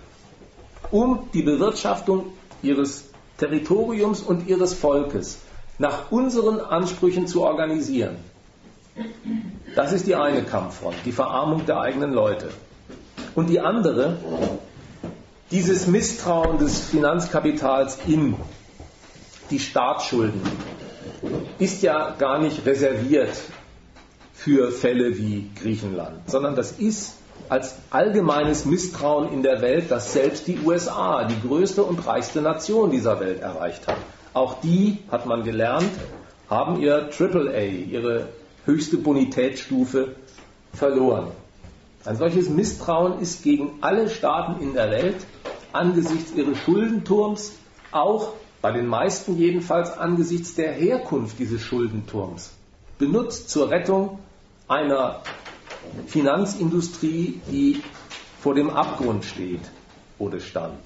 um die Bewirtschaftung ihres Territoriums und ihres Volkes nach unseren Ansprüchen zu organisieren. Das ist die eine Kampffront, die Verarmung der eigenen Leute. Und die andere, dieses Misstrauen des Finanzkapitals in die Staatsschulden, ist ja gar nicht reserviert für Fälle wie Griechenland, sondern das ist als allgemeines Misstrauen in der Welt, das selbst die U S A, die größte und reichste Nation dieser Welt, erreicht hat. Auch die, hat man gelernt, haben ihr Triple A, ihre höchste Bonitätsstufe, verloren. Ein solches Misstrauen ist gegen alle Staaten in der Welt angesichts ihres Schuldenturms, auch bei den meisten jedenfalls angesichts der Herkunft dieses Schuldenturms, benutzt zur Rettung einer Finanzindustrie, die vor dem Abgrund steht oder stand.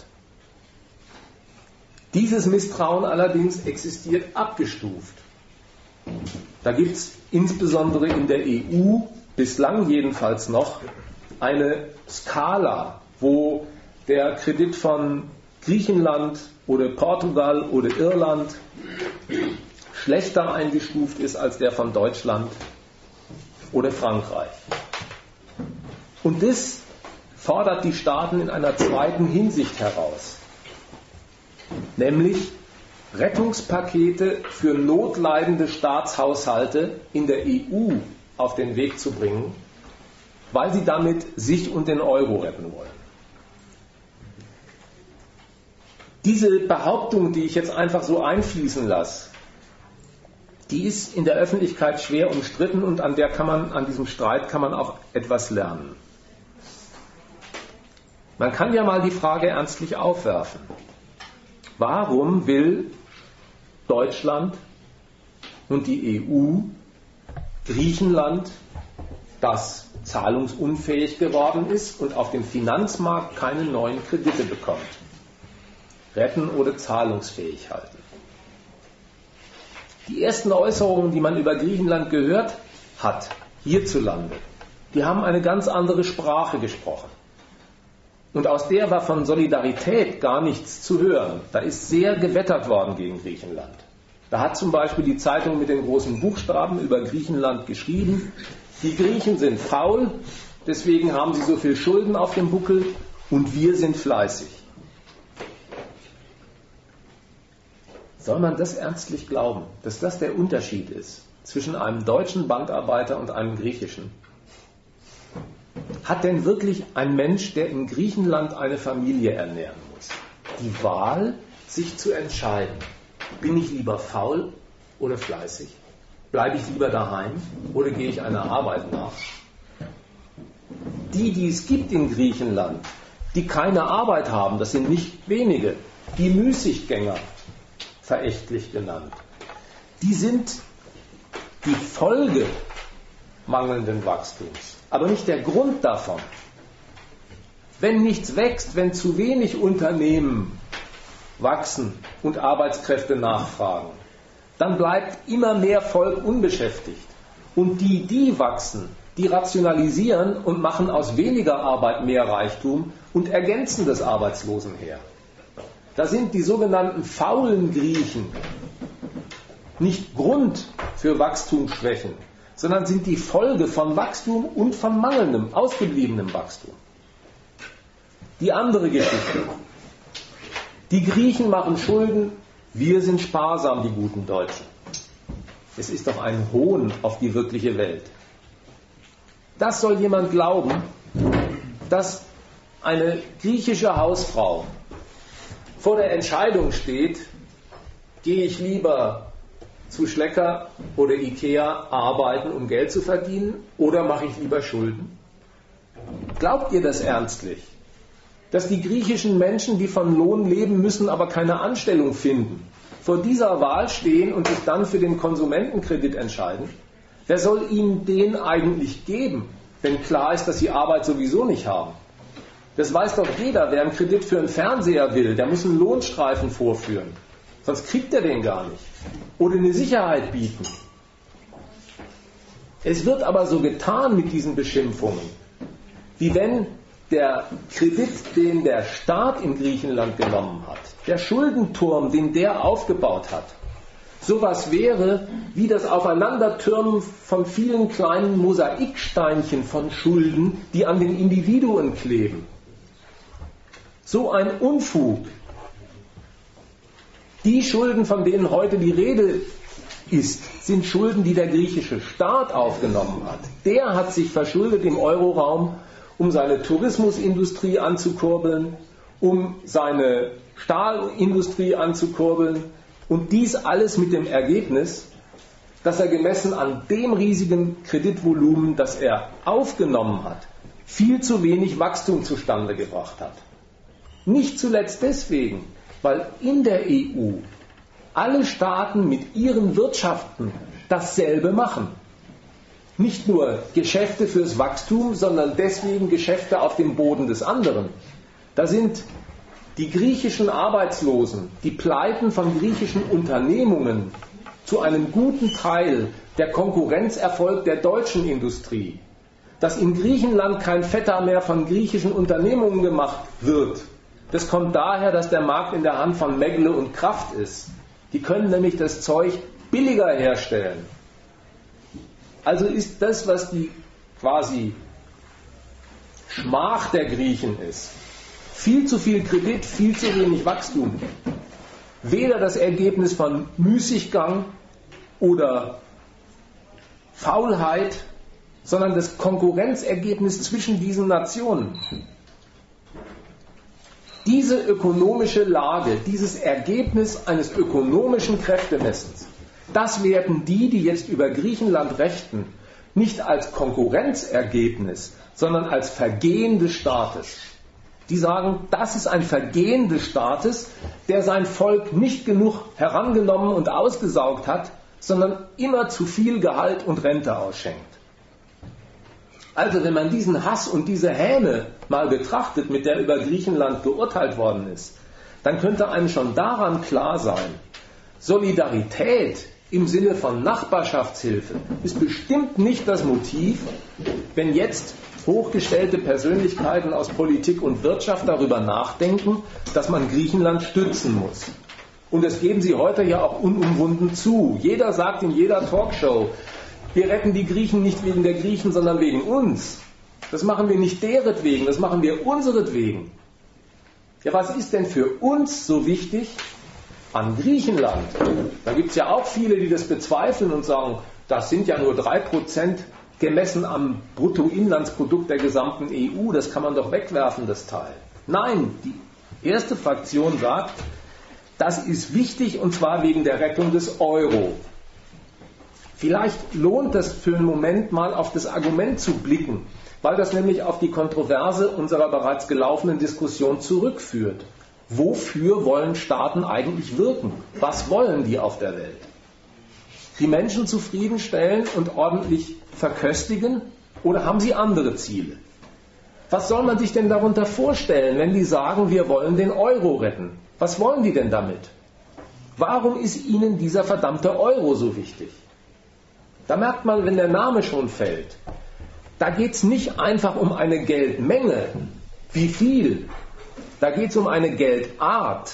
Dieses Misstrauen allerdings existiert abgestuft. Da gibt es insbesondere in der E U bislang jedenfalls noch eine Skala, wo der Kredit von Griechenland oder Portugal oder Irland schlechter eingestuft ist als der von Deutschland oder Frankreich. Und das fordert die Staaten in einer zweiten Hinsicht heraus, nämlich Rettungspakete für notleidende Staatshaushalte in der E U auf den Weg zu bringen, weil sie damit sich und den Euro retten wollen. Diese Behauptung, die ich jetzt einfach so einfließen lasse, die ist in der Öffentlichkeit schwer umstritten und an der kann man, an diesem Streit kann man auch etwas lernen. Man kann ja mal die Frage ernstlich aufwerfen. Warum will Deutschland und die E U Griechenland, das zahlungsunfähig geworden ist und auf dem Finanzmarkt keine neuen Kredite bekommt, retten oder zahlungsfähig halten? Die ersten Äußerungen, die man über Griechenland gehört hat, hierzulande, die haben eine ganz andere Sprache gesprochen. Und aus der war von Solidarität gar nichts zu hören. Da ist sehr gewettert worden gegen Griechenland. Da hat zum Beispiel die Zeitung mit den großen Buchstaben über Griechenland geschrieben, die Griechen sind faul, deswegen haben sie so viel Schulden auf dem Buckel und wir sind fleißig. Soll man das ernstlich glauben, dass das der Unterschied ist zwischen einem deutschen Bankarbeiter und einem griechischen? Hat denn wirklich ein Mensch, der in Griechenland eine Familie ernähren muss, die Wahl, sich zu entscheiden, bin ich lieber faul oder fleißig? Bleibe ich lieber daheim oder gehe ich einer Arbeit nach? Die, die es gibt in Griechenland, die keine Arbeit haben, das sind nicht wenige, die Müßiggänger, verächtlich genannt. Die sind die Folge mangelnden Wachstums, aber nicht der Grund davon. Wenn nichts wächst, wenn zu wenig Unternehmen wachsen und Arbeitskräfte nachfragen, dann bleibt immer mehr Volk unbeschäftigt. Und die, die wachsen, die rationalisieren und machen aus weniger Arbeit mehr Reichtum und ergänzen das Arbeitslosenheer. Da sind die sogenannten faulen Griechen nicht Grund für Wachstumsschwächen, sondern sind die Folge von Wachstum und von mangelndem, ausgebliebenem Wachstum. Die andere Geschichte. Die Griechen machen Schulden, wir sind sparsam, die guten Deutschen. Es ist doch ein Hohn auf die wirkliche Welt. Das soll jemand glauben, dass eine griechische Hausfrau vor der Entscheidung steht, gehe ich lieber zu Schlecker oder Ikea arbeiten, um Geld zu verdienen, oder mache ich lieber Schulden? Glaubt ihr das ernstlich? Dass die griechischen Menschen, die von Lohn leben müssen, aber keine Anstellung finden, vor dieser Wahl stehen und sich dann für den Konsumentenkredit entscheiden? Wer soll ihnen den eigentlich geben, wenn klar ist, dass sie Arbeit sowieso nicht haben? Das weiß doch jeder, wer einen Kredit für einen Fernseher will, der muss einen Lohnstreifen vorführen. Sonst kriegt er den gar nicht. Oder eine Sicherheit bieten. Es wird aber so getan mit diesen Beschimpfungen, wie wenn der Kredit, den der Staat in Griechenland genommen hat, der Schuldenturm, den der aufgebaut hat, sowas wäre wie das Aufeinandertürmen von vielen kleinen Mosaiksteinchen von Schulden, die an den Individuen kleben. So ein Unfug. Die Schulden, von denen heute die Rede ist, sind Schulden, die der griechische Staat aufgenommen hat. Der hat sich verschuldet im Euroraum, um seine Tourismusindustrie anzukurbeln, um seine Stahlindustrie anzukurbeln. Und dies alles mit dem Ergebnis, dass er gemessen an dem riesigen Kreditvolumen, das er aufgenommen hat, viel zu wenig Wachstum zustande gebracht hat. Nicht zuletzt deswegen, weil in der E U alle Staaten mit ihren Wirtschaften dasselbe machen. Nicht nur Geschäfte fürs Wachstum, sondern deswegen Geschäfte auf dem Boden des anderen. Da sind die griechischen Arbeitslosen, die Pleiten von griechischen Unternehmungen, zu einem guten Teil der Konkurrenzerfolg der deutschen Industrie. Dass in Griechenland kein Feta mehr von griechischen Unternehmungen gemacht wird, das kommt daher, dass der Markt in der Hand von Merkel und Kraft ist. Die können nämlich das Zeug billiger herstellen. Also ist das, was die quasi Schmach der Griechen ist, viel zu viel Kredit, viel zu wenig Wachstum, weder das Ergebnis von Müßiggang oder Faulheit, sondern das Konkurrenzergebnis zwischen diesen Nationen. Diese ökonomische Lage, dieses Ergebnis eines ökonomischen Kräftemessens, das werden die, die jetzt über Griechenland rechten, nicht als Konkurrenzergebnis, sondern als Vergehen des Staates. Die sagen, das ist ein Vergehen des Staates, der sein Volk nicht genug herangenommen und ausgesaugt hat, sondern immer zu viel Gehalt und Rente ausschenkt. Also wenn man diesen Hass und diese Häme mal betrachtet, mit der über Griechenland geurteilt worden ist, dann könnte einem schon daran klar sein, Solidarität im Sinne von Nachbarschaftshilfe ist bestimmt nicht das Motiv, wenn jetzt hochgestellte Persönlichkeiten aus Politik und Wirtschaft darüber nachdenken, dass man Griechenland stützen muss. Und das geben sie heute ja auch unumwunden zu. Jeder sagt in jeder Talkshow, wir retten die Griechen nicht wegen der Griechen, sondern wegen uns. Das machen wir nicht deretwegen, das machen wir unseretwegen. Ja, was ist denn für uns so wichtig an Griechenland? Da gibt es ja auch viele, die das bezweifeln und sagen, das sind ja nur drei Prozent gemessen am Bruttoinlandsprodukt der gesamten E U, das kann man doch wegwerfen, das Teil. Nein, die erste Fraktion sagt, das ist wichtig und zwar wegen der Rettung des Euro. Vielleicht lohnt es für einen Moment mal auf das Argument zu blicken, weil das nämlich auf die Kontroverse unserer bereits gelaufenen Diskussion zurückführt. Wofür wollen Staaten eigentlich wirken? Was wollen die auf der Welt? Die Menschen zufriedenstellen und ordentlich verköstigen oder haben sie andere Ziele? Was soll man sich denn darunter vorstellen, wenn die sagen, wir wollen den Euro retten? Was wollen die denn damit? Warum ist ihnen dieser verdammte Euro so wichtig? Da merkt man, wenn der Name schon fällt, da geht es nicht einfach um eine Geldmenge, wie viel, da geht es um eine Geldart.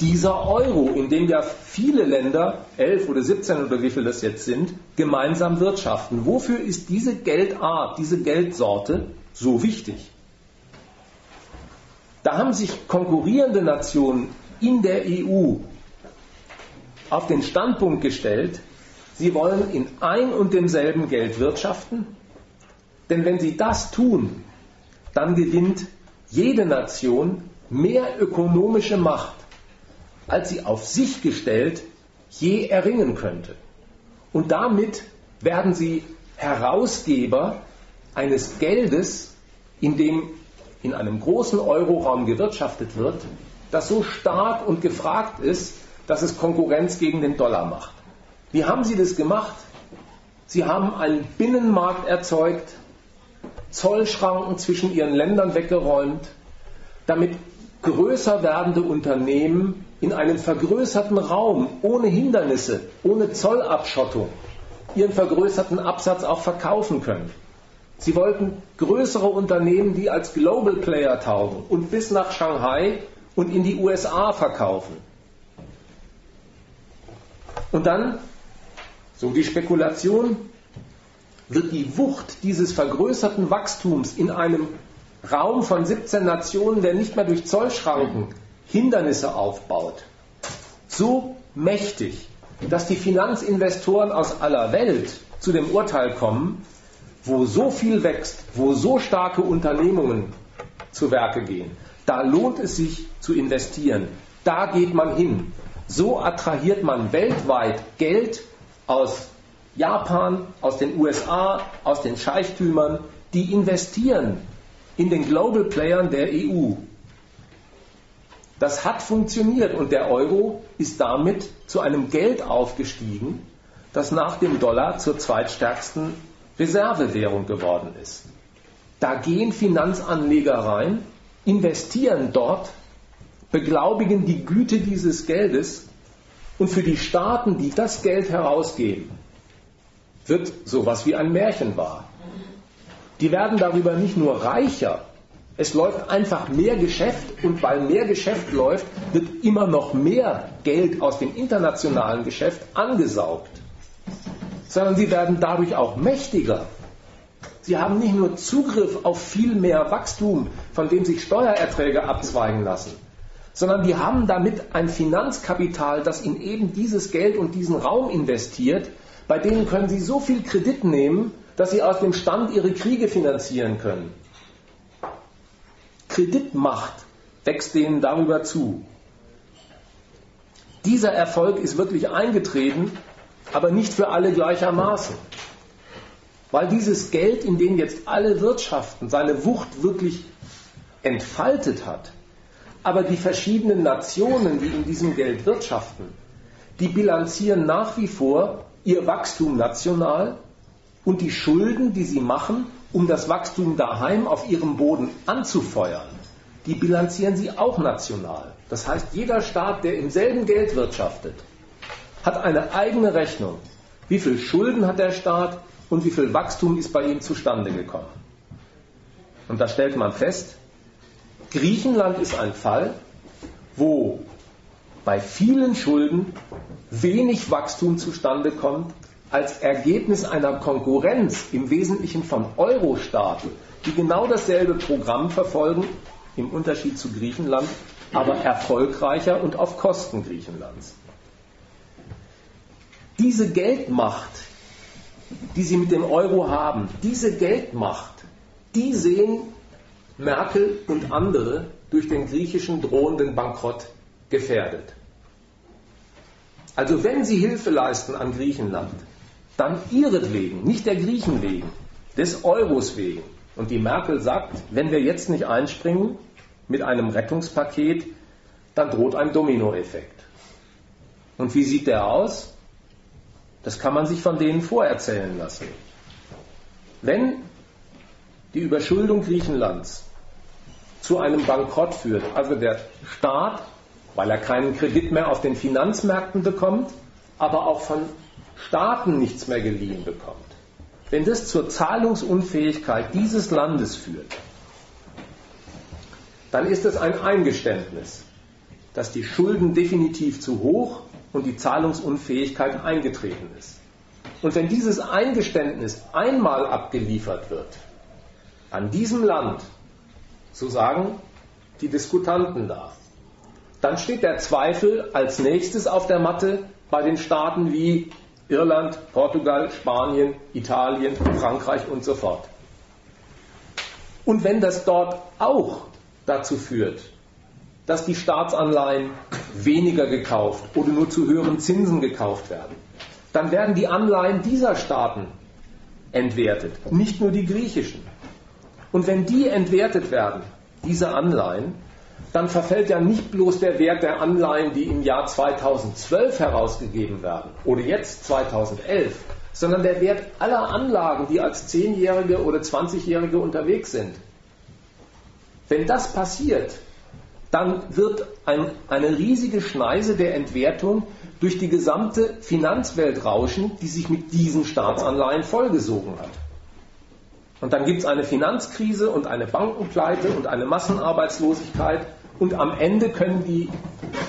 Dieser Euro, in dem ja viele Länder, elf oder siebzehn oder wie viel das jetzt sind, gemeinsam wirtschaften. Wofür ist diese Geldart, diese Geldsorte so wichtig? Da haben sich konkurrierende Nationen in der E U auf den Standpunkt gestellt, sie wollen in ein und demselben Geld wirtschaften, denn wenn sie das tun, dann gewinnt jede Nation mehr ökonomische Macht, als sie auf sich gestellt je erringen könnte. Und damit werden sie Herausgeber eines Geldes, in dem in einem großen Euroraum gewirtschaftet wird, das so stark und gefragt ist, dass es Konkurrenz gegen den Dollar macht. Wie haben sie das gemacht? Sie haben einen Binnenmarkt erzeugt, Zollschranken zwischen ihren Ländern weggeräumt, damit größer werdende Unternehmen in einem vergrößerten Raum, ohne Hindernisse, ohne Zollabschottung, ihren vergrößerten Absatz auch verkaufen können. Sie wollten größere Unternehmen, die als Global Player taugen und bis nach Shanghai und in die U S A verkaufen. Und dann, so die Spekulation, wird die Wucht dieses vergrößerten Wachstums in einem Raum von siebzehn Nationen, der nicht mehr durch Zollschranken Hindernisse aufbaut, so mächtig, dass die Finanzinvestoren aus aller Welt zu dem Urteil kommen, wo so viel wächst, wo so starke Unternehmungen zu Werke gehen, da lohnt es sich zu investieren. Da geht man hin. So attrahiert man weltweit Geld aus Japan, aus den U S A, aus den Scheichtümern, die investieren in den Global Playern der E U. Das hat funktioniert und der Euro ist damit zu einem Geld aufgestiegen, das nach dem Dollar zur zweitstärksten Reservewährung geworden ist. Da gehen Finanzanleger rein, investieren dort, beglaubigen die Güte dieses Geldes und für die Staaten, die das Geld herausgeben, wird sowas wie ein Märchen wahr. Die werden darüber nicht nur reicher, es läuft einfach mehr Geschäft und weil mehr Geschäft läuft, wird immer noch mehr Geld aus dem internationalen Geschäft angesaugt. Sondern sie werden dadurch auch mächtiger. Sie haben nicht nur Zugriff auf viel mehr Wachstum, von dem sich Steuererträge abzweigen lassen, sondern die haben damit ein Finanzkapital, das in eben dieses Geld und diesen Raum investiert. Bei denen können sie so viel Kredit nehmen, dass sie aus dem Stand ihre Kriege finanzieren können. Kreditmacht wächst denen darüber zu. Dieser Erfolg ist wirklich eingetreten, aber nicht für alle gleichermaßen. Weil dieses Geld, in dem jetzt alle wirtschaften, seine Wucht wirklich entfaltet hat, aber die verschiedenen Nationen, die in diesem Geld wirtschaften, die bilanzieren nach wie vor ihr Wachstum national und die Schulden, die sie machen, um das Wachstum daheim auf ihrem Boden anzufeuern, die bilanzieren sie auch national. Das heißt, jeder Staat, der im selben Geld wirtschaftet, hat eine eigene Rechnung. Wie viel Schulden hat der Staat und wie viel Wachstum ist bei ihm zustande gekommen? Und da stellt man fest, Griechenland ist ein Fall, wo bei vielen Schulden wenig Wachstum zustande kommt, als Ergebnis einer Konkurrenz im Wesentlichen von Euro-Staaten, die genau dasselbe Programm verfolgen, im Unterschied zu Griechenland, aber erfolgreicher und auf Kosten Griechenlands. Diese Geldmacht, die sie mit dem Euro haben, diese Geldmacht, die sehen Merkel und andere durch den griechischen drohenden Bankrott gefährdet. Also wenn sie Hilfe leisten an Griechenland, dann ihretwegen, nicht der Griechen wegen, des Euros wegen. Und die Merkel sagt, wenn wir jetzt nicht einspringen mit einem Rettungspaket, dann droht ein Dominoeffekt. Und wie sieht der aus? Das kann man sich von denen vorerzählen lassen. Wenn die Überschuldung Griechenlands zu einem Bankrott führt, also der Staat, weil er keinen Kredit mehr auf den Finanzmärkten bekommt, aber auch von Staaten nichts mehr geliehen bekommt, wenn das zur Zahlungsunfähigkeit dieses Landes führt, dann ist es ein Eingeständnis, dass die Schulden definitiv zu hoch und die Zahlungsunfähigkeit eingetreten ist. Und wenn dieses Eingeständnis einmal abgeliefert wird, an diesem Land, so sagen die Diskutanten da, dann steht der Zweifel als nächstes auf der Matte bei den Staaten wie Irland, Portugal, Spanien, Italien, Frankreich und so fort. Und wenn das dort auch dazu führt, dass die Staatsanleihen weniger gekauft oder nur zu höheren Zinsen gekauft werden, dann werden die Anleihen dieser Staaten entwertet, nicht nur die griechischen. Und wenn die entwertet werden, diese Anleihen, dann verfällt ja nicht bloß der Wert der Anleihen, die im Jahr zweitausendzwölf herausgegeben werden oder jetzt zweitausendelf, sondern der Wert aller Anlagen, die als Zehnjährige oder Zwanzigjährige unterwegs sind. Wenn das passiert, dann wird ein, eine riesige Schneise der Entwertung durch die gesamte Finanzwelt rauschen, die sich mit diesen Staatsanleihen vollgesogen hat. Und dann gibt es eine Finanzkrise und eine Bankenpleite und eine Massenarbeitslosigkeit. Und am Ende können die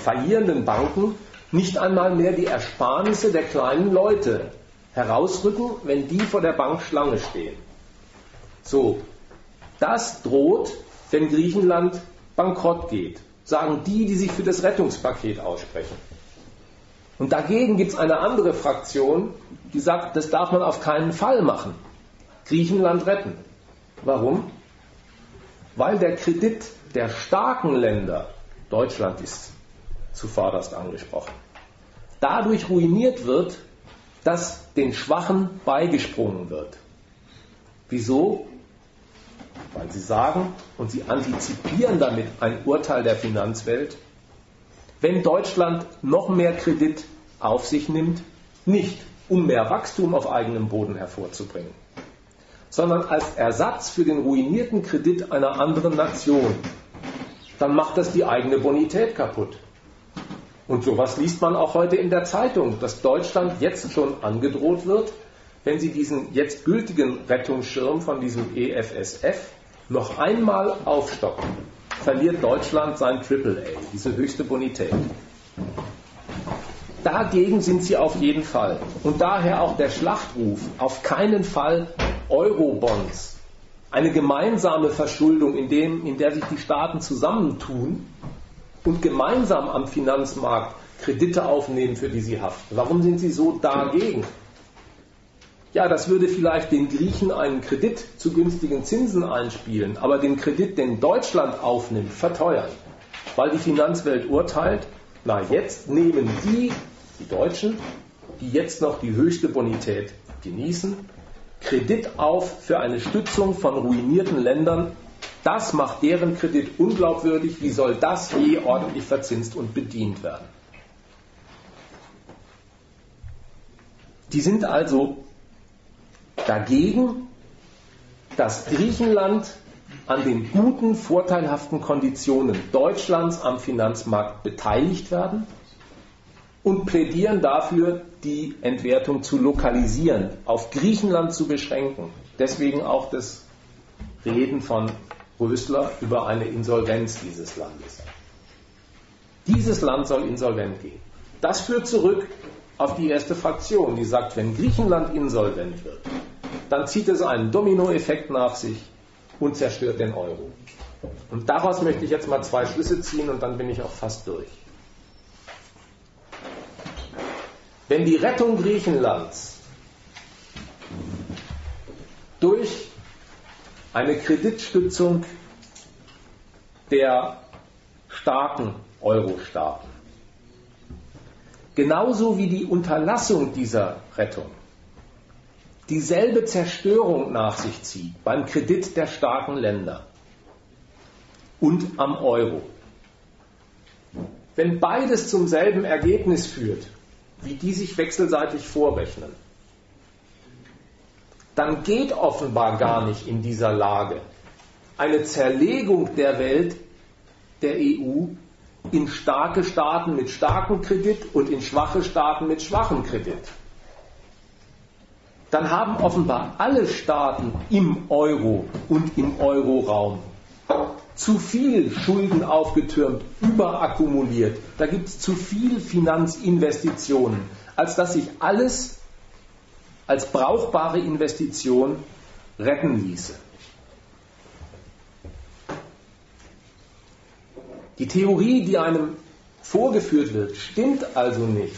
fallierenden Banken nicht einmal mehr die Ersparnisse der kleinen Leute herausrücken, wenn die vor der Bankschlange stehen. So, das droht, wenn Griechenland bankrott geht, sagen die, die sich für das Rettungspaket aussprechen. Und dagegen gibt es eine andere Fraktion, die sagt, das darf man auf keinen Fall machen. Griechenland retten. Warum? Weil der Kredit der starken Länder, Deutschland ist zuvorderst angesprochen, dadurch ruiniert wird, dass den Schwachen beigesprungen wird. Wieso? Weil sie sagen, und sie antizipieren damit ein Urteil der Finanzwelt, wenn Deutschland noch mehr Kredit auf sich nimmt, nicht um mehr Wachstum auf eigenem Boden hervorzubringen, sondern als Ersatz für den ruinierten Kredit einer anderen Nation, dann macht das die eigene Bonität kaputt. Und sowas liest man auch heute in der Zeitung, dass Deutschland jetzt schon angedroht wird, wenn sie diesen jetzt gültigen Rettungsschirm von diesem E F S F noch einmal aufstocken, verliert Deutschland sein Triple A, diese höchste Bonität. Dagegen sind sie auf jeden Fall. Und daher auch der Schlachtruf, auf keinen Fall Eurobonds, eine gemeinsame Verschuldung, in, dem, in der sich die Staaten zusammentun und gemeinsam am Finanzmarkt Kredite aufnehmen, für die sie haften. Warum sind sie so dagegen? Ja, das würde vielleicht den Griechen einen Kredit zu günstigen Zinsen einspielen, aber den Kredit, den Deutschland aufnimmt, verteuern, weil die Finanzwelt urteilt, na jetzt nehmen die, die Deutschen, die jetzt noch die höchste Bonität genießen, Kredit auf für eine Stützung von ruinierten Ländern. Das macht deren Kredit unglaubwürdig. Wie soll das je ordentlich verzinst und bedient werden? Die sind also dagegen, dass Griechenland an den guten, vorteilhaften Konditionen Deutschlands am Finanzmarkt beteiligt werden und plädieren dafür, die Entwertung zu lokalisieren, auf Griechenland zu beschränken. Deswegen auch das Reden von Rösler über eine Insolvenz dieses Landes. Dieses Land soll insolvent gehen. Das führt zurück auf die erste Fraktion, die sagt, wenn Griechenland insolvent wird, dann zieht es einen Dominoeffekt nach sich und zerstört den Euro. Und daraus möchte ich jetzt mal zwei Schlüsse ziehen und dann bin ich auch fast durch. Wenn die Rettung Griechenlands durch eine Kreditstützung der starken Euro-Staaten, genauso wie die Unterlassung dieser Rettung, dieselbe Zerstörung nach sich zieht beim Kredit der starken Länder und am Euro. Wenn beides zum selben Ergebnis führt, wie die sich wechselseitig vorrechnen, dann geht offenbar gar nicht in dieser Lage eine Zerlegung der Welt, der E U, in starke Staaten mit starkem Kredit und in schwache Staaten mit schwachem Kredit. Dann haben offenbar alle Staaten im Euro und im Euroraum zu viel Schulden aufgetürmt, überakkumuliert. Da gibt es zu viel Finanzinvestitionen, als dass sich alles als brauchbare Investition retten ließe. Die Theorie, die einem vorgeführt wird, stimmt also nicht.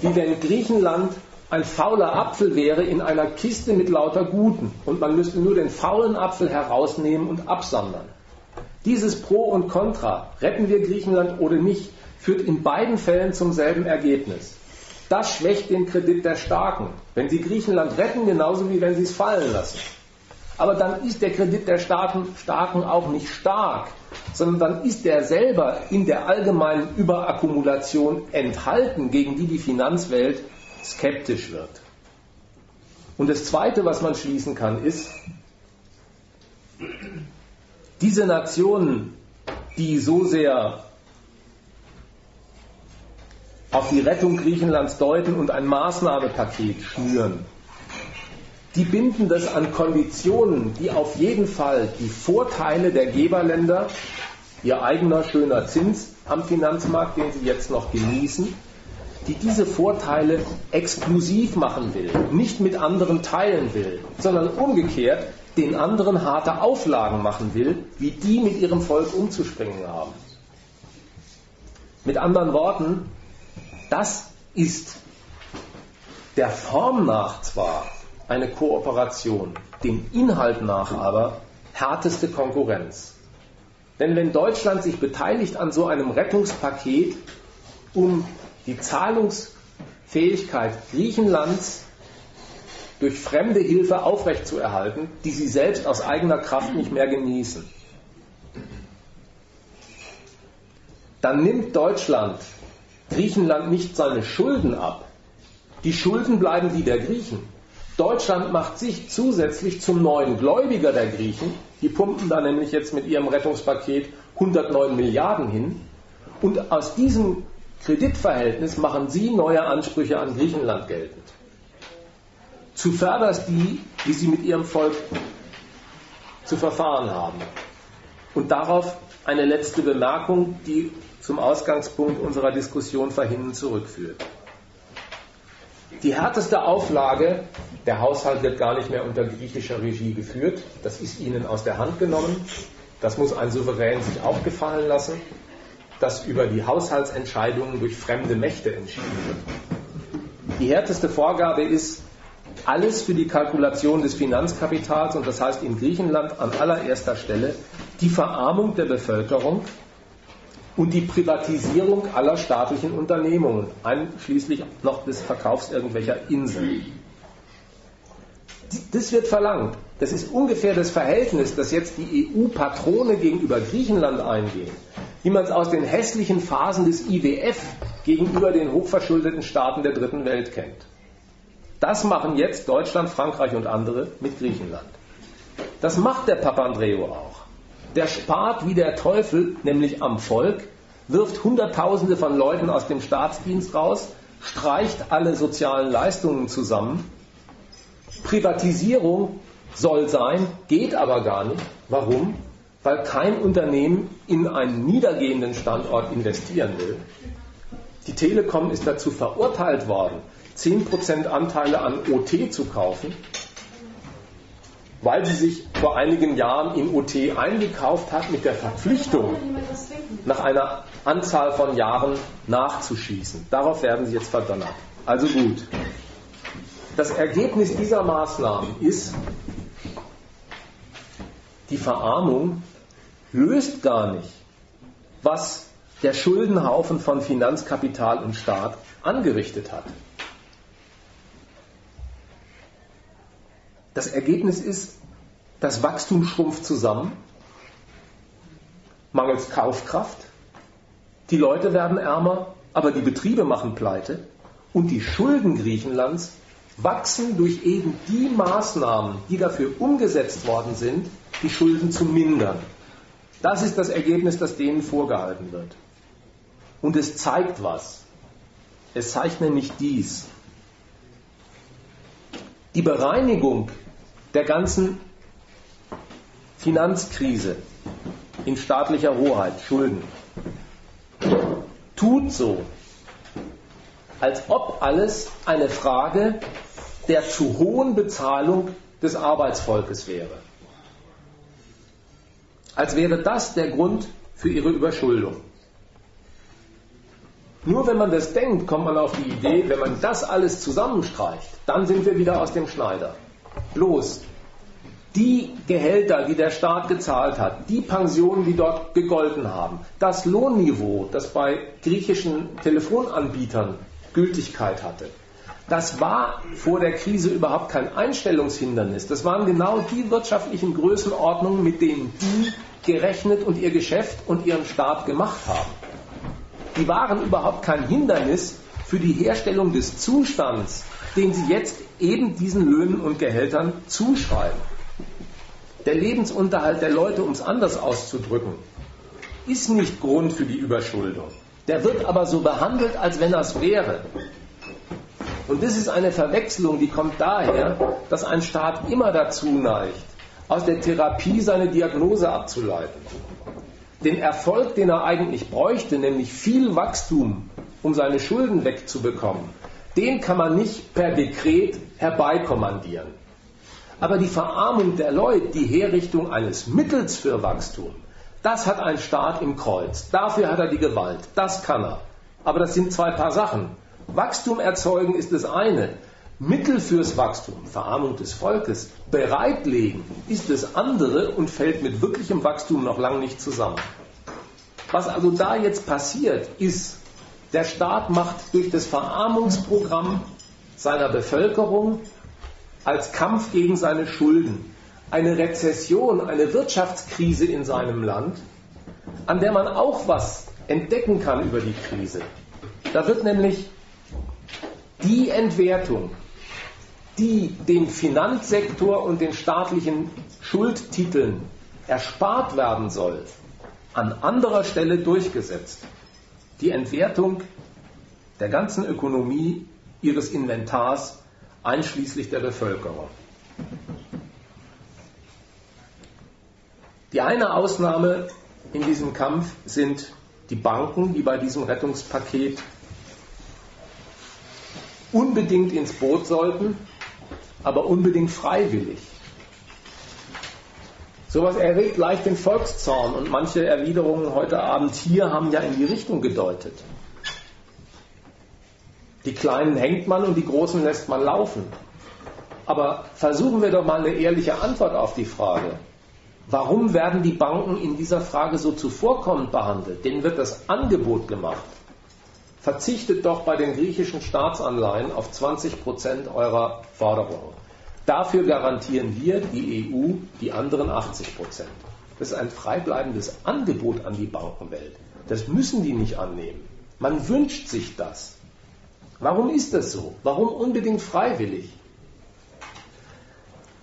Wie wenn Griechenland ein fauler Apfel wäre in einer Kiste mit lauter Guten und man müsste nur den faulen Apfel herausnehmen und absondern. Dieses Pro und Contra, retten wir Griechenland oder nicht, führt in beiden Fällen zum selben Ergebnis. Das schwächt den Kredit der Starken, wenn sie Griechenland retten, genauso wie wenn sie es fallen lassen. Aber dann ist der Kredit der Starken, Starken auch nicht stark, sondern dann ist der selber in der allgemeinen Überakkumulation enthalten, gegen die die Finanzwelt skeptisch wird. Und das Zweite, was man schließen kann, ist, diese Nationen, die so sehr auf die Rettung Griechenlands deuten und ein Maßnahmenpaket schnüren, die binden das an Konditionen, die auf jeden Fall die Vorteile der Geberländer, ihr eigener schöner Zins am Finanzmarkt, den sie jetzt noch genießen, die diese Vorteile exklusiv machen will, nicht mit anderen teilen will, sondern umgekehrt den anderen harte Auflagen machen will, wie die mit ihrem Volk umzuspringen haben. Mit anderen Worten, das ist der Form nach zwar eine Kooperation, dem Inhalt nach aber härteste Konkurrenz. Denn wenn Deutschland sich beteiligt an so einem Rettungspaket, um die Zahlungsfähigkeit Griechenlands durch fremde Hilfe aufrechtzuerhalten, die sie selbst aus eigener Kraft nicht mehr genießen, dann nimmt Deutschland Griechenland nicht seine Schulden ab. Die Schulden bleiben die der Griechen. Deutschland macht sich zusätzlich zum neuen Gläubiger der Griechen. Die pumpen da nämlich jetzt mit ihrem Rettungspaket hundertneun Milliarden hin. Und aus diesem Kreditverhältnis machen sie neue Ansprüche an Griechenland geltend. Zuvörderst die, die sie mit ihrem Volk zu verfahren haben. Und darauf eine letzte Bemerkung, die zum Ausgangspunkt unserer Diskussion vorhin zurückführt. Die härteste Auflage, der Haushalt wird gar nicht mehr unter griechischer Regie geführt, das ist ihnen aus der Hand genommen, das muss ein Souverän sich auch gefallen lassen, dass über die Haushaltsentscheidungen durch fremde Mächte entschieden wird. Die härteste Vorgabe ist, alles für die Kalkulation des Finanzkapitals, und das heißt in Griechenland an allererster Stelle, die Verarmung der Bevölkerung und die Privatisierung aller staatlichen Unternehmungen, einschließlich noch des Verkaufs irgendwelcher Inseln. Das wird verlangt. Das ist ungefähr das Verhältnis, das jetzt die E U-Patrone gegenüber Griechenland eingehen, wie man es aus den hässlichen Phasen des I W F gegenüber den hochverschuldeten Staaten der dritten Welt kennt. Das machen jetzt Deutschland, Frankreich und andere mit Griechenland. Das macht der Papandreou auch. Der spart wie der Teufel, nämlich am Volk, wirft Hunderttausende von Leuten aus dem Staatsdienst raus, streicht alle sozialen Leistungen zusammen. Privatisierung soll sein, geht aber gar nicht. Warum? Weil kein Unternehmen in einen niedergehenden Standort investieren will. Die Telekom ist dazu verurteilt worden, zehn Prozent Anteile an O T zu kaufen, weil sie sich vor einigen Jahren in O T eingekauft hat mit der Verpflichtung, nach einer Anzahl von Jahren nachzuschießen. Darauf werden sie jetzt verdonnert. Also gut. Das Ergebnis dieser Maßnahmen ist, die Verarmung löst gar nicht, was der Schuldenhaufen von Finanzkapital und Staat angerichtet hat. Das Ergebnis ist, das Wachstum schrumpft zusammen, mangels Kaufkraft, die Leute werden ärmer, aber die Betriebe machen pleite und die Schulden Griechenlands wachsen durch eben die Maßnahmen, die dafür umgesetzt worden sind, die Schulden zu mindern. Das ist das Ergebnis, das denen vorgehalten wird. Und es zeigt was. Es zeigt nämlich dies. Die Bereinigung der ganzen Finanzkrise in staatlicher Hoheit, Schulden, tut so, als ob alles eine Frage der zu hohen Bezahlung des Arbeitsvolkes wäre. Als wäre das der Grund für ihre Überschuldung. Nur wenn man das denkt, kommt man auf die Idee, wenn man das alles zusammenstreicht, dann sind wir wieder aus dem Schneider. Bloß die Gehälter, die der Staat gezahlt hat, die Pensionen, die dort gegolten haben, das Lohnniveau, das bei griechischen Telefonanbietern Gültigkeit hatte, das war vor der Krise überhaupt kein Einstellungshindernis. Das waren genau die wirtschaftlichen Größenordnungen, mit denen die gerechnet und ihr Geschäft und ihren Staat gemacht haben. Die waren überhaupt kein Hindernis für die Herstellung des Zustands, den sie jetzt eben diesen Löhnen und Gehältern zuschreiben. Der Lebensunterhalt der Leute, um es anders auszudrücken, ist nicht Grund für die Überschuldung. Der wird aber so behandelt, als wenn das wäre. Und das ist eine Verwechslung, die kommt daher, dass ein Staat immer dazu neigt, aus der Therapie seine Diagnose abzuleiten. Den Erfolg, den er eigentlich bräuchte, nämlich viel Wachstum, um seine Schulden wegzubekommen, den kann man nicht per Dekret herbeikommandieren. Aber die Verarmung der Leute, die Herrichtung eines Mittels für Wachstum, das hat ein Staat im Kreuz. Dafür hat er die Gewalt. Das kann er. Aber das sind zwei Paar Sachen. Wachstum erzeugen ist das eine. Mittel fürs Wachstum, Verarmung des Volkes, bereitlegen ist das andere und fällt mit wirklichem Wachstum noch lange nicht zusammen. Was also da jetzt passiert, ist, der Staat macht durch das Verarmungsprogramm seiner Bevölkerung als Kampf gegen seine Schulden eine Rezession, eine Wirtschaftskrise in seinem Land, an der man auch was entdecken kann über die Krise. Da wird nämlich die Entwertung, die dem Finanzsektor und den staatlichen Schuldtiteln erspart werden soll, an anderer Stelle durchgesetzt. Die Entwertung der ganzen Ökonomie, ihres Inventars, einschließlich der Bevölkerung. Die eine Ausnahme in diesem Kampf sind die Banken, die bei diesem Rettungspaket unbedingt ins Boot sollten, aber unbedingt freiwillig. Sowas erregt leicht den Volkszorn und manche Erwiderungen heute Abend hier haben ja in die Richtung gedeutet. Die Kleinen hängt man und die Großen lässt man laufen. Aber versuchen wir doch mal eine ehrliche Antwort auf die Frage. Warum werden die Banken in dieser Frage so zuvorkommend behandelt? Denen wird das Angebot gemacht. Verzichtet doch bei den griechischen Staatsanleihen auf zwanzig Prozent eurer Forderungen. Dafür garantieren wir, die E U, die anderen achtzig Prozent. Das ist ein freibleibendes Angebot an die Bankenwelt. Das müssen die nicht annehmen. Man wünscht sich das. Warum ist das so? Warum unbedingt freiwillig?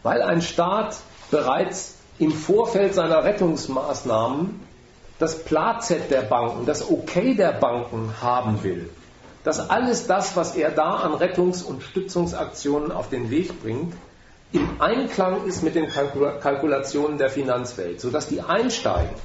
Weil ein Staat bereits im Vorfeld seiner Rettungsmaßnahmen das Plazett der Banken, das Okay der Banken haben will, dass alles das, was er da an Rettungs- und Stützungsaktionen auf den Weg bringt, im Einklang ist mit den Kalkulationen der Finanzwelt, sodass die einsteigen.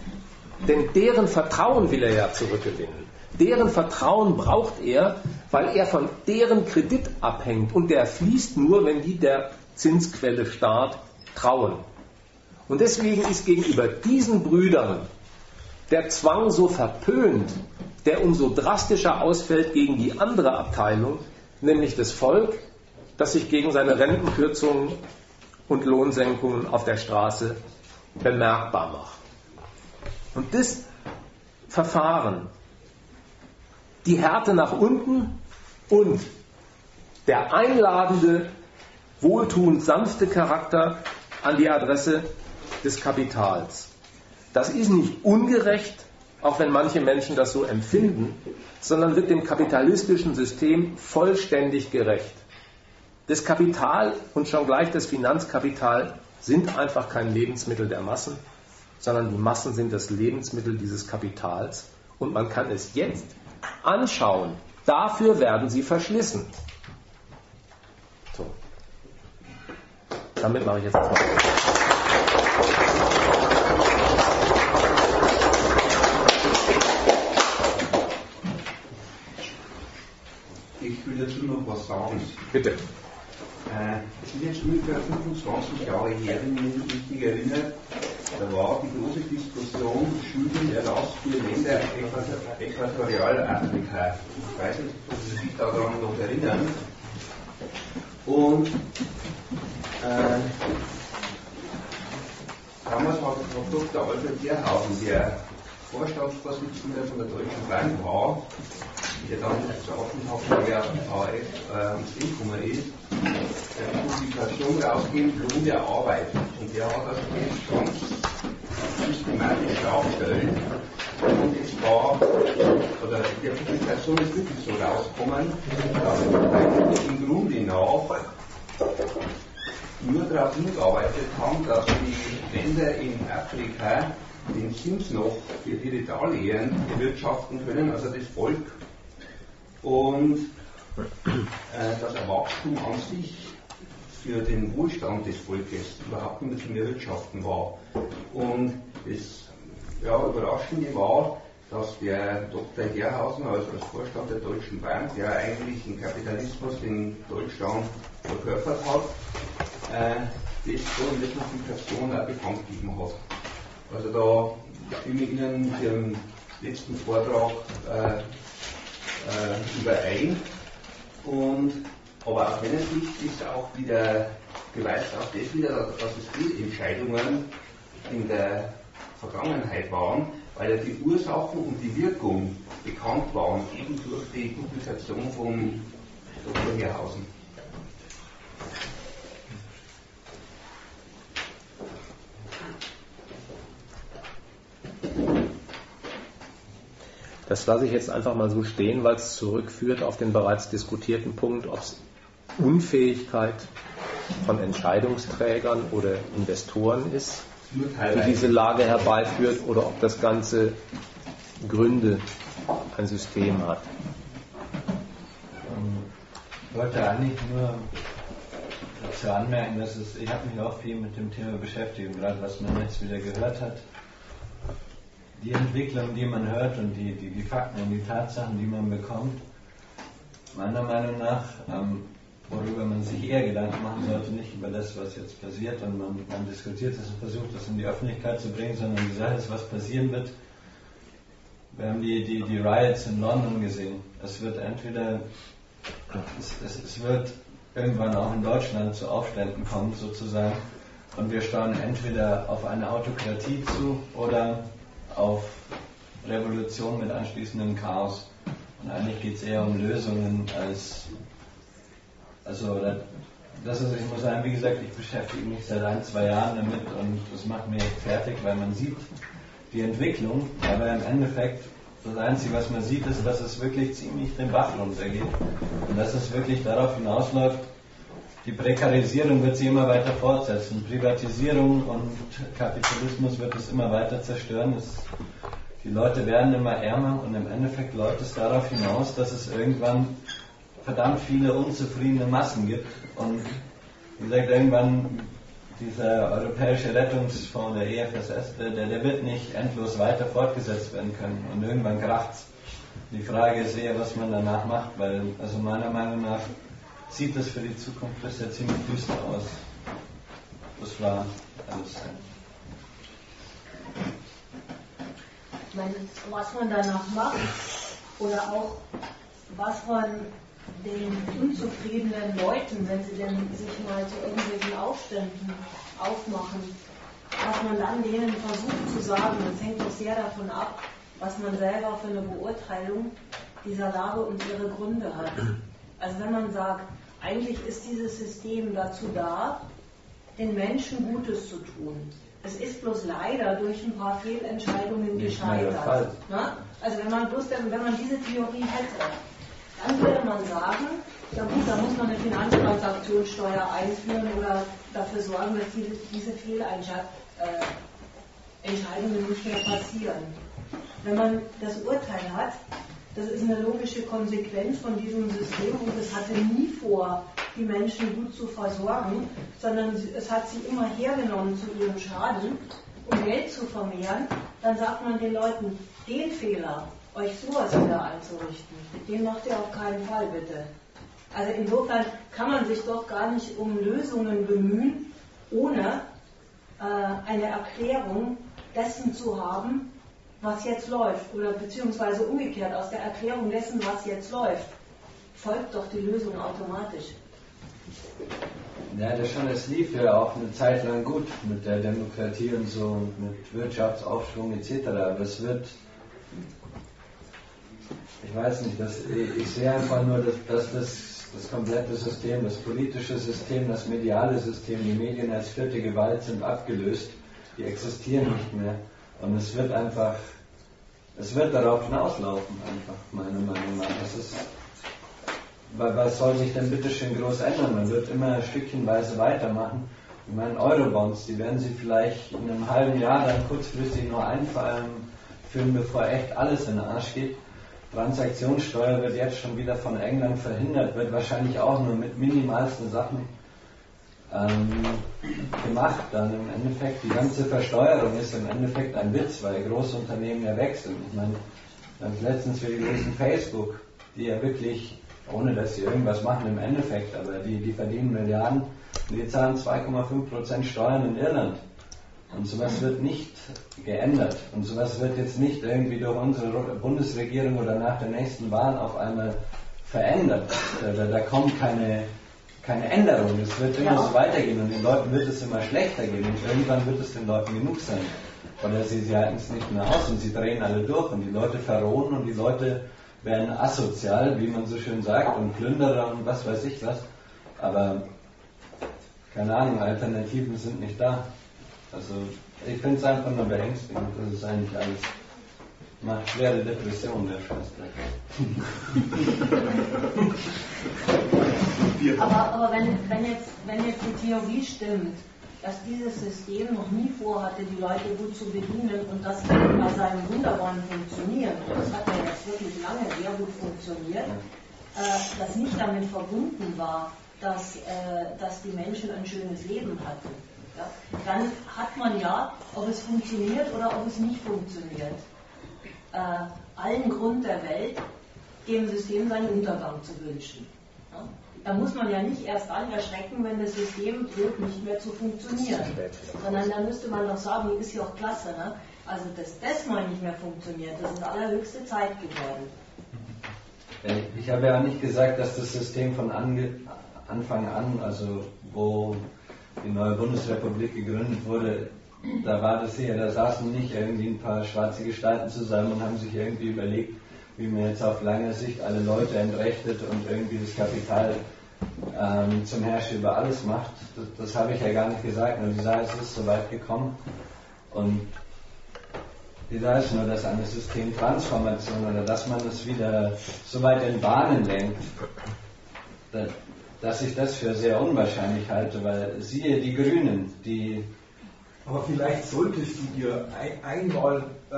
Denn deren Vertrauen will er ja zurückgewinnen. Deren Vertrauen braucht er, weil er von deren Kredit abhängt. Und der fließt nur, wenn die der Zinsquelle Staat trauen. Und deswegen ist gegenüber diesen Brüdern der Zwang so verpönt, der umso drastischer ausfällt gegen die andere Abteilung, nämlich das Volk, das sich gegen seine Rentenkürzungen und Lohnsenkungen auf der Straße bemerkbar macht. Und das Verfahren, die Härte nach unten und der einladende, wohltuend sanfte Charakter an die Adresse des Kapitals. Das ist nicht ungerecht, auch wenn manche Menschen das so empfinden, sondern wird dem kapitalistischen System vollständig gerecht. Das Kapital und schon gleich das Finanzkapital sind einfach kein Lebensmittel der Massen, sondern die Massen sind das Lebensmittel dieses Kapitals und man kann es jetzt anschauen. Dafür werden sie verschlissen. So. Damit mache ich jetzt erstmal. Ich will dazu noch was sagen. Bitte. Es sind jetzt ungefähr fünfundzwanzig Jahre her, wenn ich mich richtig erinnere. Da war die große Diskussion Schuldenerlass für Länder Äquatorialafrika. Ich weiß nicht, ob Sie sich daran noch erinnern. Und äh, damals war Doktor Alfred Herrhausen, der Vorstandsvorsitzender von der Deutschen Bank war, der dann zur Aufenthaltssteuer A F ins Inkommen ist, eine Publikation rausgegeben, Lohn der Arbeit. Und der hat das jetzt ganz systematisch aufgestellt. Und es war, oder der Publikation ist wirklich so rausgekommen, dass im Grunde nach nur darauf hingearbeitet haben, dass die Länder in Afrika den Zins noch für ihre Darlehen erwirtschaften können, also das Volk. Und äh, das Erwachstum an sich für den Wohlstand des Volkes überhaupt nicht mehr zu erwirtschaften war. Und das ja, Überraschende war, dass der Doktor Herrhausen, also als Vorstand der Deutschen Bank, der eigentlich den Kapitalismus in Deutschland verkörpert hat, äh, das so in der Publikation auch bekannt gegeben hat. Also da stimme ich Ihnen mit Ihrem letzten Vortrag äh, äh, überein. Und, aber aus meiner Sicht ist auch wieder geweist auf das wieder, dass es Fehlentscheidungen in der Vergangenheit waren, weil ja die Ursachen und die Wirkung bekannt waren, eben durch die Publikation von Doktor Herrhausen. Das lasse ich jetzt einfach mal so stehen, weil es zurückführt auf den bereits diskutierten Punkt, ob es Unfähigkeit von Entscheidungsträgern oder Investoren ist, die diese Lage herbeiführt, oder ob das Ganze Gründe, ein System hat. Ich wollte eigentlich nur dazu anmerken, dass es, ich habe mich auch viel mit dem Thema beschäftigt, gerade was man jetzt wieder gehört hat. Die Entwicklung, die man hört und die, die, die Fakten und die Tatsachen, die man bekommt, meiner Meinung nach, ähm, worüber man sich eher Gedanken machen sollte, nicht über das, was jetzt passiert und man, man diskutiert es und versucht, das in die Öffentlichkeit zu bringen, sondern die Sache ist, was passieren wird. Wir haben die, die, die Riots in London gesehen. Es wird entweder, es, es, es wird irgendwann auch in Deutschland zu Aufständen kommen, sozusagen, und wir steuern entweder auf eine Autokratie zu oder auf Revolution mit anschließendem Chaos. Und eigentlich geht es eher um Lösungen als, also das ist, ich muss sagen, wie gesagt, ich beschäftige mich seit ein, zwei Jahren damit und das macht mich echt fertig, weil man sieht die Entwicklung, aber im Endeffekt das Einzige, was man sieht, ist, dass es wirklich ziemlich den Bach runtergeht und dass es wirklich darauf hinausläuft, die Prekarisierung wird sie immer weiter fortsetzen. Privatisierung und Kapitalismus wird es immer weiter zerstören. Es Die Leute werden immer ärmer und im Endeffekt läuft es darauf hinaus, dass es irgendwann verdammt viele unzufriedene Massen gibt. Und wie gesagt, irgendwann dieser europäische Rettungsfonds, der E F S F, der, der wird nicht endlos weiter fortgesetzt werden können. Und irgendwann kracht's. Die Frage ist eher, was man danach macht, weil, also meiner Meinung nach, sieht das für die Zukunft bisher ziemlich düster aus. Das war alles. Ich meine, was man danach macht, oder auch was man den unzufriedenen Leuten, wenn sie denn sich mal zu irgendwelchen Aufständen aufmachen, was man dann denen versucht zu sagen, das hängt doch sehr davon ab, was man selber für eine Beurteilung dieser Lage und ihre Gründe hat. Also wenn man sagt, eigentlich ist dieses System dazu da, den Menschen Gutes zu tun. Es ist bloß leider durch ein paar Fehlentscheidungen gescheitert. Ne? Also wenn man bloß, wenn man diese Theorie hätte, dann würde man sagen, ja gut, da muss man eine Finanztransaktionssteuer einführen oder dafür sorgen, dass die, diese Fehlentscheidungen nicht mehr passieren. Wenn man das Urteil hat, das ist eine logische Konsequenz von diesem System und es hatte nie vor, die Menschen gut zu versorgen, sondern es hat sie immer hergenommen zu ihrem Schaden, um Geld zu vermehren, dann sagt man den Leuten, den Fehler, euch sowas wieder einzurichten, den macht ihr auf keinen Fall bitte. Also insofern kann man sich doch gar nicht um Lösungen bemühen, ohne äh, eine Erklärung dessen zu haben, was jetzt läuft, oder beziehungsweise umgekehrt, aus der Erklärung dessen, was jetzt läuft, folgt doch die Lösung automatisch. Ja, das schon, es lief ja auch eine Zeit lang gut mit der Demokratie und so, und mit Wirtschaftsaufschwung et cetera. Aber es wird, ich weiß nicht, das, ich sehe einfach nur, dass, dass das, das komplette System, das politische System, das mediale System, die Medien als vierte Gewalt sind abgelöst, die existieren nicht mehr. Und es wird einfach, es wird darauf hinauslaufen, einfach, meiner Meinung nach. Das ist, was soll sich denn bitte schön groß ändern? Man wird immer stückchenweise weitermachen. Ich meine, Eurobonds, die werden sie vielleicht in einem halben Jahr dann kurzfristig nur einfallen führen, bevor echt alles in den Arsch geht. Transaktionssteuer wird jetzt schon wieder von England verhindert, wird wahrscheinlich auch nur mit minimalsten Sachen ähm, gemacht. Dann im Endeffekt, die ganze Versteuerung ist im Endeffekt ein Witz, weil Großunternehmen ja wechseln. Ich meine, ganz letztens für die großen Facebook, die ja wirklich, ohne dass sie irgendwas machen im Endeffekt, aber die, die verdienen Milliarden und die zahlen zwei Komma fünf Prozent Steuern in Irland. Und sowas wird nicht geändert. Und sowas wird jetzt nicht irgendwie durch unsere Bundesregierung oder nach der nächsten Wahl auf einmal verändert. Da, da kommt keine, keine Änderung. Es wird immer so weitergehen und den Leuten wird es immer schlechter gehen und irgendwann wird es den Leuten genug sein. Oder sie, sie halten es nicht mehr aus und sie drehen alle durch und die Leute verrohen und die Leute werden asozial, wie man so schön sagt, und Plünderer und was weiß ich was. Aber, keine Ahnung, Alternativen sind nicht da. Also, ich finde es einfach nur beängstigend. Das ist eigentlich alles. Macht schwere Depressionen, der Scheißdreck. aber aber wenn, wenn, jetzt, wenn jetzt die Theorie stimmt, dass dieses System noch nie vorhatte, die Leute gut zu bedienen und das bei seinem Wunderwand funktioniert, und das hat ja jetzt wirklich lange sehr gut funktioniert, äh, das nicht damit verbunden war, dass, äh, dass die Menschen ein schönes Leben hatten. Ja? Dann hat man ja, ob es funktioniert oder ob es nicht funktioniert, äh, allen Grund der Welt, dem System seinen Untergang zu wünschen. Ja? Da muss man ja nicht erst dann erschrecken, wenn das System droht, nicht mehr zu funktionieren. Sondern da müsste man doch sagen, ist ja auch klasse, ne? Also, dass das mal nicht mehr funktioniert, das ist allerhöchste Zeit geworden. Ich, ich habe ja auch nicht gesagt, dass das System von ange, Anfang an, also wo die neue Bundesrepublik gegründet wurde, da war das hier, da saßen nicht irgendwie ein paar schwarze Gestalten zusammen und haben sich irgendwie überlegt, wie man jetzt auf lange Sicht alle Leute entrechtet und irgendwie das Kapital ähm, zum Herrscher über alles macht. Das, das habe ich ja gar nicht gesagt. Nur die Sache ist, es ist so weit gekommen. Und die Sache ist nur, dass eine Systemtransformation oder dass man es wieder so weit in Bahnen lenkt, dass, dass ich das für sehr unwahrscheinlich halte, weil siehe die Grünen, die Aber vielleicht solltest du dir ein, einmal äh,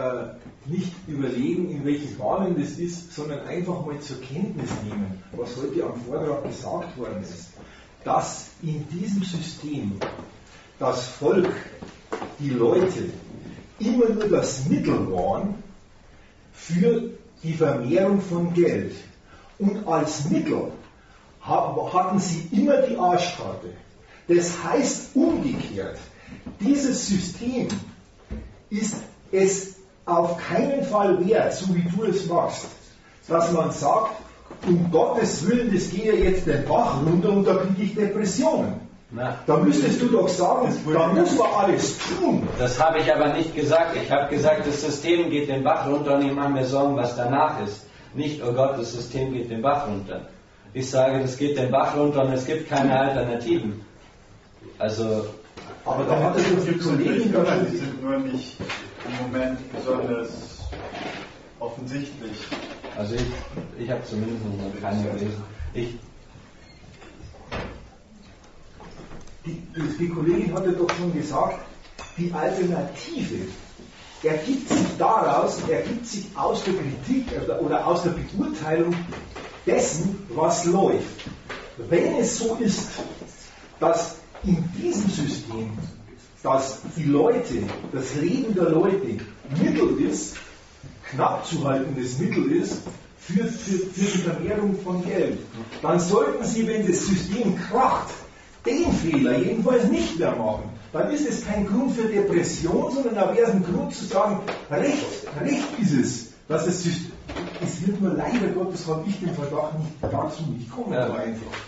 nicht überlegen, in welches Rahmen das ist, sondern einfach mal zur Kenntnis nehmen, was heute am Vortrag gesagt worden ist. Dass in diesem System das Volk, die Leute, immer nur das Mittel waren für die Vermehrung von Geld. Und als Mittel hatten sie immer die Arschkarte. Das heißt umgekehrt, dieses System ist es auf keinen Fall wert, so wie du es machst, dass man sagt, um Gottes Willen, das geht ja jetzt den Bach runter und da kriege ich Depressionen. Na, da müsstest du doch sagen, da muss man alles tun. Das habe ich aber nicht gesagt. Ich habe gesagt, das System geht den Bach runter und ich mache mir Sorgen, was danach ist. Nicht, oh Gott, das System geht den Bach runter. Ich sage, das geht den Bach runter und es gibt keine Alternativen. Also... Aber da hat es uns die Kollegen... Die sind nur nicht im Moment besonders offensichtlich. Also ich, ich habe zumindest noch keine gelesen. Ich... Die, die, die Kollegin hatte doch schon gesagt, die Alternative ergibt sich daraus, ergibt sich aus der Kritik oder aus der Beurteilung dessen, was läuft. Wenn es so ist, dass in diesem System, dass die Leute, das Leben der Leute Mittel ist, knapp zu haltendes Mittel ist, für, für, für die Vermehrung von Geld, dann sollten sie, wenn das System kracht, den Fehler jedenfalls nicht mehr machen. Dann ist es kein Grund für Depression, sondern da wäre es ein Grund zu sagen, recht, recht ist es, dass es System, es wird nur leider Gottes, habe ich den Verdacht nicht dazu, ich komme ja. einfach.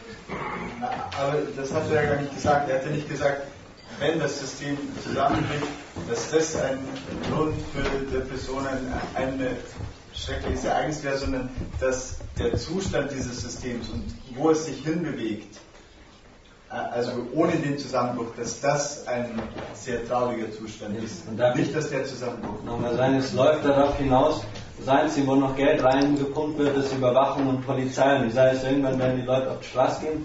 Aber das hat er ja gar nicht gesagt, er hat ja nicht gesagt, wenn das System zusammenbricht, dass das ein Grund für Depressionen, ein schreckliches Ereignis wäre, sondern dass der Zustand dieses Systems und wo es sich hinbewegt, also ohne den Zusammenbruch, dass das ein sehr trauriger Zustand ist. Und da nicht, dass der Zusammenbruch nochmal sein, es läuft darauf hinaus, seien sie, wo noch Geld reingepumpt wird, ist Überwachung und Polizei. Und ich sage es, irgendwann werden die Leute auf die Straße gehen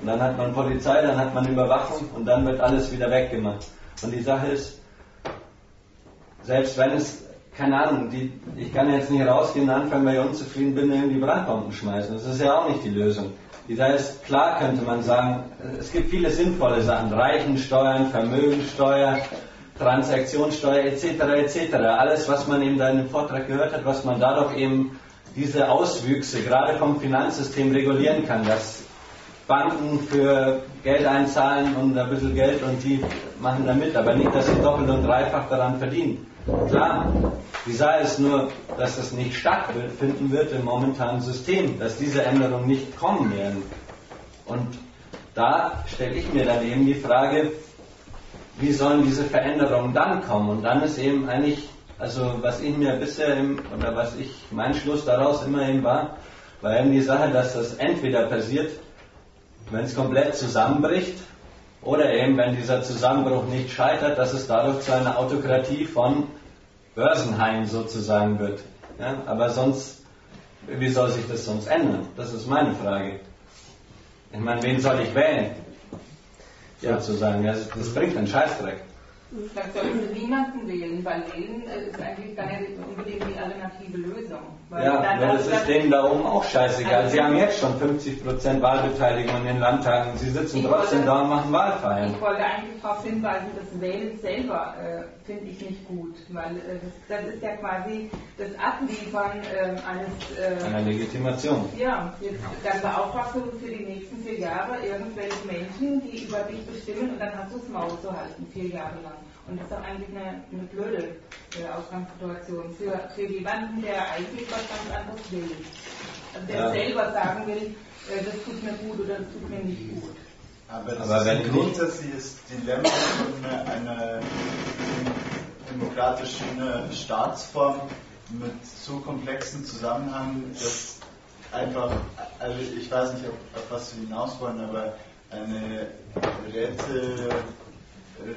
und dann hat man Polizei, dann hat man Überwachung und dann wird alles wieder weggemacht. Und die Sache ist, selbst wenn es, keine Ahnung, die, ich kann jetzt nicht rausgehen und anfangen, weil ich unzufrieden bin, irgendwie Brandbomben schmeißen. Das ist ja auch nicht die Lösung. Das heißt, klar könnte man sagen, es gibt viele sinnvolle Sachen, Reichensteuern, Vermögensteuer, Transaktionssteuer et cetera et cetera. Alles, was man eben da in dem Vortrag gehört hat, was man dadurch eben diese Auswüchse gerade vom Finanzsystem regulieren kann, dass Banken für Geld einzahlen und ein bisschen Geld und die machen da mit, aber nicht, dass sie doppelt und dreifach daran verdienen. Klar, die Sache ist nur, dass das nicht stattfinden wird im momentanen System, dass diese Änderungen nicht kommen werden. Und da stelle ich mir dann eben die Frage, wie sollen diese Veränderungen dann kommen? Und dann ist eben eigentlich, also was ich mir bisher, im, oder was ich, mein Schluss daraus immer eben war, war eben die Sache, dass das entweder passiert, wenn es komplett zusammenbricht, oder eben, wenn dieser Zusammenbruch nicht scheitert, dass es dadurch zu einer Autokratie von Börsenhaien sozusagen wird. Ja, aber sonst, wie soll sich das sonst ändern? Das ist meine Frage. Ich meine, wen soll ich wählen? Ja. Sozusagen, das, das bringt einen Scheißdreck. Vielleicht sollten wir niemanden wählen, weil wählen ist eigentlich gar nicht unbedingt die alternative Lösung. Weil ja, dann weil das ist denen da oben auch scheißegal. Also sie haben jetzt schon fünfzig Prozent Wahlbeteiligung in den Landtagen. Sie sitzen trotzdem wollte, da und machen Wahlfeiern. Ich wollte eigentlich darauf hinweisen, das Wählen selber äh, finde ich nicht gut. Weil äh, das, das ist ja quasi das Abliefern äh, eines... Äh, einer Legitimation. Ja, jetzt dann beauftragst du für die nächsten vier Jahre irgendwelche Menschen, die über dich bestimmen und dann hast du das Maul zu halten, vier Jahre lang. Und das ist doch eigentlich eine, eine blöde äh, Ausgangssituation für, für jemanden, der eigentlich was ganz anderes will. Also der ja. selber sagen will, äh, das tut mir gut oder das tut mir nicht gut. Aber das Aber ist ein grundsätzliches Dilemma von einer eine demokratischen Staatsform mit so komplexem Zusammenhang, dass einfach, also ich weiß nicht, auf, auf was Sie hinaus wollen, aber eine Räte...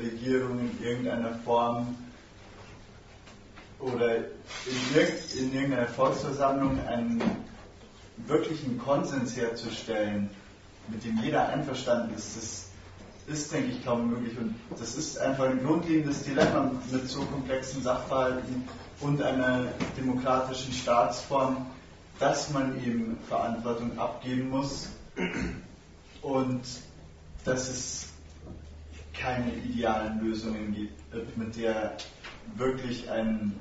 Regierung in irgendeiner Form oder in irgendeiner Volksversammlung einen wirklichen Konsens herzustellen, mit dem jeder einverstanden ist, das ist, denke ich, kaum möglich. Und das ist einfach ein grundlegendes Dilemma mit so komplexen Sachverhalten und einer demokratischen Staatsform, dass man eben Verantwortung abgeben muss und dass es keine idealen Lösungen gibt, mit der wirklich ein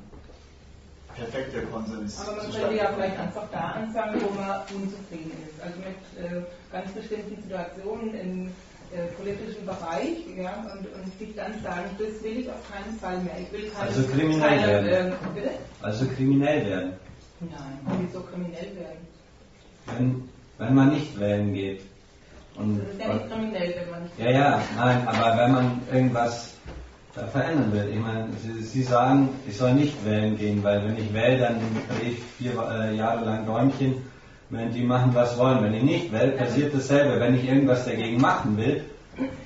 perfekter Konsens. Aber man könnte ja vielleicht einfach da anfangen, wo man unzufrieden ist. Also mit äh, ganz bestimmten Situationen im äh, politischen Bereich, ja, und, und sich dann sagen, das will ich auf keinen Fall mehr. Ich will keine, also kriminell keine, werden. Äh, also kriminell werden. Nein, wieso kriminell werden? Wenn, wenn man nicht wählen geht. Und das ist ja nicht kriminell, wenn man nicht wählen geht. Ja, ja, nein, aber wenn man irgendwas da verändern wird. Ich meine, Sie, Sie sagen, ich soll nicht wählen gehen, weil wenn ich wähle, dann drehe ich vier äh, Jahre lang Däumchen, wenn die machen, was wollen. Wenn ich nicht wähle, passiert dasselbe. Wenn ich irgendwas dagegen machen will,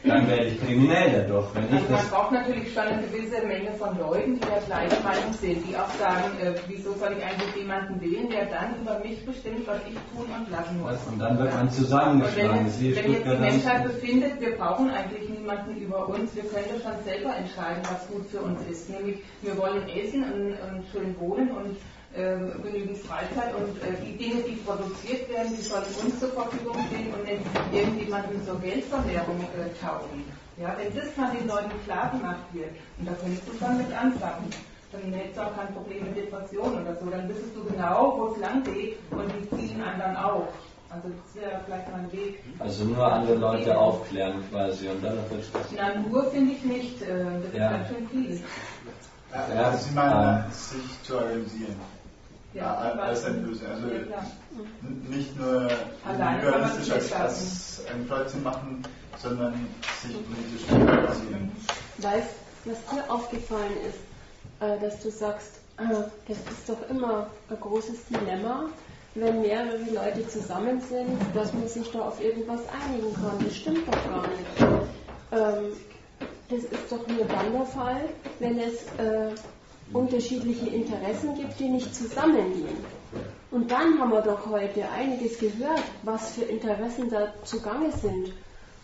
dann werde ich kriminell dadurch. Wenn also ich man das braucht natürlich schon eine gewisse Menge von Leuten, die der gleichen Meinung sind, die auch sagen, äh, wieso soll ich eigentlich jemanden wählen, der dann über mich bestimmt, was ich tun und lassen muss. Und dann wird man zusammengeschlagen. Und wenn, wenn jetzt die Menschheit befindet, wir brauchen eigentlich niemanden über uns, wir können schon selber entscheiden, was gut für uns ist. Nämlich, wir wollen essen und, und schön wohnen und Ähm, genügend Freizeit und äh, die Dinge, die produziert werden, die sollen uns zur Verfügung stehen und nicht irgendjemandem zur Geldvermehrung äh, taugen. Ja, wenn das mal den Leuten klar gemacht wird, und da könntest du dann mit anfangen, dann hättest du auch kein Problem mit Depressionen oder so, dann wüsstest du genau, wo es lang geht und die ziehen anderen auch. Also das wäre vielleicht mal ein Weg. Also nur andere Leute gehen. Aufklären quasi und dann wird es passieren. Na, nur finde ich nicht, äh, das ja. ist ganz schön viel. Ja, ja. Sie meinen, sich zu organisieren. Ja, als ein Böse. Also ja, nicht nur pluralistisch als, als ein Kreuz zu machen, sondern sich politisch zu organisieren. Weißt du, was dir aufgefallen ist, dass du sagst, das ist doch immer ein großes Dilemma, wenn mehrere Leute zusammen sind, dass man sich da auf irgendwas einigen kann. Das stimmt doch gar nicht. Das ist doch nur dann der Fall, wenn es unterschiedliche Interessen gibt, die nicht zusammengehen. Und dann haben wir doch heute einiges gehört, was für Interessen da zugange sind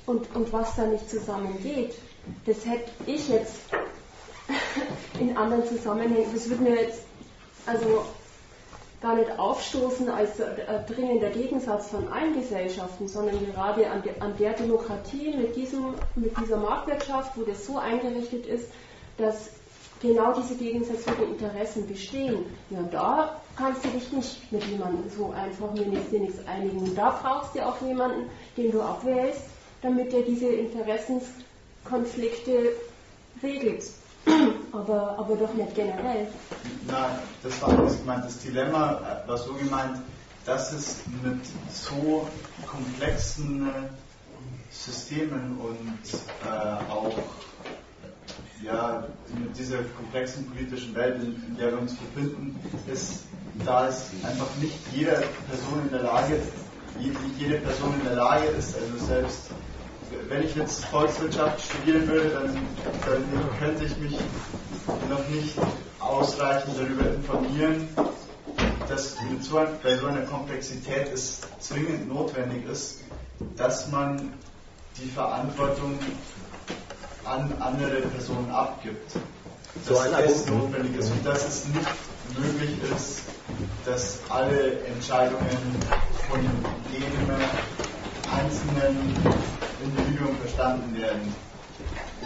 und, und was da nicht zusammengeht. Das hätte ich jetzt in anderen Zusammenhängen, das würde mir jetzt also gar nicht aufstoßen als dringender Gegensatz von allen Gesellschaften, sondern gerade an, de, an der Demokratie mit, diesem, mit dieser Marktwirtschaft, wo das so eingerichtet ist, dass genau diese gegensätzlichen Interessen bestehen. Ja, da kannst du dich nicht mit jemandem so einfach mir nichts, dir nichts einigen. Und da brauchst du auch jemanden, den du abwählst, damit der diese Interessenskonflikte regelt. Aber, aber doch nicht generell. Nein, das war alles gemeint. Das Dilemma war so gemeint, dass es mit so komplexen Systemen und äh, auch ja, mit dieser komplexen politischen Welt, in der wir uns befinden, ist, da ist einfach nicht jede Person in der Lage, jede Person in der Lage ist, also selbst wenn ich jetzt Volkswirtschaft studieren würde, dann, dann könnte ich mich noch nicht ausreichend darüber informieren, dass mit so einer, bei so einer Komplexität es zwingend notwendig ist, dass man die Verantwortung an andere Personen abgibt. So dass es notwendig ist und dass es nicht möglich ist, dass alle Entscheidungen von jedem einzelnen Individuum verstanden werden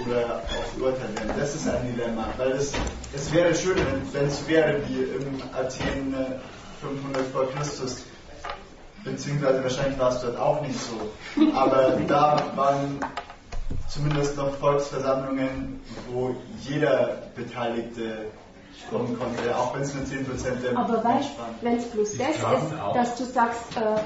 oder auch beurteilt werden. Das ist ein Dilemma, weil es, es wäre schön, wenn es wäre wie im Athen fünfhundert vor Christus, beziehungsweise wahrscheinlich war es dort auch nicht so, aber da waren zumindest noch Volksversammlungen, wo jeder Beteiligte kommen konnte, auch wenn es nur zehn Prozent der Aber weißt, wenn es bloß das ist, auch. dass du sagst, äh,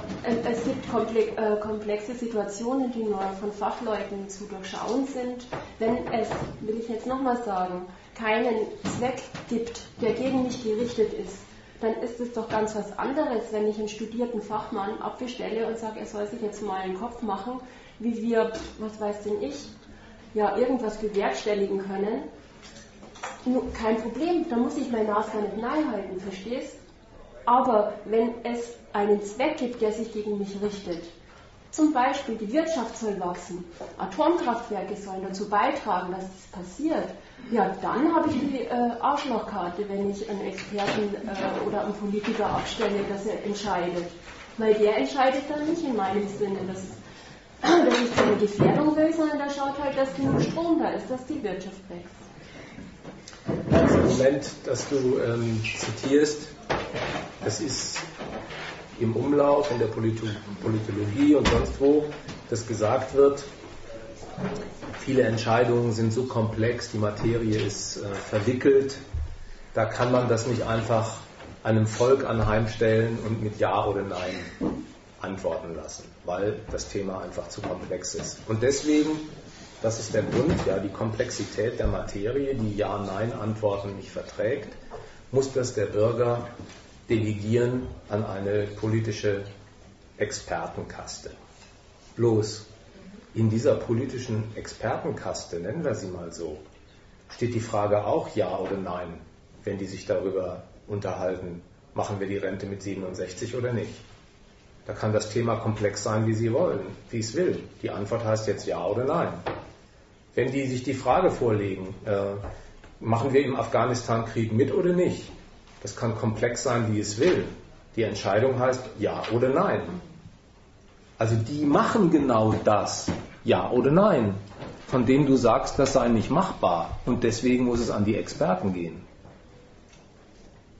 es gibt komple- äh, komplexe Situationen, die nur von Fachleuten zu durchschauen sind, wenn es, will ich jetzt nochmal sagen, keinen Zweck gibt, der gegen mich gerichtet ist, dann ist es doch ganz was anderes, wenn ich einen studierten Fachmann abstelle und sage, er soll sich jetzt mal einen Kopf machen, wie wir, was weiß denn ich, ja, irgendwas bewerkstelligen können. Nur, kein Problem, da muss ich mein Maß gar nicht nahe halten, verstehst? Aber wenn es einen Zweck gibt, der sich gegen mich richtet, Zum Beispiel, die Wirtschaft soll wachsen, Atomkraftwerke sollen dazu beitragen, dass das passiert. Ja, dann habe ich die äh, Arschlochkarte, wenn ich einen Experten äh, oder einen Politiker abstelle, dass er entscheidet. Weil der entscheidet dann nicht in meinem Sinne, dass, dass ich keine Gefährdung will, sondern der schaut halt, dass genug Strom da ist, dass die Wirtschaft wächst. Das Argument, das du ähm, zitierst, das ist im Umlauf, in der Polito- Politologie und sonst wo, dass gesagt wird, viele Entscheidungen sind so komplex, die Materie ist äh, verwickelt, da kann man das nicht einfach einem Volk anheimstellen und mit Ja oder Nein antworten lassen, weil das Thema einfach zu komplex ist. Und deswegen, das ist der Grund, ja, die Komplexität der Materie, die Ja-Nein-Antworten nicht verträgt, muss das der Bürger delegieren an eine politische Expertenkaste. Bloß in dieser politischen Expertenkaste, nennen wir sie mal so, steht die Frage auch Ja oder Nein, wenn die sich darüber unterhalten, machen wir die Rente mit siebenundsechzig oder nicht. Da kann das Thema komplex sein, wie sie wollen, wie es will. Die Antwort heißt jetzt Ja oder Nein. Wenn die sich die Frage vorlegen, äh, machen wir im Afghanistan-Krieg mit oder nicht? Das kann komplex sein, wie es will. Die Entscheidung heißt Ja oder Nein. Also die machen genau das, Ja oder Nein, von dem du sagst, das sei nicht machbar und deswegen muss es an die Experten gehen.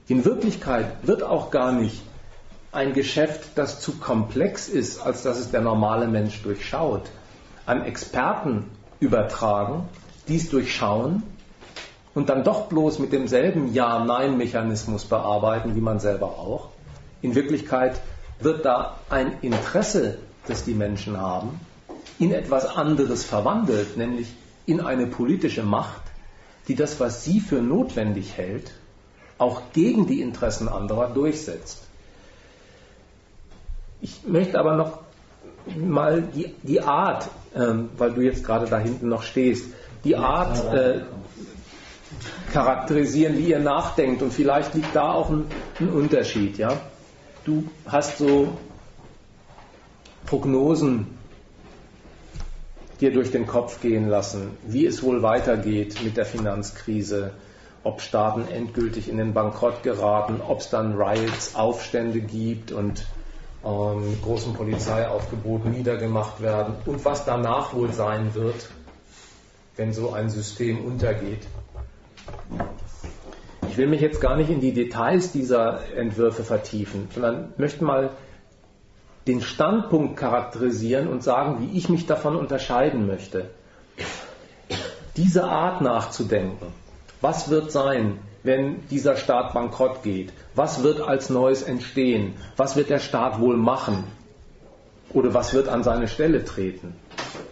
In Wirklichkeit wird auch gar nicht ein Geschäft, das zu komplex ist, als dass es der normale Mensch durchschaut, an Experten übertragen, dies durchschauen und dann doch bloß mit demselben Ja-Nein-Mechanismus bearbeiten, wie man selber auch. In Wirklichkeit wird da ein Interesse, das die Menschen haben, in etwas anderes verwandelt, nämlich in eine politische Macht, die das, was sie für notwendig hält, auch gegen die Interessen anderer durchsetzt. Ich möchte aber noch mal die, die Art, ähm, weil du jetzt gerade da hinten noch stehst, die Art äh, charakterisieren, wie ihr nachdenkt. Und vielleicht liegt da auch ein, ein Unterschied. Ja? Du hast so Prognosen dir durch den Kopf gehen lassen, wie es wohl weitergeht mit der Finanzkrise, ob Staaten endgültig in den Bankrott geraten, ob es dann Riots, Aufstände gibt und ähm, mit großem Polizeiaufgebot niedergemacht werden und was danach wohl sein wird, wenn so ein System untergeht. Ich will mich jetzt gar nicht in die Details dieser Entwürfe vertiefen, sondern möchte mal den Standpunkt charakterisieren und sagen, wie ich mich davon unterscheiden möchte. Diese Art nachzudenken, was wird sein, wenn dieser Staat bankrott geht? Was wird als Neues entstehen? Was wird der Staat wohl machen? Oder was wird an seine Stelle treten?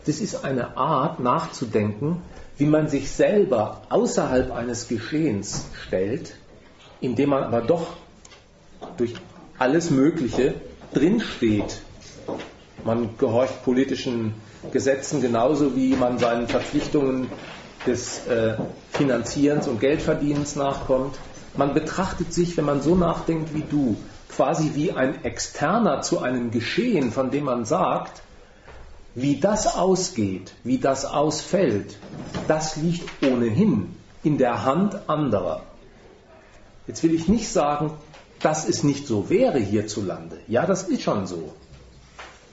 Das ist eine Art nachzudenken, wie man sich selber außerhalb eines Geschehens stellt, indem man aber doch durch alles Mögliche drinsteht. Man gehorcht politischen Gesetzen genauso, wie man seinen Verpflichtungen des äh, Finanzierens und Geldverdienens nachkommt. Man betrachtet sich, wenn man so nachdenkt wie du, quasi wie ein Externer zu einem Geschehen, von dem man sagt, wie das ausgeht, wie das ausfällt, das liegt ohnehin in der Hand anderer. Jetzt will ich nicht sagen, dass es nicht so wäre hierzulande. Ja, das ist schon so.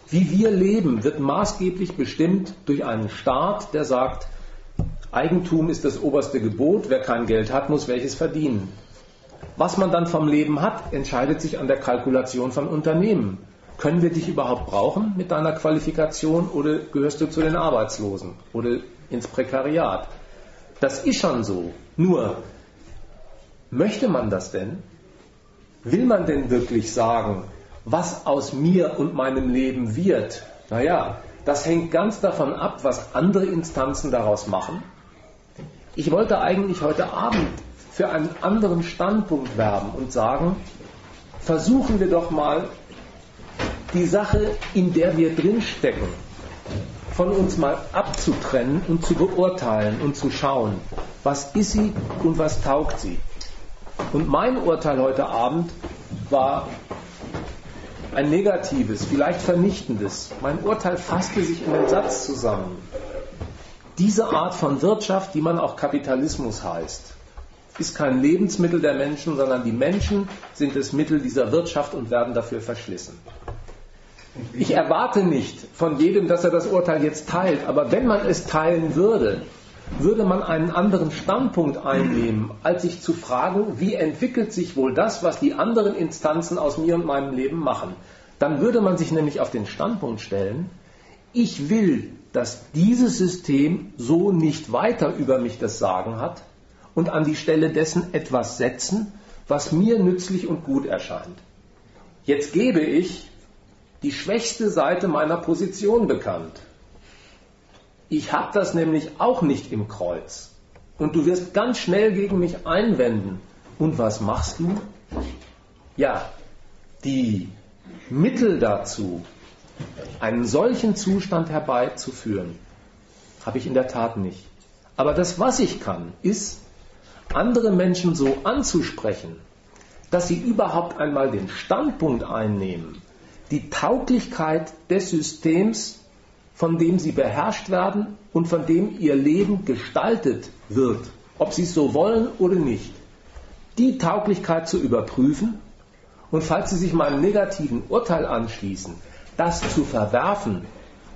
Wie wir leben, wird maßgeblich bestimmt durch einen Staat, der sagt, Eigentum ist das oberste Gebot, wer kein Geld hat, muss welches verdienen. Was man dann vom Leben hat, entscheidet sich an der Kalkulation von Unternehmen. Können wir dich überhaupt brauchen mit deiner Qualifikation oder gehörst du zu den Arbeitslosen oder ins Prekariat? Das ist schon so. Nur, möchte man das denn? Will man denn wirklich sagen, was aus mir und meinem Leben wird? Naja, das hängt ganz davon ab, was andere Instanzen daraus machen. Ich wollte eigentlich heute Abend für einen anderen Standpunkt werben und sagen, versuchen wir doch mal, die Sache, in der wir drinstecken, von uns mal abzutrennen und zu beurteilen und zu schauen, was ist sie und was taugt sie. Und mein Urteil heute Abend war ein negatives, vielleicht vernichtendes. Mein Urteil fasste sich in den Satz zusammen. Diese Art von Wirtschaft, die man auch Kapitalismus heißt, ist kein Lebensmittel der Menschen, sondern die Menschen sind das Mittel dieser Wirtschaft und werden dafür verschlissen. Ich erwarte nicht von jedem, dass er das Urteil jetzt teilt, aber wenn man es teilen würde, würde man einen anderen Standpunkt einnehmen, als sich zu fragen, wie entwickelt sich wohl das, was die anderen Instanzen aus mir und meinem Leben machen. Dann würde man sich nämlich auf den Standpunkt stellen, ich will, dass dieses System so nicht weiter über mich das Sagen hat und an die Stelle dessen etwas setzen, was mir nützlich und gut erscheint. Jetzt gebe ich die schwächste Seite meiner Position bekannt. Ich habe das nämlich auch nicht im Kreuz. Und du wirst ganz schnell gegen mich einwenden. Und was machst du? Ja, die Mittel dazu, einen solchen Zustand herbeizuführen, habe ich in der Tat nicht. Aber das, was ich kann, ist, andere Menschen so anzusprechen, dass sie überhaupt einmal den Standpunkt einnehmen, die Tauglichkeit des Systems, von dem sie beherrscht werden und von dem ihr Leben gestaltet wird, ob sie es so wollen oder nicht, die Tauglichkeit zu überprüfen und, falls sie sich meinem negativen Urteil anschließen, das zu verwerfen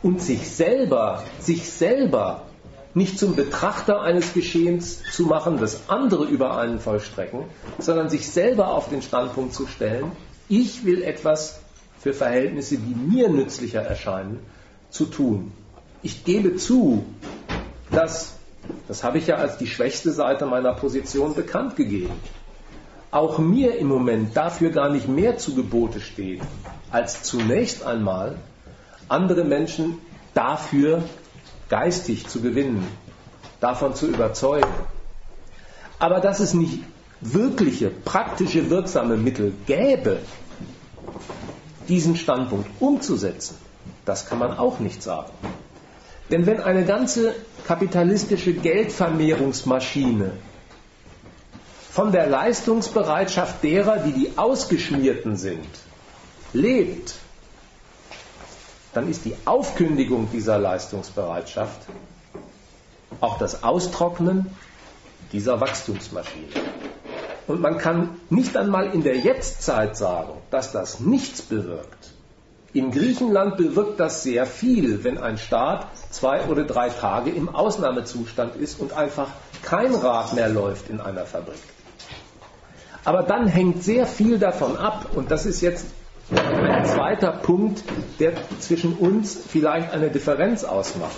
und sich selber, sich selber nicht zum Betrachter eines Geschehens zu machen, das andere über einen vollstrecken, sondern sich selber auf den Standpunkt zu stellen, ich will etwas für Verhältnisse, die mir nützlicher erscheinen, zu tun. Ich gebe zu, dass, das habe ich ja als die schwächste Seite meiner Position bekannt gegeben, auch mir im Moment dafür gar nicht mehr zu Gebote steht, als zunächst einmal andere Menschen dafür geistig zu gewinnen, davon zu überzeugen. Aber dass es nicht wirkliche, praktische, wirksame Mittel gäbe, diesen Standpunkt umzusetzen, das kann man auch nicht sagen. Denn wenn eine ganze kapitalistische Geldvermehrungsmaschine von der Leistungsbereitschaft derer, die die Ausgeschmierten sind, lebt, dann ist die Aufkündigung dieser Leistungsbereitschaft auch das Austrocknen dieser Wachstumsmaschine. Und man kann nicht einmal in der Jetztzeit sagen, dass das nichts bewirkt. In Griechenland bewirkt das sehr viel, wenn ein Staat zwei oder drei Tage im Ausnahmezustand ist und einfach kein Rad mehr läuft in einer Fabrik. Aber dann hängt sehr viel davon ab, und das ist jetzt ein zweiter Punkt, der zwischen uns vielleicht eine Differenz ausmacht.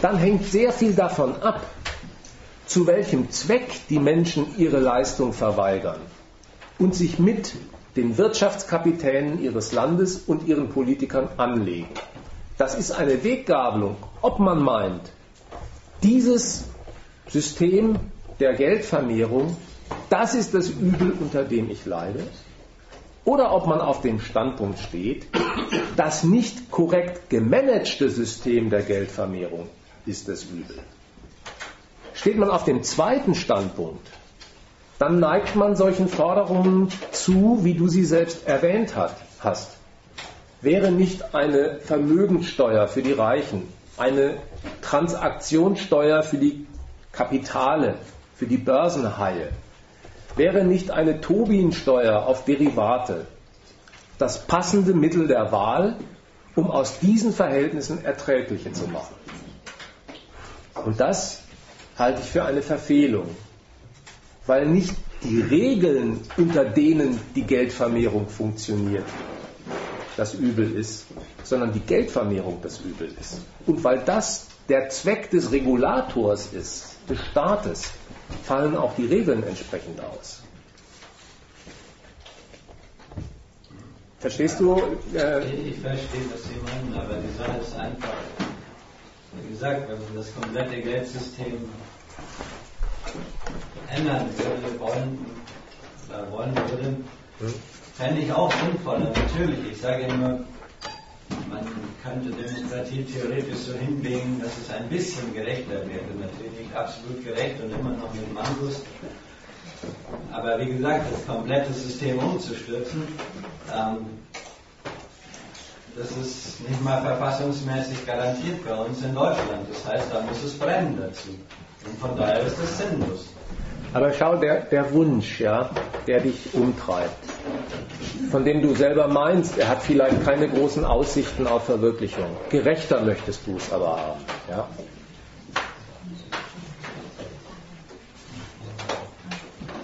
Dann hängt sehr viel davon ab, zu welchem Zweck die Menschen ihre Leistung verweigern und sich mit den Wirtschaftskapitänen ihres Landes und ihren Politikern anlegen. Das ist eine Weggabelung, ob man meint, dieses System der Geldvermehrung, das ist das Übel, unter dem ich leide, oder ob man auf dem Standpunkt steht, das nicht korrekt gemanagte System der Geldvermehrung ist das Übel. Steht man auf dem zweiten Standpunkt, dann neigt man solchen Forderungen zu, wie du sie selbst erwähnt hat, hast. Wäre nicht eine Vermögenssteuer für die Reichen, eine Transaktionssteuer für die Kapitale, für die Börsenhaie, wäre nicht eine Tobin-Steuer auf Derivate das passende Mittel der Wahl, um aus diesen Verhältnissen erträgliche zu machen? Und das halte ich für eine Verfehlung. Weil nicht die Regeln, unter denen die Geldvermehrung funktioniert, das Übel ist, sondern die Geldvermehrung das Übel ist. Und weil das der Zweck des Regulators ist, des Staates, fallen auch die Regeln entsprechend aus. Verstehst du? Äh, ich verstehe, was Sie meinen, aber die Sache ist einfach, wie gesagt, wenn man das komplette Geldsystem ändern würde, wollen, oder wollen würde, fände ich auch sinnvoller. Natürlich, ich sage immer, man könnte Demokratie theoretisch so hinlegen, dass es ein bisschen gerechter wäre. Natürlich nicht absolut gerecht und immer noch mit Mangos. Aber wie gesagt, das komplette System umzustürzen, ähm, das ist nicht mal verfassungsmäßig garantiert bei uns in Deutschland. Das heißt, da muss es brennen dazu. Und von daher ist das sinnlos. Aber schau, der, der Wunsch, ja, der dich umtreibt, von dem du selber meinst, er hat vielleicht keine großen Aussichten auf Verwirklichung. Gerechter möchtest du es aber haben. Ja?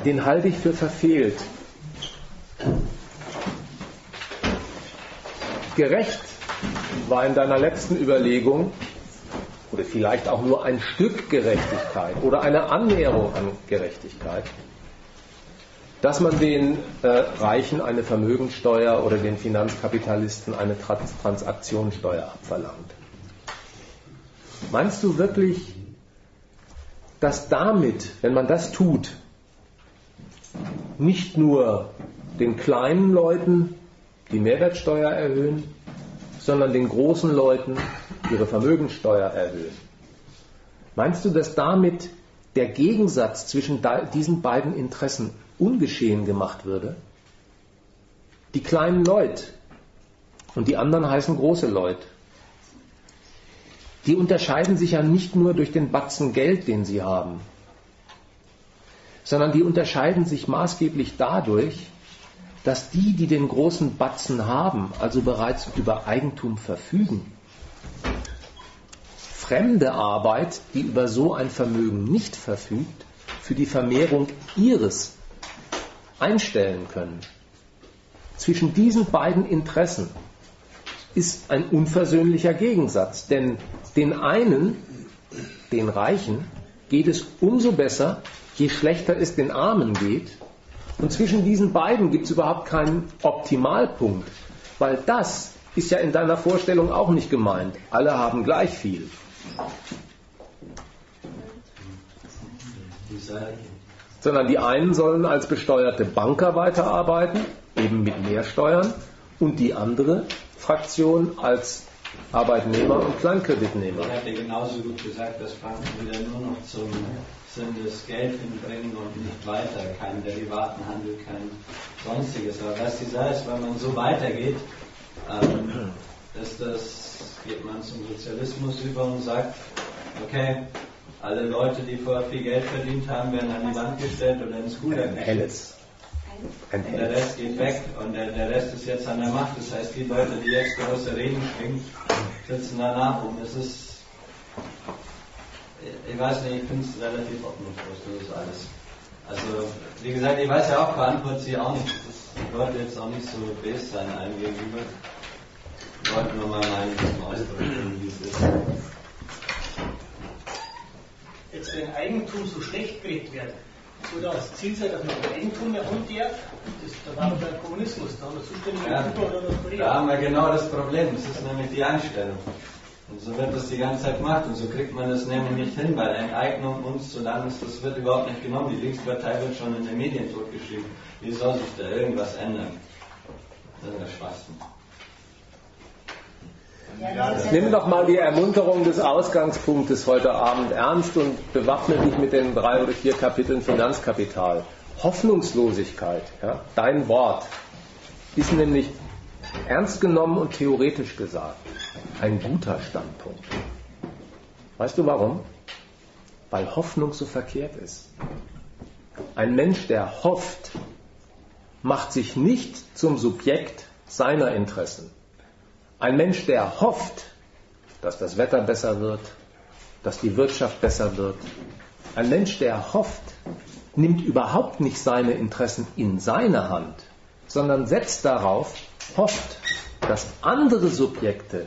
Den halte ich für verfehlt. Gerecht war in deiner letzten Überlegung, oder vielleicht auch nur ein Stück Gerechtigkeit oder eine Annäherung an Gerechtigkeit, dass man den äh, Reichen eine Vermögenssteuer oder den Finanzkapitalisten eine Trans- Transaktionssteuer abverlangt. Meinst du wirklich, dass damit, wenn man das tut, nicht nur den kleinen Leuten die Mehrwertsteuer erhöhen, sondern den großen Leuten ihre Vermögenssteuer erhöhen? Meinst du, dass damit der Gegensatz zwischen diesen beiden Interessen ungeschehen gemacht würde? Die kleinen Leute und die anderen heißen große Leute. Die unterscheiden sich ja nicht nur durch den Batzen Geld, den sie haben, sondern die unterscheiden sich maßgeblich dadurch, dass die, die den großen Batzen haben, also bereits über Eigentum verfügen, fremde Arbeit, die über so ein Vermögen nicht verfügt, für die Vermehrung ihres einstellen können. Zwischen diesen beiden Interessen ist ein unversöhnlicher Gegensatz, denn den einen, den Reichen, geht es umso besser, je schlechter es den Armen geht. Und zwischen diesen beiden gibt es überhaupt keinen Optimalpunkt, weil das ist ja in deiner Vorstellung auch nicht gemeint. Alle haben gleich viel. Sondern die einen sollen als besteuerte Banker weiterarbeiten, eben mit mehr Steuern, und die andere Fraktion als Arbeitnehmer und Kleinkreditnehmer. Ich hatte genauso gut gesagt, dass Banken wieder nur noch zum Sinn des Geld hinbringen und nicht weiter, kein Derivatenhandel, kein sonstiges. Aber was die Sache ist, wenn man so weitergeht, ähm, ist das, geht man zum Sozialismus über und sagt, okay, alle Leute, die vorher viel Geld verdient haben, werden an die Wand gestellt oder ins Gulag gestellt. Ein Helles. Der Rest geht weg und der, der Rest ist jetzt an der Macht. Das heißt, die Leute, die jetzt große Reden schwingen, sitzen danach um. Es ist, ich weiß nicht, ich finde es relativ hoffnungslos, das ist alles. Also, wie gesagt, ich weiß ja auch, beantwortet sie auch nicht. Ich wollte jetzt auch nicht so best sein allen gegenüber. Ich wollte nur mal meinen Ausdruck, wie es ist. Jetzt, wenn Eigentum so schlecht geredet wird, so da das Ziel sein, dass man das Eigentum herumgeht, da war doch der Kommunismus, da haben wir Zustände in Europa oder Nordkorea. Da haben wir genau das Problem, das ist nämlich die Einstellung. Und so wird das die ganze Zeit gemacht und so kriegt man das nämlich nicht hin, weil Enteignung uns zu Landes, das wird überhaupt nicht genommen. Die Linkspartei wird schon in den Medien totgeschrieben. Wie soll sich da irgendwas ändern? Das ist der Schwachsinn. Ja, nimm doch mal die Ermunterung des Ausgangspunktes heute Abend ernst und bewaffne dich mit den drei oder vier Kapiteln Finanzkapital. Hoffnungslosigkeit, ja, dein Wort, ist nämlich ernst genommen und theoretisch gesagt ein guter Standpunkt. Weißt du warum? Weil Hoffnung so verkehrt ist. Ein Mensch, der hofft, macht sich nicht zum Subjekt seiner Interessen. Ein Mensch, der hofft, dass das Wetter besser wird, dass die Wirtschaft besser wird. Ein Mensch, der hofft, nimmt überhaupt nicht seine Interessen in seine Hand, sondern setzt darauf, hofft, dass andere Subjekte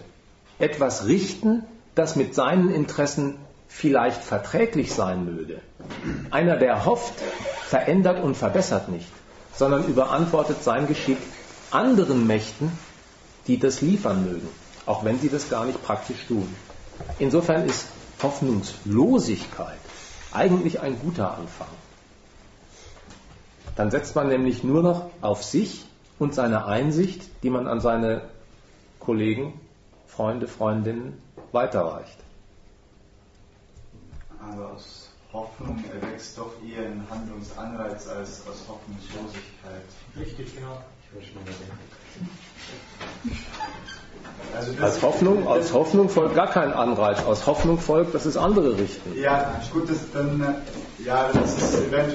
etwas richten, das mit seinen Interessen vielleicht verträglich sein möge. Einer, der hofft, verändert und verbessert nicht, sondern überantwortet sein Geschick anderen Mächten, die das liefern mögen, auch wenn sie das gar nicht praktisch tun. Insofern ist Hoffnungslosigkeit eigentlich ein guter Anfang. Dann setzt man nämlich nur noch auf sich und seine Einsicht, die man an seine Kollegen, Freunde, Freundinnen weiterreicht. Also aus Hoffnung erwächst doch eher ein Handlungsanreiz als aus Hoffnungslosigkeit. Richtig, genau. Also als, Hoffnung, als Hoffnung folgt gar kein Anreiz, aus Hoffnung folgt, dass es andere richten. Ja, gut, das, dann, ja, das ist, dann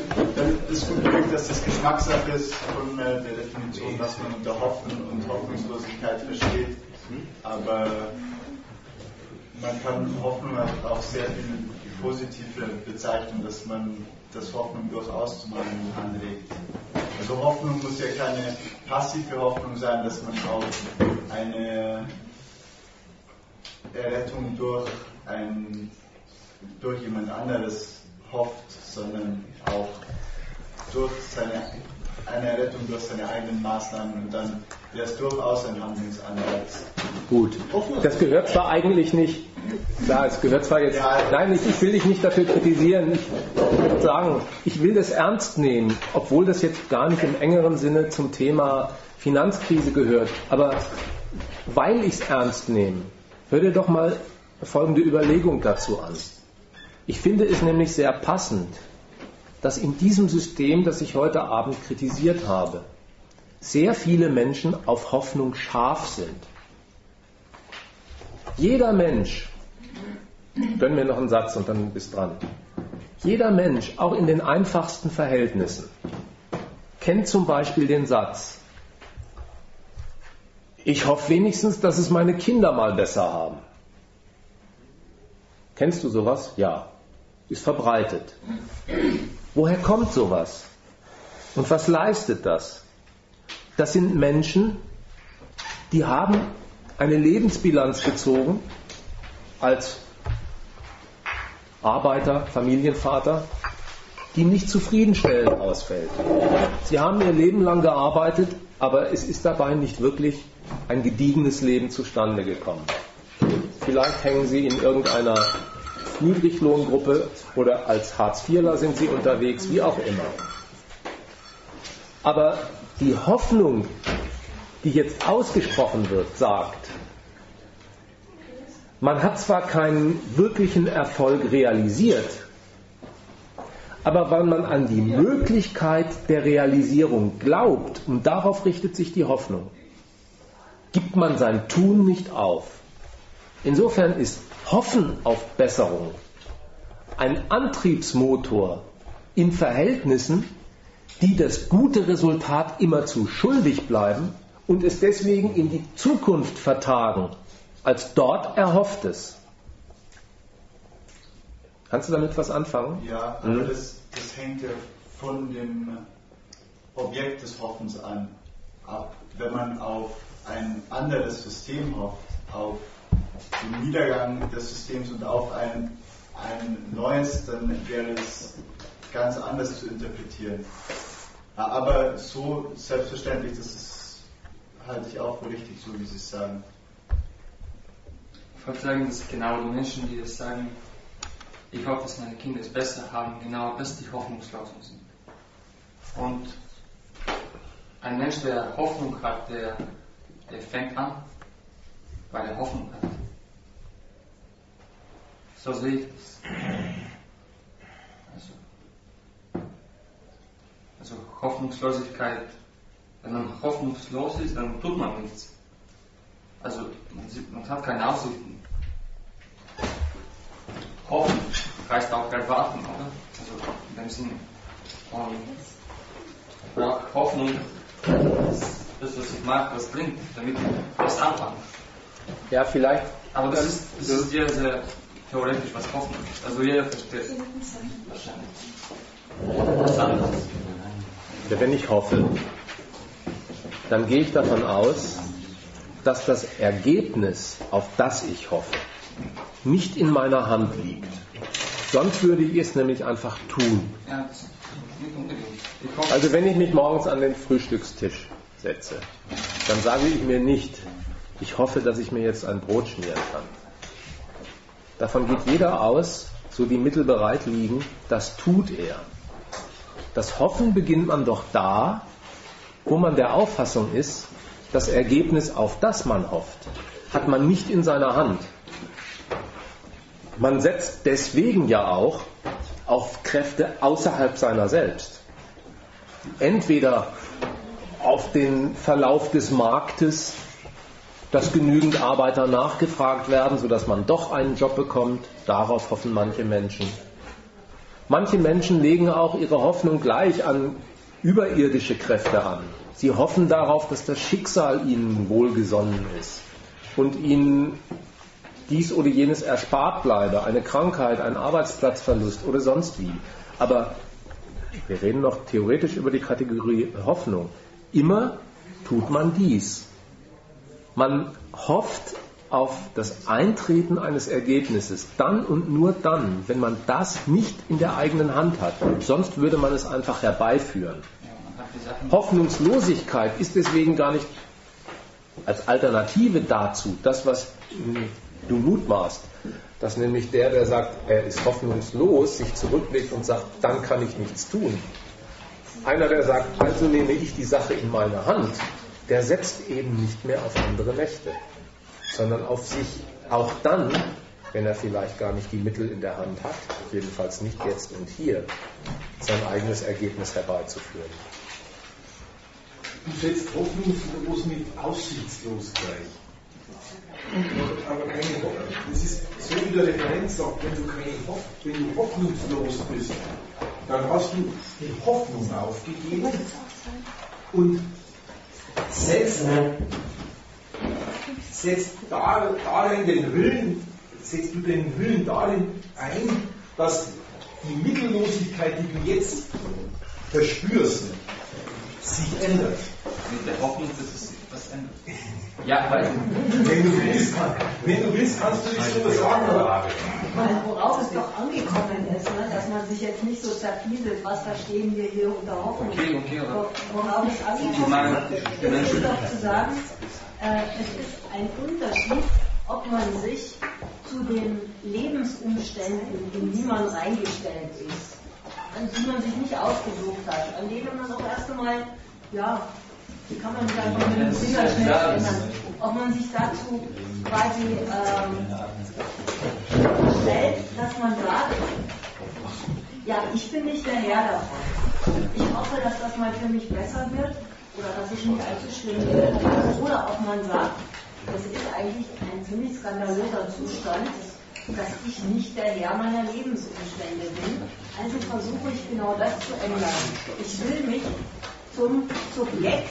ist gut möglich, dass das Geschmackssache ist von der Definition, was man unter Hoffen und Hoffnungslosigkeit versteht, aber man kann Hoffnung auch sehr viel die positive bezeichnen, dass man das Hoffnung durchaus zum Handeln anregt. Also Hoffnung muss ja keine passive Hoffnung sein, dass man auch eine Errettung durch, ein, durch jemand anderes hofft, sondern auch durch seine, eine Errettung durch seine eigenen Maßnahmen, und dann wäre es durchaus ein Handlungsanreiz. Gut, das gehört zwar eigentlich nicht, klar, es gehört zwar jetzt, ja, nein, ich, ich will dich nicht dafür kritisieren, ich sagen, ich will das ernst nehmen, obwohl das jetzt gar nicht im engeren Sinne zum Thema Finanzkrise gehört, aber weil ich es ernst nehme, hör dir doch mal folgende Überlegung dazu an. Ich finde es nämlich sehr passend, dass in diesem System, das ich heute Abend kritisiert habe, sehr viele Menschen auf Hoffnung scharf sind. Jeder Mensch, gönn mir noch einen Satz und dann bist dran, jeder Mensch, auch in den einfachsten Verhältnissen, kennt zum Beispiel den Satz, ich hoffe wenigstens, dass es meine Kinder mal besser haben. Kennst du sowas? Ja. Ist verbreitet. Woher kommt sowas? Und was leistet das? Das sind Menschen, die haben eine Lebensbilanz gezogen als Arbeiter, Familienvater, die nicht zufriedenstellend ausfällt. Sie haben ihr Leben lang gearbeitet, aber es ist dabei nicht wirklich ein gediegenes Leben zustande gekommen. Vielleicht hängen sie in irgendeiner Niedriglohngruppe oder als Hartz-Vierler sind sie unterwegs, wie auch immer. Aber die Hoffnung, die jetzt ausgesprochen wird, sagt, man hat zwar keinen wirklichen Erfolg realisiert, aber wenn man an die Möglichkeit der Realisierung glaubt, und darauf richtet sich die Hoffnung, gibt man sein Tun nicht auf. Insofern ist Hoffen auf Besserung ein Antriebsmotor in Verhältnissen, die das gute Resultat immerzu schuldig bleiben und es deswegen in die Zukunft vertagen, als dort Erhofftes. Kannst du damit was anfangen? Ja, aber mhm. das, das hängt ja von dem Objekt des Hoffens an, ab. Wenn man auf ein anderes System hofft, auf den Niedergang des Systems und auf ein, ein neues, dann wäre es ganz anders zu interpretieren. Aber so selbstverständlich, das ist, halte ich auch für richtig, so wie Sie es sagen. Ich wollte sagen, dass genau die Menschen, die das sagen, ich hoffe, dass meine Kinder es besser haben, genau das, die Hoffnungslosen sind. Und ein Mensch, der Hoffnung hat, der, der fängt an, weil er Hoffnung hat. So sehe ich das. Also, also Hoffnungslosigkeit, wenn man hoffnungslos ist, dann tut man nichts. Also man, sieht, man hat keine Aussichten. Hoffen heißt auch gleich warten, oder? Also in dem Sinne. Und ja, Hoffnung, das, das, was ich mache, das bringt, damit ich was anfange. Ja, vielleicht. Aber das ist, das ist sehr, sehr theoretisch, was Hoffnung ist. Also jeder versteht wahrscheinlich was anderes. Ja, wenn ich hoffe, dann gehe ich davon aus, dass das Ergebnis, auf das ich hoffe, nicht in meiner Hand liegt. Sonst würde ich es nämlich einfach tun. Also wenn ich mich morgens an den Frühstückstisch setze, dann sage ich mir nicht, ich hoffe, dass ich mir jetzt ein Brot schmieren kann. Davon geht jeder aus, so die Mittel bereit liegen, das tut er. Das Hoffen beginnt man doch da, wo man der Auffassung ist, das Ergebnis, auf das man hofft, hat man nicht in seiner Hand. Man setzt deswegen ja auch auf Kräfte außerhalb seiner selbst. Entweder auf den Verlauf des Marktes, dass genügend Arbeiter nachgefragt werden, sodass man doch einen Job bekommt. Darauf hoffen manche Menschen. Manche Menschen legen auch ihre Hoffnung gleich an überirdische Kräfte an. Sie hoffen darauf, dass das Schicksal ihnen wohlgesonnen ist und ihnen dies oder jenes erspart bleibe, eine Krankheit, ein Arbeitsplatzverlust oder sonst wie. Aber wir reden noch theoretisch über die Kategorie Hoffnung. Immer tut man dies. Man hofft auf das Eintreten eines Ergebnisses, dann und nur dann, wenn man das nicht in der eigenen Hand hat. Sonst würde man es einfach herbeiführen. Hoffnungslosigkeit ist deswegen gar nicht als Alternative dazu, das, was du mutmaßt, dass nämlich der, der sagt, er ist hoffnungslos, sich zurücklegt und sagt, dann kann ich nichts tun. Einer, der sagt, also nehme ich die Sache in meine Hand, der setzt eben nicht mehr auf andere Mächte, sondern auf sich, auch dann, wenn er vielleicht gar nicht die Mittel in der Hand hat, jedenfalls nicht jetzt und hier, sein eigenes Ergebnis herbeizuführen. Du setzt hoffnungslos mit aussichtslos gleich, aber keine Hoffnung. Das ist so, wie der Referent sagt, wenn du, keine Hoff- wenn du hoffnungslos bist, dann hast du die Hoffnung aufgegeben und setzt, setzt dar, darin den Willen, setzt du den Willen darin ein, dass die Mittellosigkeit, die du jetzt verspürst, sich ändert. Mit der Hoffnung, dass es was ändert. Ja, weil wenn du willst, kann, wenn du willst, kannst du nicht so sagen. Oder? Worauf es doch angekommen ist, ne? Dass man sich jetzt nicht so zerfiedelt, was verstehen wir hier unter Hoffnung. Okay, okay, worauf es angekommen ist, ist doch zu sagen, äh, es ist ein Unterschied, ob man sich zu den Lebensumständen, in die man reingestellt ist, an die man sich nicht ausgesucht hat, an denen man auch erst einmal, ja, die kann man sich einfach mit dem Finger schnell ändern, ob man sich dazu quasi ähm, stellt, dass man sagt, ja, ich bin nicht der Herr davon. Ich hoffe, dass das mal für mich besser wird oder dass ich nicht allzu schlimm werde. Oder ob man sagt, das ist eigentlich ein ziemlich skandalöser Zustand, dass ich nicht der Herr meiner Lebensumstände bin. Also versuche ich genau das zu ändern. Ich will mich zum Subjekt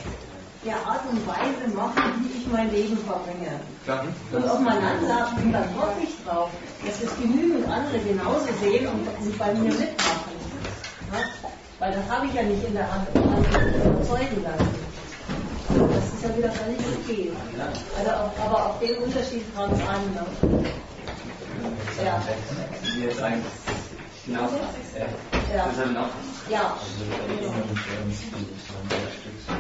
der Art und Weise machen, wie ich mein Leben verbringe. Ja, und ob man dann sagt, bin dann hoffe ich drauf, dass es genügend andere genauso sehen und sich bei mir mitmachen. Ja? Weil das habe ich ja nicht in der Hand, um andere überzeugen lassen. Das ist ja wieder völlig okay. Also, aber auf den Unterschied kommt es an. Ne? Ja. Ja. Ja.